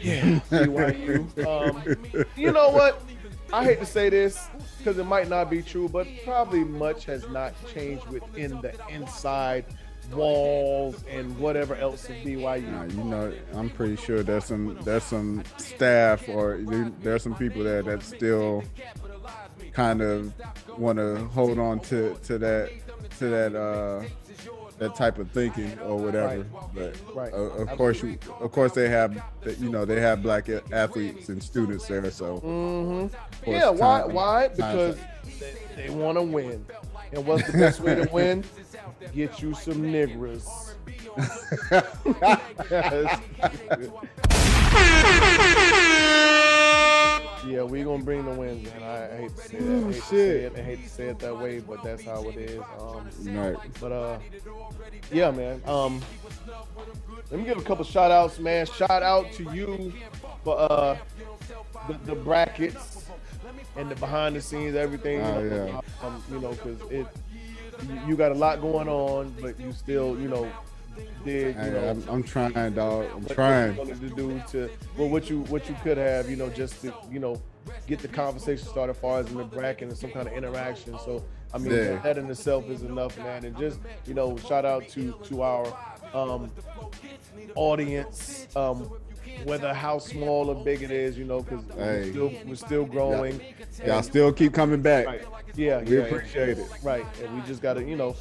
Yeah. B Y U. Um, you know what? I hate to say this because it might not be true, but probably much has not changed within the inside walls and whatever else of B Y U. Nah, you know, I'm pretty sure there's some there's some staff or there's some people there that still kind of want to hold on to to that to that uh that type of thinking or whatever, right. But right. Of, of course, you, of course, they have, you know, they have black athletes and students there. So, mm-hmm. yeah, time, why? Why? Because they, they want to win, and what's the best way to win? Get you some niggas. Yeah, we gonna bring the wins, man. I, I hate to say that. I hate to say it. I hate to say it that way, but that's how it is. Um, right. But uh, yeah, man. Um, let me give a couple shout outs, man. Shout out to you for uh the, the brackets and the behind the scenes, everything. Oh, you know, yeah. Um, you know, cause it you got a lot going on, but you still, you know. Did, you I, know, I'm, I'm trying, dog. I'm what trying to do to well, what you what you could have, you know, just to you know get the conversation started, as far as in the bracket and some kind of interaction. So I mean, yeah. that in itself is enough, man. And just you know, shout out to to our um, audience, um, whether how small or big it is, you know, because hey. we're still we're still growing. Y'all, y'all still keep coming back. Right. Yeah, we yeah, appreciate it. Right, and we just gotta, you know,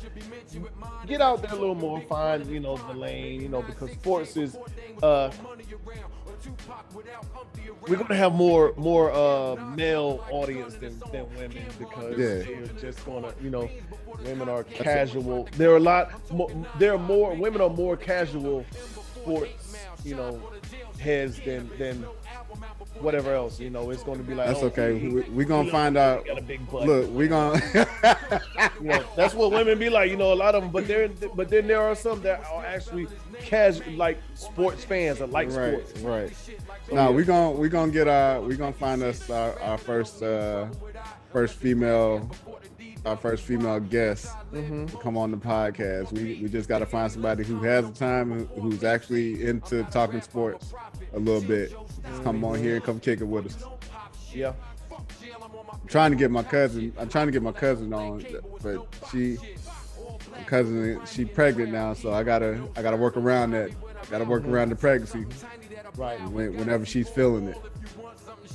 get out there a little more, find, you know, the lane, you know, because sports is, uh, we're gonna have more, more uh, male audience than, than women because yeah. they're just gonna, you know, women are casual. There are a lot, more, there are more women are more casual sports, you know, heads than than. Whatever else, you know, it's going to be like that's oh, okay. We're we gonna find out. Look, we're gonna. You know, that's what women be like, you know, a lot of them. But there, but then there are some that are actually casual, like sports fans that like right, sports. Right, right. Now we're gonna we're gonna get our we're gonna find us our, our first uh, first female. our first female guest mm-hmm. to come on the podcast. We we just got to find somebody who has the time, who's actually into talking sports a little bit. Mm-hmm. Come on here and come kick it with us. Yeah. I'm trying to get my cousin, I'm trying to get my cousin on, but she, my cousin, she pregnant now, so I gotta, I gotta work around that. I gotta work mm-hmm. around the pregnancy. Right. When, whenever she's feeling it.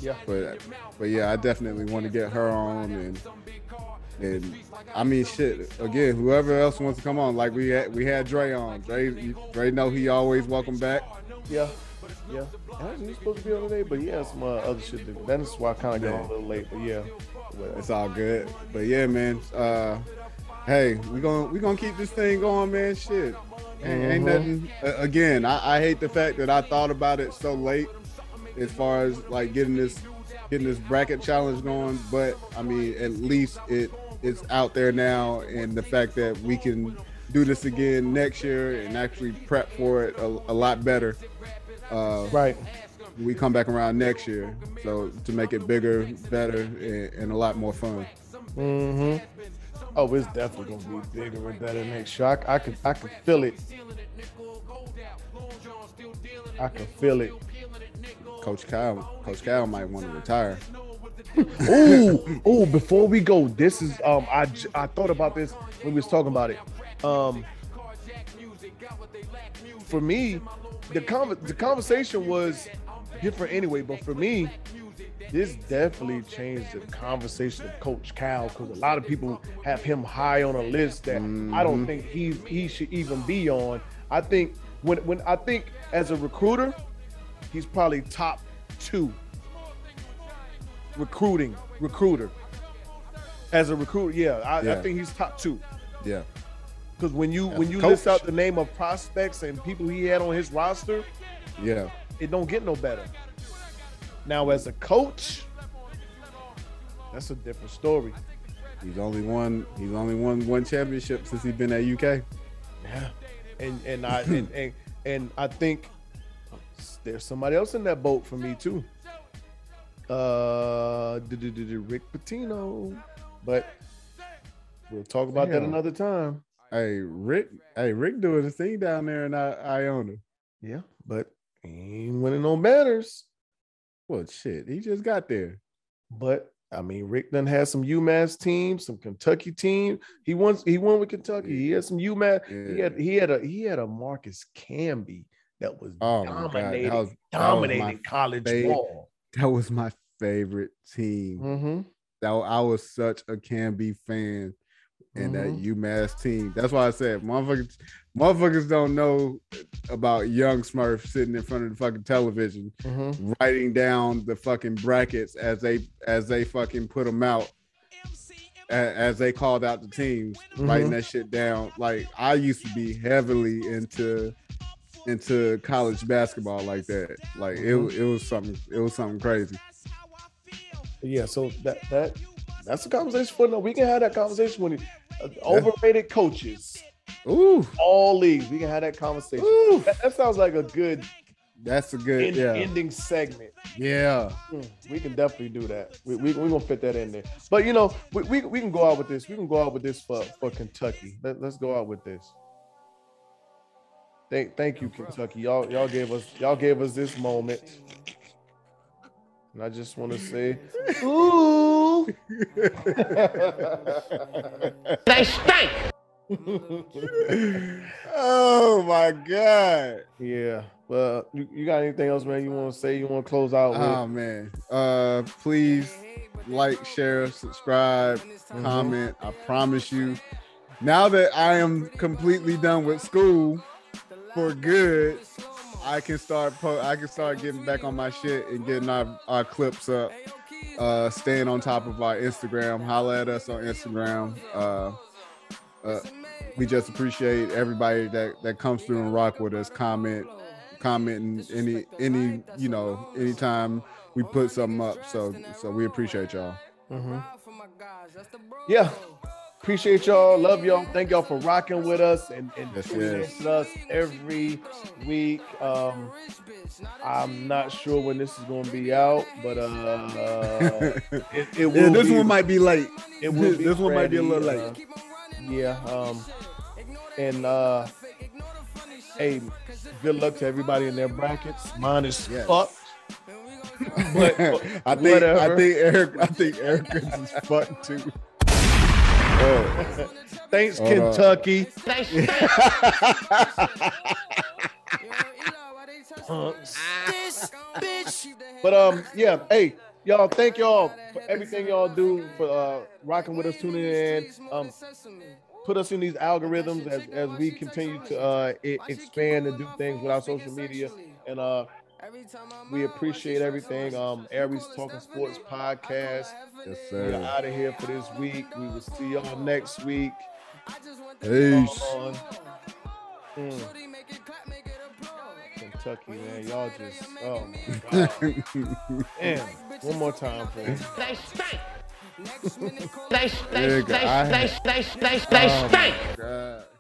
Yeah. But, but yeah, I definitely want to get her on and, And I mean, shit. Again, whoever else wants to come on, like we had, we had Dre on. Dre, Dre, know he always welcome back. Yeah, yeah. Actually, he's supposed to be on today, but he has some uh, other shit to do. That's why I kind of yeah. got a little late. But yeah, well, it's all good. But yeah, man. Uh, hey, we gonna we gonna keep this thing going, man. Shit, mm-hmm. ain't nothing. Uh, again, I, I hate the fact that I thought about it so late, as far as like getting this getting this bracket challenge going. But I mean, at least it. It's out there now, and the fact that we can do this again next year and actually prep for it a, a lot better. Uh, right. We come back around next year, so to make it bigger, better, and, and a lot more fun. Mm-hmm. Oh, it's definitely gonna be bigger and better next year. I, I could, I could feel it. I can feel it. Coach Kyle, Coach Kyle might want to retire. ooh, ooh, before we go, this is, um, I, I thought about this when we was talking about it. Um, for me, the, con- the conversation was different anyway, but for me, this definitely changed the conversation of Coach Cal because a lot of people have him high on a list that mm-hmm. I don't think he, he should even be on. I think When when I think as a recruiter, he's probably top two recruiting recruiter. As a recruiter, yeah, I, yeah. I think he's top two. Yeah. Because when you As when you coach. list out the name of prospects and people he had on his roster, yeah, it don't get no better. Now as a coach, that's a different story. He's only won. He's only won one championship since he's been at U K. Yeah, and and I and, and and I think there's somebody else in that boat for me too. Uh, Rick Pitino, but we'll talk about yeah. that another time. Hey Rick, hey Rick, doing his thing down there in Iona. Yeah, but he ain't winning no banners. Well, shit, he just got there, but. I mean, Rick done had some UMass teams, some Kentucky team. He won. He won with Kentucky. He had some UMass. Yeah. He had. He had a. He had a Marcus Camby that was oh dominating, that was, dominating that was college fav- ball. That was my favorite team. Mm-hmm. That I was such a Camby fan, and mm-hmm. that UMass team. That's why I said, motherfuckers, motherfuckers don't know about young Smurf sitting in front of the fucking television, mm-hmm. writing down the fucking brackets as they as they fucking put them out, as, as they called out the teams, mm-hmm. writing that shit down. Like I used to be heavily into into college basketball like that. Like mm-hmm. it it was something it was something crazy. Yeah, so that that. That's a conversation for no. We can have that conversation when uh, overrated coaches. Ooh, all leagues. We can have that conversation. Ooh. That, that sounds like a good. That's a good end, yeah. ending segment. Yeah, we can definitely do that. We we we gonna fit that in there. But you know, we we, we can go out with this. We can go out with this for, for Kentucky. Let, let's go out with this. Thank thank you, Kentucky. Y'all y'all gave us y'all gave us this moment. And I just want to say, ooh, they stink. Oh my God! Yeah. Well, you, you got anything else, man? You want to say? You want to close out with? Oh man. Uh, please like, share, subscribe, mm-hmm. comment. I promise you. Now that I am completely done with school for good. I can start. Po- I can start getting back on my shit and getting our, our clips up. Uh, staying on top of our Instagram. Holla at us on Instagram. Uh, uh, we just appreciate everybody that, that comes through and rock with us. Comment, commenting any any you know anytime we put something up. So so we appreciate y'all. Mm-hmm. Yeah. Appreciate y'all. Love y'all. Thank y'all for rocking with us and, and yes, yes. us every week. Um, I'm not sure when this is going to be out, but uh, uh, it, it will yeah, this be, one might be late. It will. This, be this one might be a little uh, late. Yeah. Um, and uh, hey, good luck to everybody in their brackets. Mine is yes. fucked. But, I think whatever. I think Eric. I think Eric is fucked too. Oh. Thanks, Hold Kentucky. Thanks. But um, yeah, hey, y'all, thank y'all for everything y'all do for uh, rocking with us, tuning in. Um, put us in these algorithms as, as we continue to uh, it, expand and do things with our social media, and uh, we appreciate everything. Um, Aries Talkin' Sports Podcast. Yes, sir. We're out of here for this week. We will see y'all next week. Peace. Mm. Kentucky, man. Y'all just, oh, my God. Damn. One more time for me. They stink. They stink. They stink. They stink. They stink.